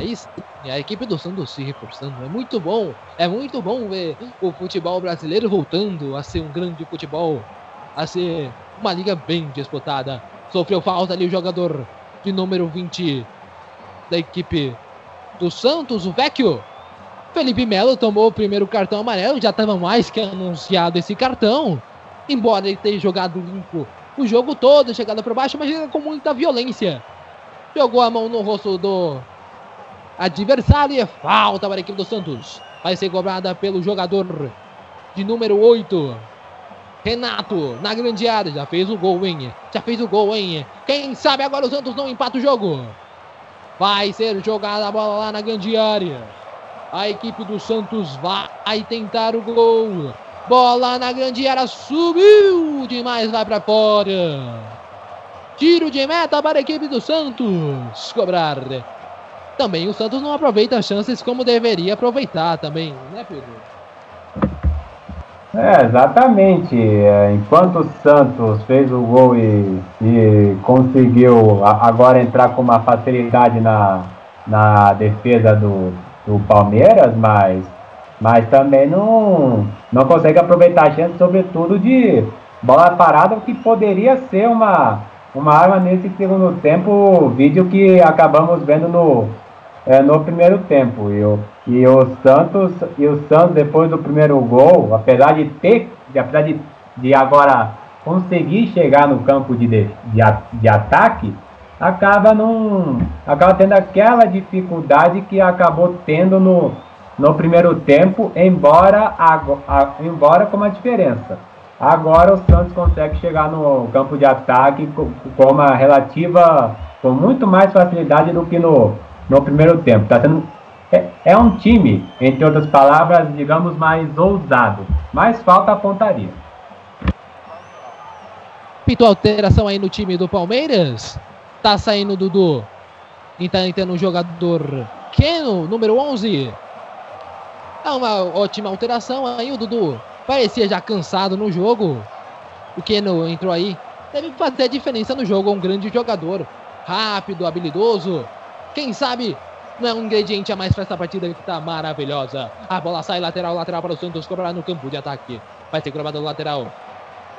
Aí sim, a equipe do Santos se reforçando, é muito bom, é muito bom ver o futebol brasileiro voltando a ser um grande futebol, a ser uma liga bem disputada. Sofreu falta ali o jogador de número vinte da equipe do Santos, o Vecchio. Felipe Melo tomou o primeiro cartão amarelo, já estava mais que anunciado esse cartão, embora ele tenha jogado limpo o jogo todo, chegada para baixo, mas chega com muita violência. Jogou a mão no rosto do adversário e é falta para a equipe do Santos. Vai ser cobrada pelo jogador de número oito, Renato, na grande área. Já fez o gol, hein? Já fez o gol, hein? Quem sabe agora o Santos não empata o jogo. Vai ser jogada a bola lá na grande área. A equipe do Santos vai tentar o gol. Bola na grande área, subiu demais lá para fora. Tiro de meta para a equipe do Santos cobrar. Também o Santos não aproveita as chances como deveria aproveitar também, né, Pedro? É, exatamente. Enquanto o Santos fez o gol e, e conseguiu agora entrar com uma facilidade na, na defesa do, do Palmeiras, mas, mas também não, não consegue aproveitar a chance, sobretudo de bola parada, o que poderia ser uma, uma arma nesse segundo tempo, o vídeo que acabamos vendo no... É, no primeiro tempo. E o, e o Santos e o Santos depois do primeiro gol, apesar de ter de, apesar de, de agora conseguir chegar no campo de, de, de ataque, acaba, num, acaba tendo aquela dificuldade que acabou tendo no, no primeiro tempo, embora, embora com uma diferença. Agora o Santos consegue chegar no campo de ataque com uma relativa, com muito mais facilidade do que no, no primeiro tempo. Tá sendo, é, é um time, entre outras palavras, digamos, mais ousado, mas falta a pontaria. Pintou alteração aí no time do Palmeiras, tá saindo o Dudu, então entrando um jogador Keno, número onze. É uma ótima alteração aí, o Dudu parecia já cansado no jogo. O Keno entrou aí. Deve fazer a diferença no jogo. É um grande jogador. Rápido, habilidoso. Quem sabe não é um ingrediente a mais para essa partida que tá maravilhosa. A bola sai lateral, lateral para o Santos. Cobrar no campo de ataque. Vai ser cobrado o lateral.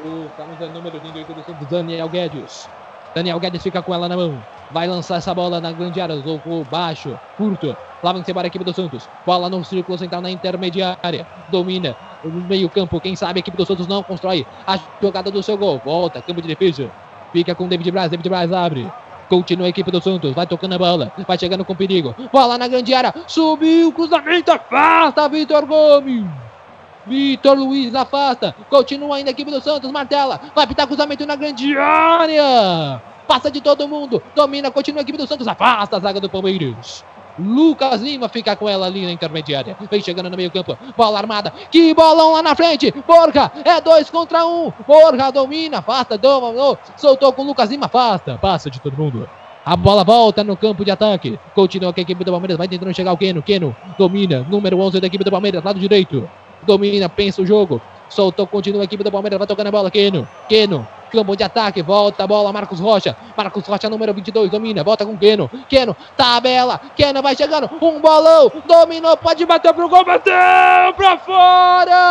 O camisa número vinte e oito do Santos, Daniel Guedes. Daniel Guedes fica com ela na mão. Vai lançar essa bola na grande área. Jogou baixo, curto. Lá vem embora a equipe do Santos. Bola no círculo central na intermediária. Domina no meio campo. Quem sabe a equipe do Santos não constrói a jogada do seu gol. Volta, campo de defesa. Fica com o David Braz. David Braz abre. Continua a equipe do Santos. Vai tocando a bola. Vai chegando com perigo. Bola na grande área. Subiu, cruzamento. Afasta, Vitor Gomes. Vitor Luiz afasta. Continua ainda a equipe do Santos. Martela. Vai pitar cruzamento na grande área. Passa de todo mundo. Domina, continua a equipe do Santos. Afasta a zaga do Palmeiras. Lucas Lima fica com ela ali na intermediária. Vem chegando no meio campo. Bola armada. Que bolão lá na frente. Borja. É dois contra um. Borja domina. Afasta. Domou. Soltou com o Lucas Lima. Afasta. Passa de todo mundo. A bola volta no campo de ataque. Continua com a equipe do Palmeiras. Vai tentando chegar o Keno. Keno domina. Número onze da equipe do Palmeiras. Lado direito. Domina. Pensa o jogo. Soltou. Continua a equipe do Palmeiras. Vai tocando a bola. Keno. Keno. Campo de ataque, volta a bola, Marcos Rocha. Marcos Rocha, número vinte e dois, domina, volta com Keno. Keno, tabela, Keno vai chegando, um bolão, dominou, pode bater pro gol, bateu pra fora!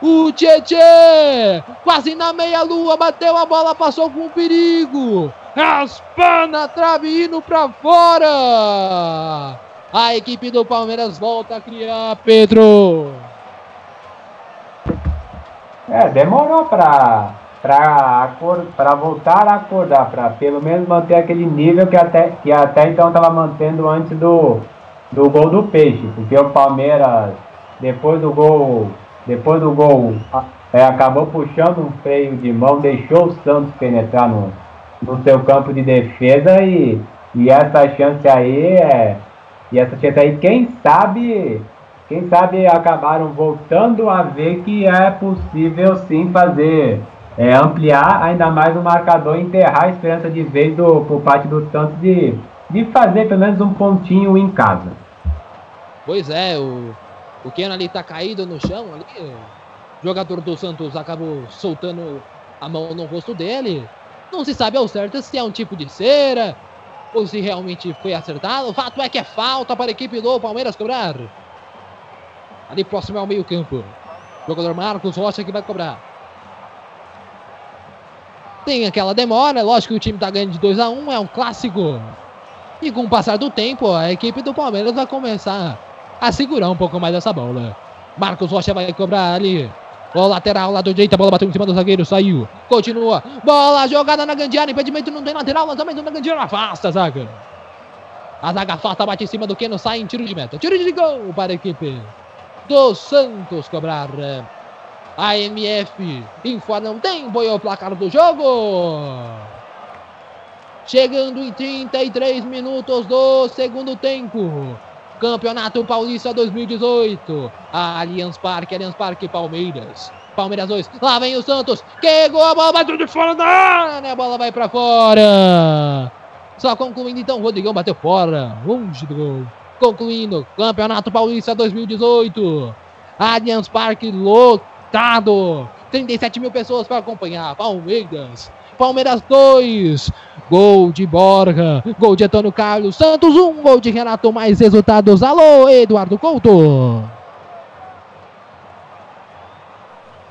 O Tietê, quase na meia-lua, bateu a bola, passou com perigo. Raspa na trave, indo pra fora! A equipe do Palmeiras volta a criar, Pedro. É, demorou pra, pra, pra voltar a acordar, pra pelo menos manter aquele nível que até, que até então estava mantendo antes do, do gol do Peixe, porque o Palmeiras, depois do gol, depois do gol é, acabou puxando um freio de mão, deixou o Santos penetrar no, no seu campo de defesa e, e essa chance aí, é, e essa chance aí, quem sabe... Quem sabe acabaram voltando a ver que é possível sim fazer, é, ampliar ainda mais o marcador e enterrar a esperança de vez do, por parte do Santos de, de fazer pelo menos um pontinho em casa. Pois é, o, o Keno ali tá caído no chão, ali, o jogador do Santos acabou soltando a mão no rosto dele. Não se sabe ao certo se é um tipo de cera ou se realmente foi acertado. O fato é que é falta para a equipe do Palmeiras cobrar. Ali próximo ao meio campo. Jogador Marcos Rocha que vai cobrar. Tem aquela demora. Lógico que o time está ganhando de dois a um. É um clássico. E com o passar do tempo, a equipe do Palmeiras vai começar a segurar um pouco mais essa bola. Marcos Rocha vai cobrar ali. O lateral lá do direito. A bola bateu em cima do zagueiro. Saiu. Continua. Bola jogada na grande área. Impedimento não tem lateral. Lançamento na grande área. Afasta a zaga. A zaga afasta. Bate em cima do Keno. Sai em tiro de meta. Tiro de gol para a equipe do Santos cobrar. A M F informa, não tem, foi o placar do jogo. Chegando em trinta e três minutos do segundo tempo. Campeonato Paulista dois mil e dezoito. Allianz Parque, Allianz Parque, Palmeiras. Palmeiras dois. Lá vem o Santos. Que gol, a bola bateu de fora da área. A bola vai para fora. Só concluindo então, Rodrigão bateu fora. Longe do gol. Concluindo, Campeonato Paulista dois mil e dezoito, Allianz Parque lotado, trinta e sete mil pessoas para acompanhar, Palmeiras, Palmeiras dois, gol de Borja, gol de Antônio Carlos, Santos um, gol de Renato, mais resultados, alô Eduardo Couto.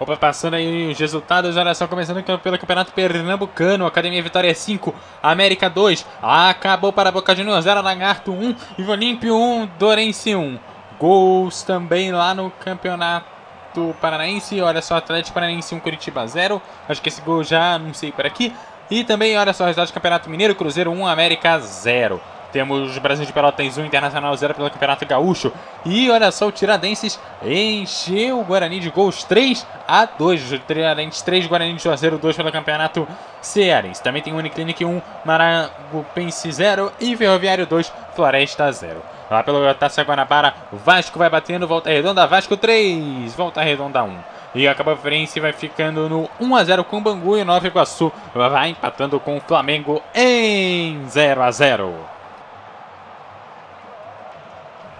Opa, passando aí os resultados, olha só, começando pelo Campeonato Pernambucano, Academia Vitória cinco, América dois, acabou para Boca Juniors zero, Lagarto um, Ivo Olímpio um, Dorense um. Gols também lá no Campeonato Paranaense, olha só, Atlético Paranaense um, Curitiba zero, acho que esse gol já anunciei por aqui, e também olha só, resultado do Campeonato Mineiro, Cruzeiro um, América zero. Temos Brasil de Pelotas um, Internacional zero pelo Campeonato Gaúcho. E olha só, o Tiradentes encheu o Guarani de gols três a dois. O Tiradentes três, Guarani de Juazeiro dois pelo Campeonato Cearense. Também tem Uniclinic um, Maragopense zero e Ferroviário dois, Floresta zero. Lá pelo Taça Guanabara, Vasco vai batendo, Volta Redonda, Vasco três, Volta Redonda um. E a Cabaferense vai ficando no um a zero com o Bangu e Nova Iguaçu vai empatando com o Flamengo em zero a zero.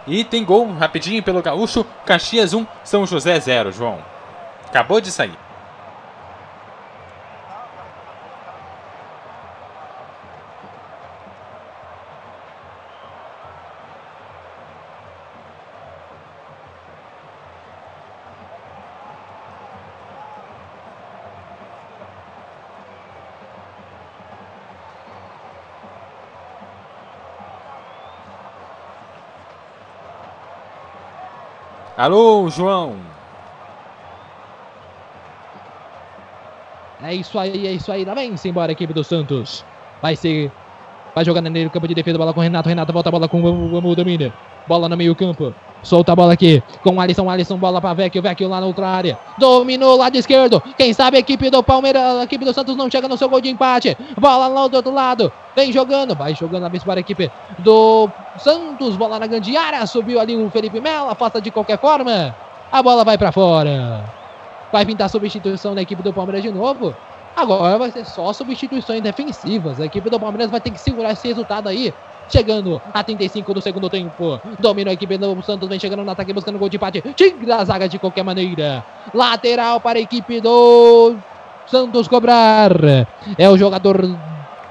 E tem gol rapidinho pelo Gaúcho, Caxias um, São José zero, João. Acabou de sair. Alô, João. É isso aí, é isso aí. Lá vem-se embora a equipe do Santos. Vai ser... Vai jogar no campo de defesa. Bola com o Renato. Renato volta a bola com o Amor Domínio. Bola no meio campo. Solta a bola aqui. Com o Alisson. Alisson, bola para Vecchio. Vecchio lá na outra área. Dominou lado esquerdo. Quem sabe a equipe do Palmeiras... A equipe do Santos não chega no seu gol de empate. Bola lá do outro lado. Vem jogando. Vai jogando a vez para a equipe do... Santos, bola na grande área, subiu ali o Felipe Melo, afasta de qualquer forma, a bola vai pra fora. Vai pintar a substituição da equipe do Palmeiras de novo. Agora vai ser só substituições defensivas. A equipe do Palmeiras vai ter que segurar esse resultado aí. Chegando a trinta e cinco do segundo tempo. Domina a equipe do Santos, vem chegando no ataque buscando gol de empate. Tira a zaga de qualquer maneira. Lateral para a equipe do Santos cobrar. É o jogador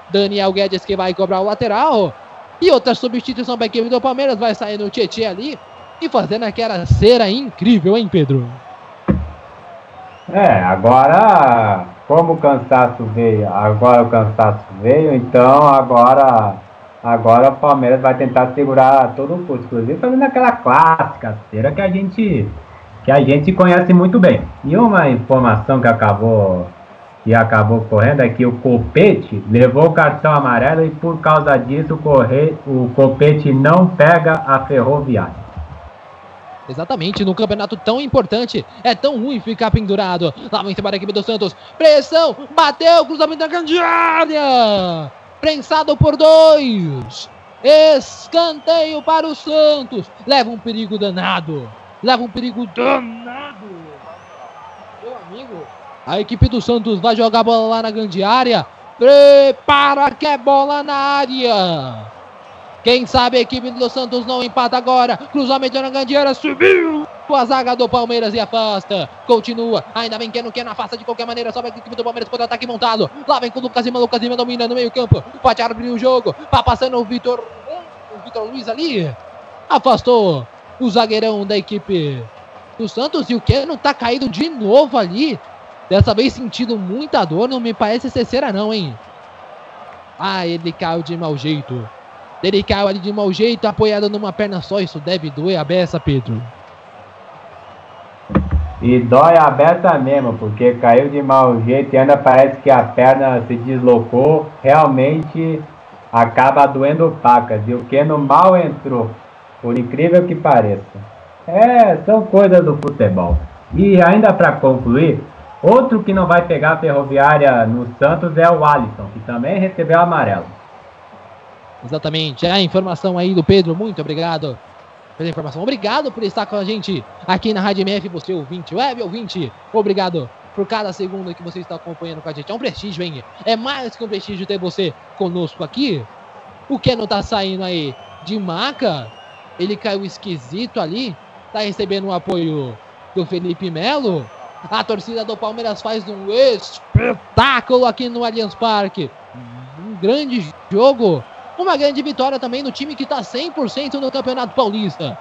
Daniel Guedes que vai cobrar o lateral. E outra substituição para a equipe do Palmeiras, vai saindo o Tietê ali e fazendo aquela cera incrível, hein, Pedro? É, agora, como o cansaço veio, agora o cansaço veio, então agora, agora o Palmeiras vai tentar segurar a todo custo, inclusive fazendo aquela clássica cera que a gente, que a gente conhece muito bem. E uma informação que acabou... E acabou correndo é que o Copete levou o cartão amarelo e por causa disso o, corre... o Copete não pega a Ferroviária. Exatamente, num campeonato tão importante, é tão ruim ficar pendurado. Lá vem para a equipe do Santos, pressão, bateu, cruzamento da grande área, prensado por dois, escanteio para o Santos, leva um perigo danado, leva um perigo danado, meu amigo. A equipe do Santos vai jogar a bola lá na grande área. Prepara que é bola na área. Quem sabe a equipe do Santos não empata agora. Cruzamento na grande área. Subiu a zaga do Palmeiras e afasta. Continua. Ainda bem que não quer, não afasta de qualquer maneira. Sobe a equipe do Palmeiras contra ataque montado. Lá vem com o Lucas Lima. Lucas Lima domina no meio campo. Pode abrir o jogo. Vai passando o Vitor, o Vitor Luiz ali. Afastou o zagueirão da equipe do Santos. E o Keno tá caído de novo ali. Dessa vez sentindo muita dor, não me parece ser cera não, hein? Ah, ele caiu de mau jeito. Ele caiu ali de mau jeito, apoiado numa perna só. Isso deve doer a beça, Pedro. E dói a beça mesmo, porque caiu de mau jeito e ainda parece que a perna se deslocou. Realmente acaba doendo pacas. E o Keno mal entrou, por incrível que pareça. É, são coisas do futebol. E ainda para concluir... Outro que não vai pegar a Ferroviária no Santos é o Alisson, que também recebeu amarelo. Exatamente, é a informação aí do Pedro, muito obrigado pela informação. Obrigado por estar com a gente aqui na Rádio M F, você ouvinte, web ouvinte. Obrigado por cada segundo que você está acompanhando com a gente. É um prestígio, hein? É mais que um prestígio ter você conosco aqui. O Keno tá saindo aí de maca, ele caiu esquisito ali, tá recebendo o apoio do Felipe Melo. A torcida do Palmeiras faz um espetáculo aqui no Allianz Parque. Um grande jogo. Uma grande vitória também do time que está cem por cento no Campeonato Paulista.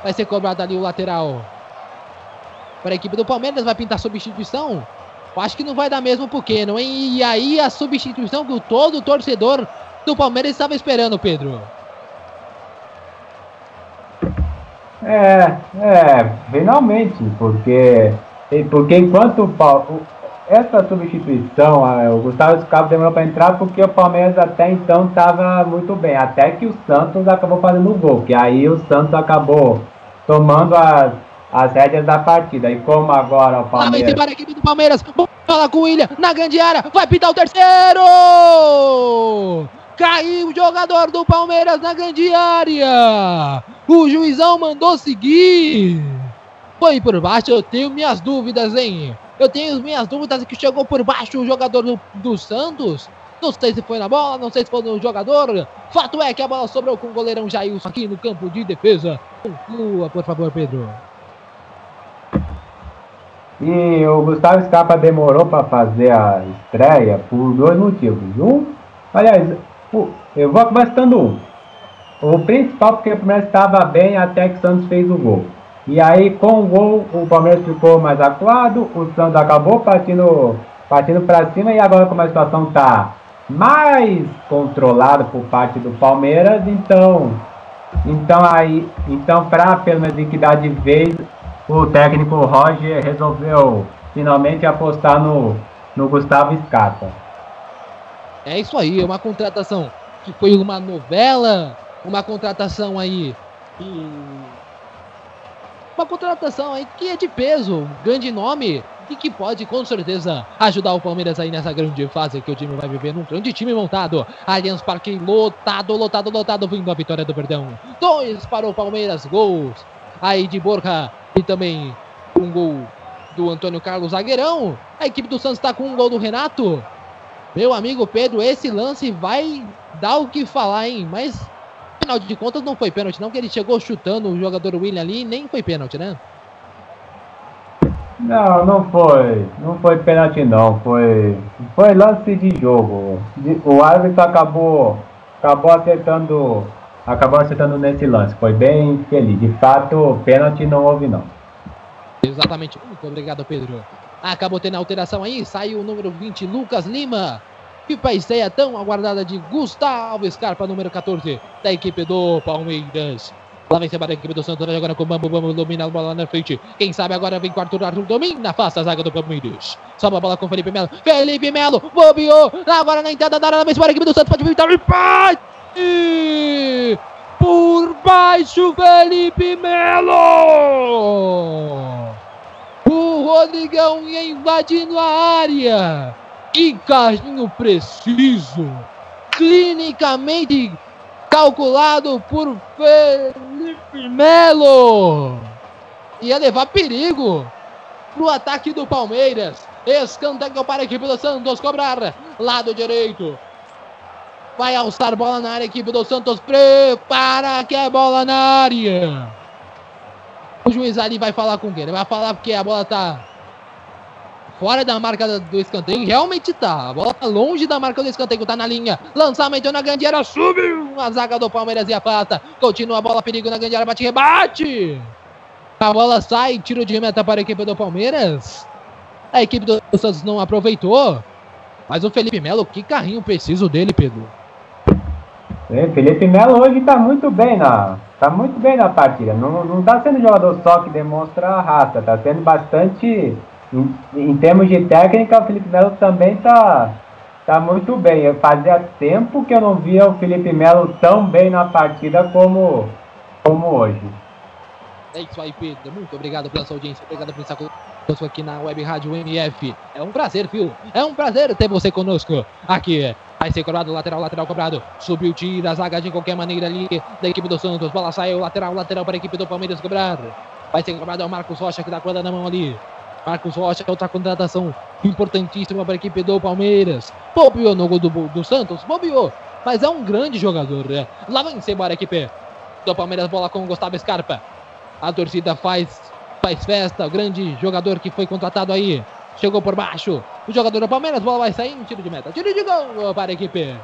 Vai ser cobrado ali o lateral para a equipe do Palmeiras. Vai pintar substituição. Acho que não vai dar mesmo pro Keno, hein? E aí a substituição que todo o torcedor do Palmeiras estava esperando, Pedro. É, é, finalmente, porque, porque enquanto o, Essa substituição, o Gustavo Scarpa demorou para entrar porque o Palmeiras até então estava muito bem, até que o Santos acabou fazendo o gol, que aí o Santos acabou tomando as, as rédeas da partida. E como agora o Palmeiras... Para a equipe do Palmeiras, bola com o Willian, na grande área, vai pintar o terceiro! Caiu o jogador do Palmeiras na grande área! O juizão mandou seguir! Foi por baixo, eu tenho minhas dúvidas, hein? Eu tenho minhas dúvidas que chegou por baixo o jogador do, do Santos. Não sei se foi na bola, não sei se foi no jogador. Fato é que a bola sobrou com o goleirão Jailson aqui no campo de defesa. Conclua, por favor, Pedro. E o Gustavo Scarpa demorou para fazer a estreia por dois motivos. Um, aliás, eu vou começar citando um. O principal porque o Palmeiras estava bem até que o Santos fez o gol. E aí, com o gol, o Palmeiras ficou mais acuado, o Santos acabou partindo, partindo para cima, e agora como a situação está mais controlada por parte do Palmeiras, então, então, aí, então para pelo menos liquidar de vez, o técnico Roger resolveu finalmente apostar no, no Gustavo Scarpa. É isso aí, uma contratação que foi uma novela, uma contratação aí... E... Uma contratação aí que é de peso, grande nome e que pode com certeza ajudar o Palmeiras aí nessa grande fase que o time vai viver num grande time montado. Allianz Parque lotado, lotado, lotado, vindo a vitória do Verdão. Dois para o Palmeiras, gols aí de Borja e também um gol do Antônio Carlos Zagueirão. A equipe do Santos está com um gol do Renato. Meu amigo Pedro, esse lance vai dar o que falar, hein? Mas... Afinal de contas não foi pênalti não, que ele chegou chutando o jogador Willian ali, nem foi pênalti, né? Não, não foi, não foi pênalti não, foi, foi lance de jogo, o árbitro acabou, acabou acertando, acabou acertando nesse lance, foi bem feliz, de fato pênalti não houve não. Exatamente, muito obrigado Pedro. Acabou tendo a alteração aí, saiu o número vinte, Lucas Lima. Que paiseia tão aguardada de Gustavo Scarpa, número catorze, da equipe do Palmeiras. Lá vem separar a equipe do Santos, agora com o Bambu, Bambu domina a bola lá na frente. Quem sabe agora vem com o Arthur, Arthur domina, afasta a zaga do Palmeiras. Sobe a bola com o Felipe Melo, Felipe Melo, bobeou, agora na entrada da área, lá vem separar a equipe do Santos, pode evitar o empate! Por baixo, Felipe Melo! O Rodrigão ia invadindo a área. Que carrinho preciso, clinicamente calculado por Felipe Melo. Ia levar perigo pro ataque do Palmeiras. Escanteio para a equipe do Santos cobrar. Lado direito. Vai alçar bola na área, equipe do Santos. Prepara que é bola na área. O juiz ali vai falar com quem? Ele vai falar porque a bola tá... fora da marca do escanteio, realmente tá. A bola tá longe da marca do escanteio, tá na linha. Lançamento na grande área, subiu a zaga do Palmeiras e afasta. Continua a bola, perigo na grande área, bate, rebate. A bola sai, tiro de meta para a equipe do Palmeiras. A equipe do Santos não aproveitou. Mas o Felipe Melo, que carrinho preciso dele, Pedro. É, Felipe Melo hoje tá muito bem na, tá muito bem na partida. Não, não tá sendo jogador só que demonstra a raça, tá sendo bastante... Em, em termos de técnica, o Felipe Melo também tá, tá muito bem. Eu fazia tempo que eu não via o Felipe Melo tão bem na partida como, como hoje. É isso aí, Pedro. Muito obrigado pela sua audiência. Obrigado por estar conosco aqui na Web Rádio M F. É um prazer, viu? É um prazer ter você conosco aqui. Vai ser cobrado, lateral, lateral cobrado. Subiu, tira a zaga de qualquer maneira ali da equipe do Santos. Bola saiu, lateral, lateral para a equipe do Palmeiras cobrar. Vai ser cobrado, é o Marcos Rocha que dá corda na mão ali. Marcos Rocha, outra contratação importantíssima para a equipe do Palmeiras. Bobeou no gol do, do Santos, bobeou, mas é um grande jogador. Né? Lá vem embora a equipe do Palmeiras, bola com o Gustavo Scarpa. A torcida faz, faz festa, o grande jogador que foi contratado aí. Chegou por baixo, o jogador do Palmeiras, bola vai sair, tiro de meta, tiro de gol para a equipe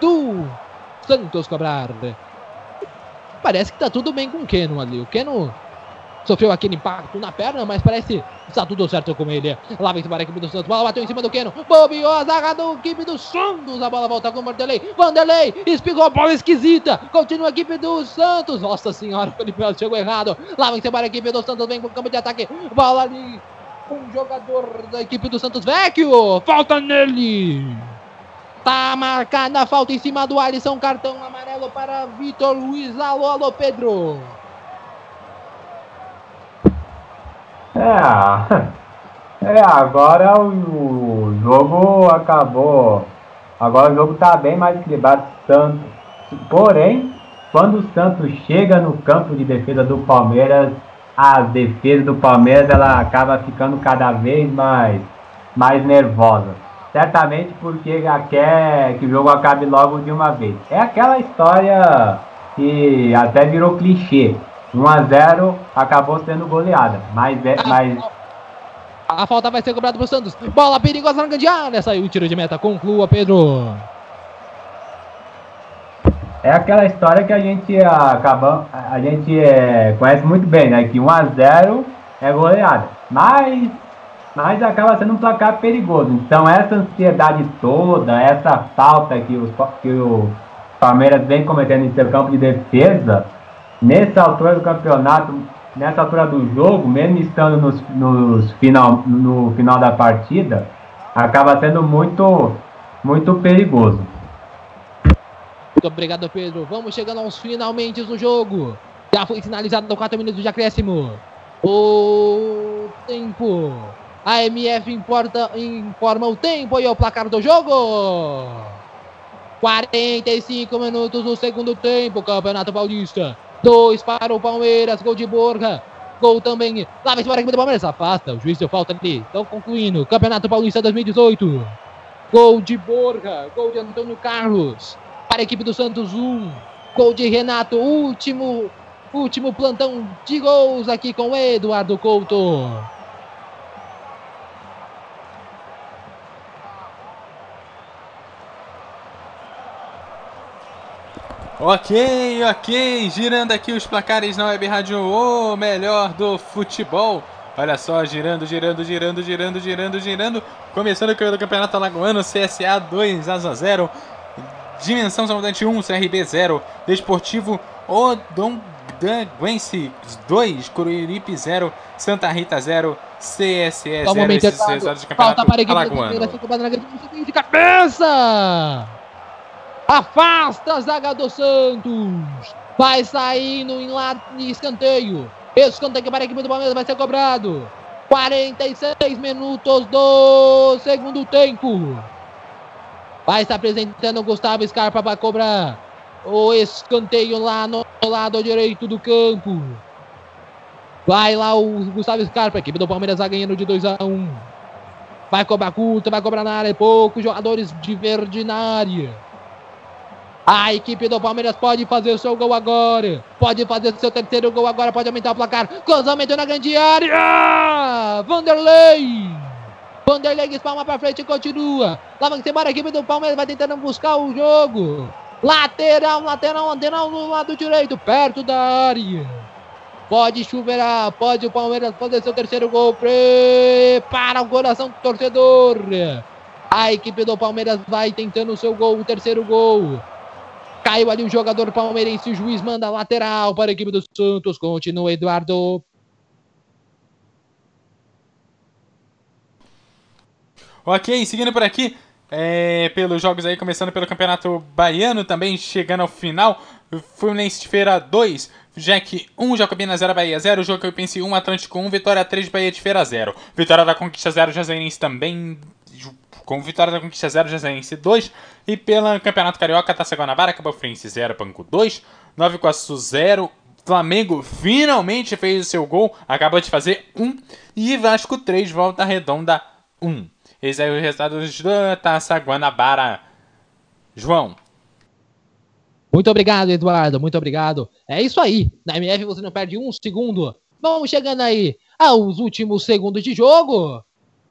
do Santos cobrar. Parece que tá tudo bem com o Keno ali, o Keno... Sofreu aquele impacto na perna, mas parece que está tudo certo com ele. Lá vem para a equipe do Santos. Bola bateu em cima do Keno. Bobeou a zaga do equipe do Santos. A bola volta com o Vanderlei. Vanderlei espigou a bola esquisita. Continua a equipe do Santos. Nossa senhora, o Felipe Melo chegou errado. Lá vem para a equipe do Santos. Vem para o campo de ataque. Bola ali. um jogador da equipe do Santos Vecchio. Falta nele. Tá marcada a falta em cima do Alisson. Cartão amarelo para Vitor Luiz. Alô, alô, Pedro. É, é, agora o jogo acabou. Agora o jogo tá bem mais equilibrado. Santos, porém, quando o Santos chega no campo de defesa do Palmeiras, a defesa do Palmeiras ela acaba ficando cada vez mais, mais nervosa. Certamente porque já quer que o jogo acabe logo de uma vez. É aquela história que até virou clichê. um a zero acabou sendo goleada. Mas... é, mas... a falta vai ser cobrada para o Santos. Bola perigosa na grande área. Saiu o tiro de meta. Conclua, Pedro. É aquela história que a gente acaba, a gente é, conhece muito bem, né? Que um a zero é goleada. Mas, mas acaba sendo um placar perigoso. Então essa ansiedade toda, essa falta que, os, que o Palmeiras vem cometendo em seu campo de defesa, nessa altura do campeonato, nessa altura do jogo, mesmo estando nos, nos final, no final da partida, acaba sendo muito, muito perigoso. Muito obrigado, Pedro. Vamos chegando aos finalmente do jogo. Já foi sinalizado quatro minutos de acréscimo. O tempo. A M F importa, informa o tempo e o placar do jogo. quarenta e cinco minutos do segundo tempo, Campeonato Paulista. dois para o Palmeiras, gol de Borja. Gol também. Lá vai embora aqui do Palmeiras. Afasta, o juiz deu falta ali. Então concluindo, Campeonato Paulista dois mil e dezoito. Gol de Borja, gol de Antônio Carlos. Para a equipe do Santos, um gol de Renato, último, último plantão de gols aqui com Eduardo Couto. Ok, ok, girando aqui os placares na Web Rádio O Melhor do Futebol. Olha só, girando, girando, girando, girando, girando, girando. Começando o Campeonato Alagoano, C S A dois a zero. Dimensão Salmudante um, C R B zero, Desportivo Odondanguense dois, Coruripe zero, Santa Rita zero, C S E zero. Falta para a equipe do Palmeiras, ficou na grande de cabeça. Afasta a zaga do Santos. Vai saindo em lado de escanteio. Escanteio para a equipe do Palmeiras, vai ser cobrado. quarenta e seis minutos do segundo tempo. Vai se apresentando o Gustavo Scarpa para cobrar o escanteio lá no lado direito do campo. Vai lá o Gustavo Scarpa, a equipe do Palmeiras vai ganhando de dois a um. Vai cobrar curto, vai cobrar na área, poucos jogadores de verde na área. A equipe do Palmeiras pode fazer o seu gol agora. Pode fazer o seu terceiro gol agora, pode aumentar o placar. Cruzamento na grande área. Vanderlei. Vanderlei espalma pra frente e continua. Lá vai embora a equipe do Palmeiras, vai tentando buscar o jogo. Lateral, lateral, lateral no lado direito, perto da área. Pode chover, pode o Palmeiras fazer seu terceiro gol. Prepara o coração do torcedor. A equipe do Palmeiras vai tentando o seu gol, o terceiro gol. Caiu ali o jogador palmeirense, o juiz manda lateral para a equipe do Santos. Continua, Eduardo. Ok, seguindo por aqui, é, pelos jogos aí, começando pelo Campeonato Baiano, também chegando ao final, Fluminense de Feira dois, Jack um, Jacobina zero, Bahia zero, Jocuipense um, Atlântico um, Vitória três, Bahia de Feira zero, Vitória da Conquista zero, Jazeirense também, com Vitória da Conquista zero, Jazeirense dois, e pelo Campeonato Carioca, Taça Guanabara, Cabo Frense zero, Banco dois, Nova Iguaçu zero, Flamengo finalmente fez o seu gol, acabou de fazer um, e Vasco três, Volta Redonda um. Esse aí é o resultado da Taça Guanabara. João. Muito obrigado, Eduardo. Muito obrigado. É isso aí. Na M F você não perde um segundo. Vamos chegando aí aos últimos segundos de jogo.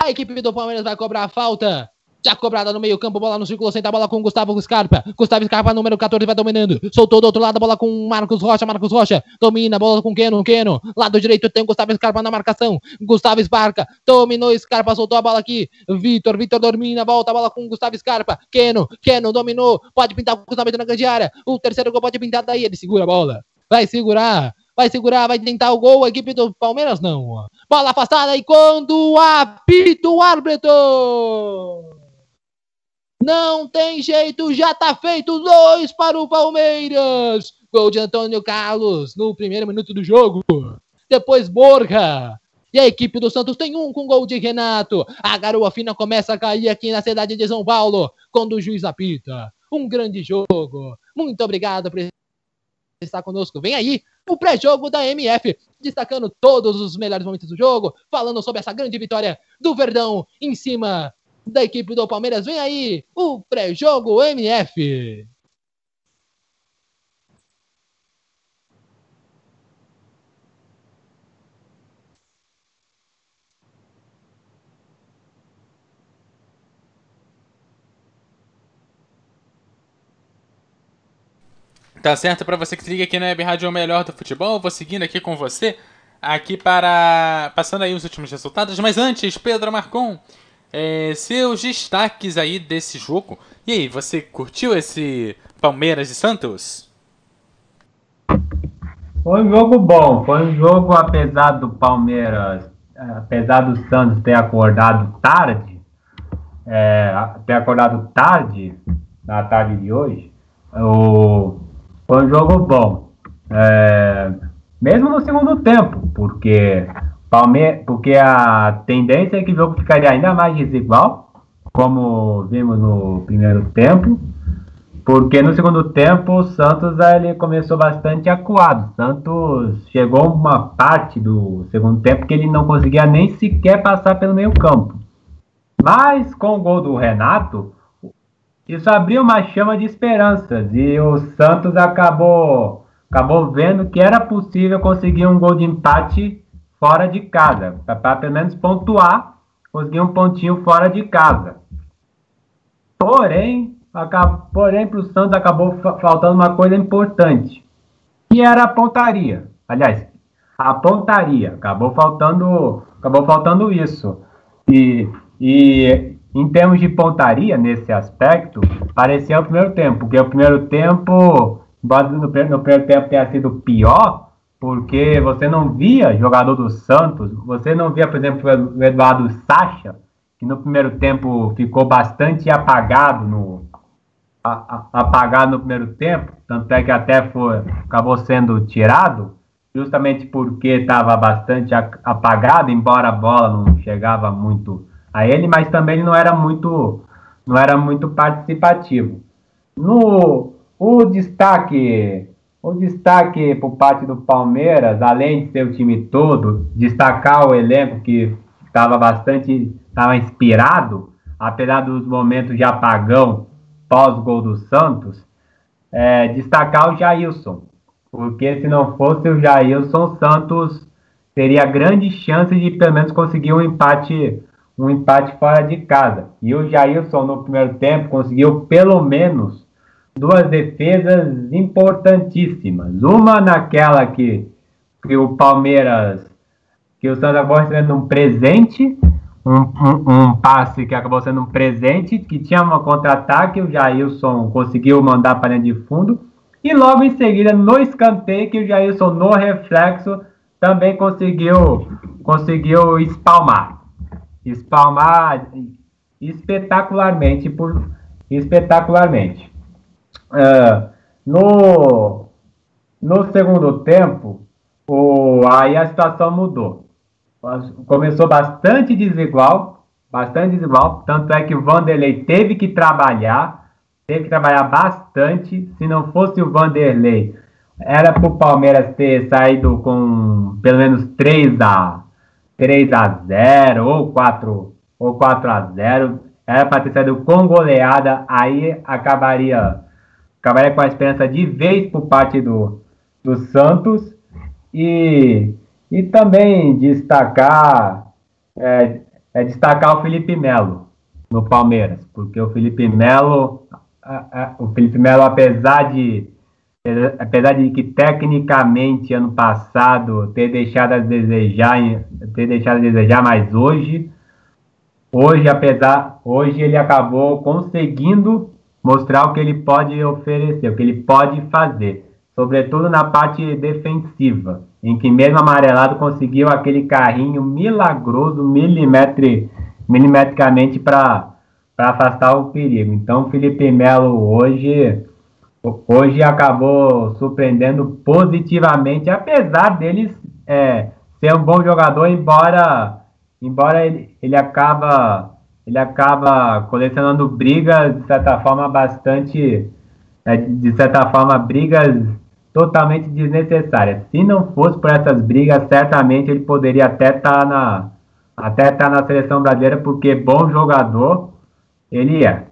A equipe do Palmeiras vai cobrar a falta. Já cobrada no meio campo, bola no círculo, senta a bola com o Gustavo Scarpa. Gustavo Scarpa, número catorze, vai dominando. Soltou do outro lado, bola com o Marcos Rocha. Marcos Rocha domina, bola com o Keno. Keno, lado direito tem o Gustavo Scarpa na marcação. Gustavo Scarpa, dominou Scarpa, soltou a bola aqui. Vitor, Vitor domina, volta a bola com o Gustavo Scarpa. Keno, Keno dominou, pode pintar o cruzamento na grande área. O terceiro gol pode pintar daí, ele segura a bola. Vai segurar. vai segurar, vai tentar o gol, a equipe do Palmeiras não. Bola afastada e quando apita o árbitro, não tem jeito, já tá feito, dois para o Palmeiras. Gol de Antônio Carlos no primeiro minuto do jogo. Depois Borja. E a equipe do Santos tem um com gol de Renato. A garoa fina começa a cair aqui na cidade de São Paulo, quando o juiz apita. Um grande jogo. Muito obrigado por estar conosco. Vem aí o pré-jogo da M F, destacando todos os melhores momentos do jogo, falando sobre essa grande vitória do Verdão em cima da equipe do Palmeiras. Vem aí o pré-jogo M F. Tá certo? Para você que se liga aqui na Web Rádio O Melhor do Futebol, eu vou seguindo aqui com você, aqui para... passando aí os últimos resultados, mas antes, Pedro Marcon, é, seus destaques aí desse jogo. E aí, você curtiu esse Palmeiras e Santos? Foi um jogo bom, foi um jogo, apesar do Palmeiras, apesar do Santos ter acordado tarde, é, ter acordado tarde, na tarde de hoje, o... foi um jogo bom, é, mesmo no segundo tempo, porque, Palme- porque a tendência é que o jogo ficaria ainda mais desigual, como vimos no primeiro tempo, porque no segundo tempo o Santos ele começou bastante acuado. O Santos chegou uma parte do segundo tempo que ele não conseguia nem sequer passar pelo meio campo, mas com o gol do Renato, isso abriu uma chama de esperanças e o Santos acabou, acabou vendo que era possível conseguir um gol de empate fora de casa, para pelo menos pontuar, conseguir um pontinho fora de casa. Porém, acabou, porém para o Santos acabou faltando uma coisa importante, que era a pontaria. Aliás, a pontaria, acabou faltando, acabou faltando isso. E... e em termos de pontaria, nesse aspecto, parecia o primeiro tempo, porque o primeiro tempo, embora no primeiro, no primeiro tempo tenha sido pior, porque você não via jogador do Santos, você não via, por exemplo, o Eduardo Sacha, que no primeiro tempo ficou bastante apagado no, a, a, apagado no primeiro tempo, tanto é que até foi, acabou sendo tirado, justamente porque estava bastante apagado, embora a bola não chegava muito a ele, mas também ele não era muito, não era muito participativo. No, o destaque, o destaque por parte do Palmeiras, além de ser o time todo, destacar o elenco que estava bastante, estava inspirado, apesar dos momentos de apagão pós-gol do Santos, é, destacar o Jailson, porque se não fosse o Jailson, o Santos teria grande chance de pelo menos conseguir um empate um empate fora de casa, e o Jailson no primeiro tempo conseguiu pelo menos duas defesas importantíssimas, uma naquela que, que o Palmeiras, que o Santos acabou recebendo um presente, um, um, um passe que acabou sendo um presente, que tinha um contra-ataque, o Jailson conseguiu mandar para dentro de fundo, e logo em seguida no escanteio que o Jailson no reflexo também conseguiu, conseguiu espalmar espalmar espetacularmente por espetacularmente uh, no, no segundo tempo o, aí a situação mudou, começou bastante desigual bastante desigual, tanto é que o Vanderlei teve que trabalhar teve que trabalhar bastante. Se não fosse o Vanderlei, era para o Palmeiras ter saído com pelo menos três a zero ou quatro a zero, era para ter saído com goleada, aí acabaria, acabaria com a esperança de vez por parte do, do Santos, e, e também destacar, é, é destacar o Felipe Melo no Palmeiras, porque o Felipe Melo, a, a, o Felipe Melo apesar de apesar de que tecnicamente ano passado ter deixado a desejar, ter deixado a desejar, mas hoje, hoje apesar, hoje ele acabou conseguindo mostrar o que ele pode oferecer, o que ele pode fazer. sobretudo na parte defensiva, em que mesmo amarelado conseguiu aquele carrinho milagroso milimetri, milimetricamente para afastar o perigo. Então o Felipe Melo hoje, hoje acabou surpreendendo positivamente, apesar deles é, ser um bom jogador, embora, embora ele, ele acaba... ele acaba colecionando brigas, de certa forma, bastante, de certa forma, brigas totalmente desnecessárias. Se não fosse por essas brigas, certamente ele poderia até estar na, até estar na seleção brasileira, porque bom jogador ele é.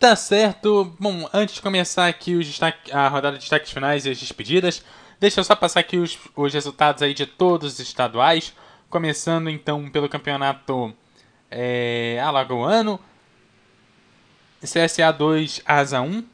Tá certo. Bom, antes de começar aqui os destaque, a rodada de destaques finais e as despedidas, deixa eu só passar aqui os, os resultados aí de todos os estaduais. Começando então pelo campeonato é, alagoano. C S A dois, Asa um.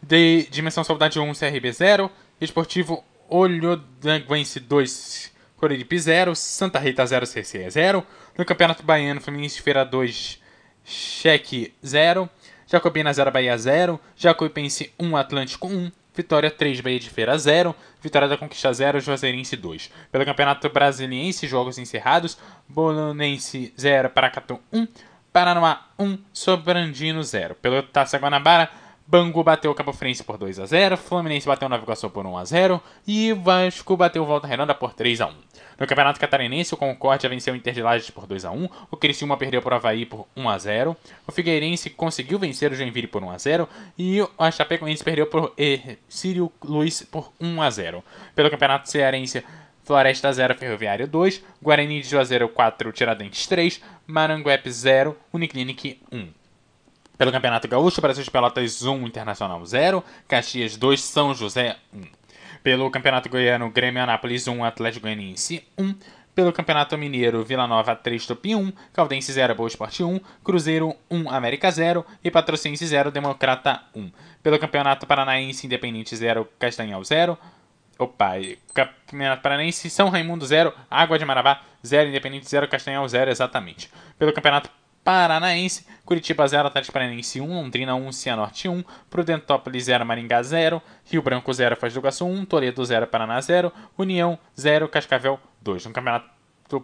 De, Dimensão Saudade um, C R B zero. Esportivo Olhodanguense dois, Coruripe zero. Santa Rita zero, C C E zero. No Campeonato Baiano, Fluminense Feira dois, Cheque zero. Jacobina zero, Bahia zero. Jacuipense um, Atlântico um. Vitória três, Bahia de Feira zero. Vitória da Conquista zero, Juazeirense dois. Pelo Campeonato Brasiliense, jogos encerrados. Bolonense zero, Paracatu um. Paranoá um, Sobrandino zero. Pelo Taça Guanabara, Bangu bateu Cabo Frense por dois a zero. Fluminense bateu Nova Iguaçu por um a zero. E Vasco bateu Volta Redonda por três a um. No Campeonato Catarinense, o Concórdia venceu o Inter de Lages por dois a um. O Criciúma perdeu para o Avaí por um a zero. O Figueirense conseguiu vencer o Joinville por um a zero. E o Chapecoense perdeu para o Ercílio Luz por um a zero. Pelo Campeonato Cearense, Floresta zero, Ferroviário dois. Guarani de Juazeiro quatro, Tiradentes três. Maranguape zero, Uniclinic um. Pelo Campeonato Gaúcho, Brasil de Pelotas um, Internacional zero, Caxias dois, São José um. Pelo Campeonato Goiano, Grêmio Anápolis um, Atlético Goianiense um. Pelo Campeonato Mineiro, Vila Nova três, Tupi um, Caldense zero, Boa Esporte um, Cruzeiro um, América zero e Patrocinense zero, Democrata um. Pelo Campeonato Paranaense, Independente zero, Castanhal zero. Opa, Campeonato Paranaense, São Raimundo zero, Água de Marabá zero, Independente zero, Castanhal zero, exatamente. Pelo Campeonato Paranaense, Curitiba zero, Atlético Paranaense um, Londrina um, Cianorte um, Prudentópolis zero, Maringá zero, Rio Branco zero, Foz do Iguaçu um, Toledo zero, Paraná zero, União zero, Cascavel dois. No Campeonato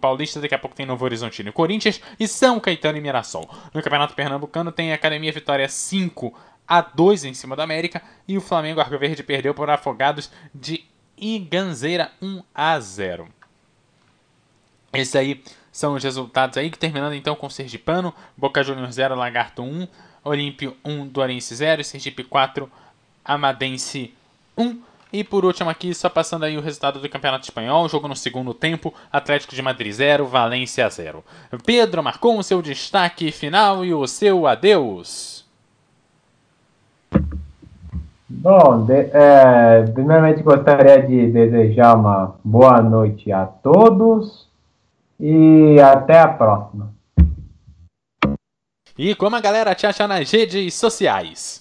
Paulista, daqui a pouco tem Novo Horizontino e Corinthians, e São Caetano e Mirassol. No Campeonato Pernambucano tem a Academia Vitória cinco a dois em cima do América, e o Flamengo Arco Verde perdeu por Afogados de Iganzeira um a zero. Esse aí são os resultados aí, terminando então com o Sergipano, Boca Juniors zero, Lagarto um, Olímpio um, Dorense zero, Sergipe quatro, Amadense um. E por último aqui, só passando aí o resultado do Campeonato Espanhol, jogo no segundo tempo, Atlético de Madrid zero, Valência zero. Pedro Marcon, o seu destaque final e o seu adeus. Bom, de, é, primeiramente gostaria de desejar uma boa noite a todos. E até a próxima. E como a galera te acha nas redes sociais?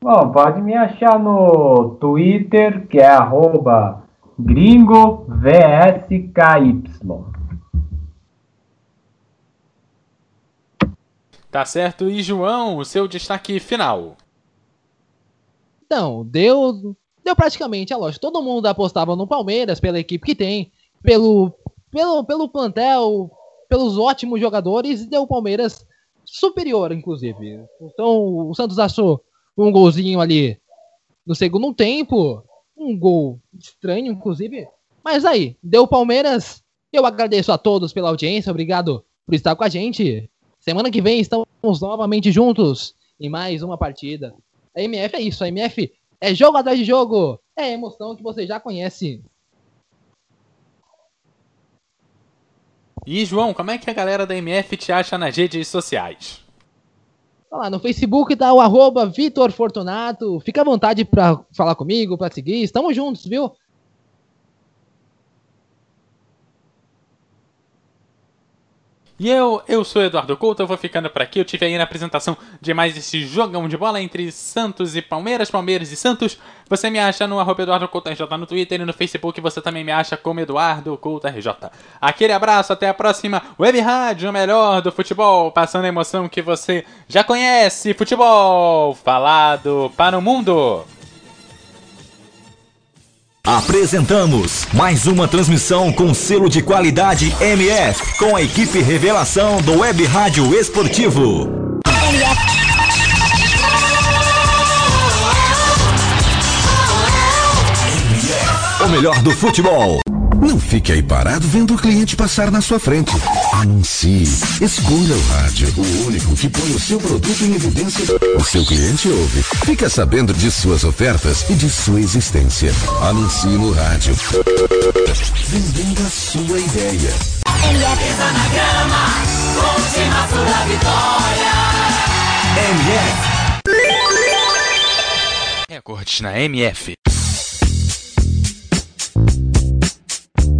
Bom, pode me achar no Twitter, que é arroba gringovsky. Tá certo. E João, o seu destaque final? Então, deu, deu praticamente a lógica. Todo mundo apostava no Palmeiras pela equipe que tem. Pelo, pelo, pelo plantel, pelos ótimos jogadores, deu o Palmeiras superior, inclusive. Então, o Santos achou um golzinho ali no segundo tempo, um gol estranho, inclusive. Mas aí, deu o Palmeiras. Eu agradeço a todos pela audiência, obrigado por estar com a gente. Semana que vem estamos novamente juntos em mais uma partida. A M F é isso, a M F é jogo atrás de jogo, é a emoção que você já conhece. E, João, como é que a galera da M F te acha nas redes sociais? Olha lá, no Facebook tá o arroba Victor Fortunato. Fica à vontade pra falar comigo, pra seguir. Estamos juntos, viu? E eu, eu sou Eduardo Couto, eu vou ficando por aqui. Eu tive aí na apresentação de mais esse jogão de bola entre Santos e Palmeiras, Palmeiras e Santos. Você me acha no arroba Eduardo Couto R J no Twitter e no Facebook. Você também me acha como Eduardo Couto R J. Aquele abraço, até a próxima. Web Rádio O Melhor do Futebol, passando a emoção que você já conhece. Futebol falado para o mundo. Apresentamos mais uma transmissão com selo de qualidade M F, com a equipe revelação do Web Rádio Esportivo. O melhor do futebol. Não fique aí parado vendo o cliente passar na sua frente. Anuncie. Escolha o rádio, o único que põe o seu produto em evidência. O seu cliente ouve. Fica sabendo de suas ofertas e de sua existência. Anuncie no rádio. Vendendo a sua ideia. M F na grama, última sua vitória. M F. Recordes na M F.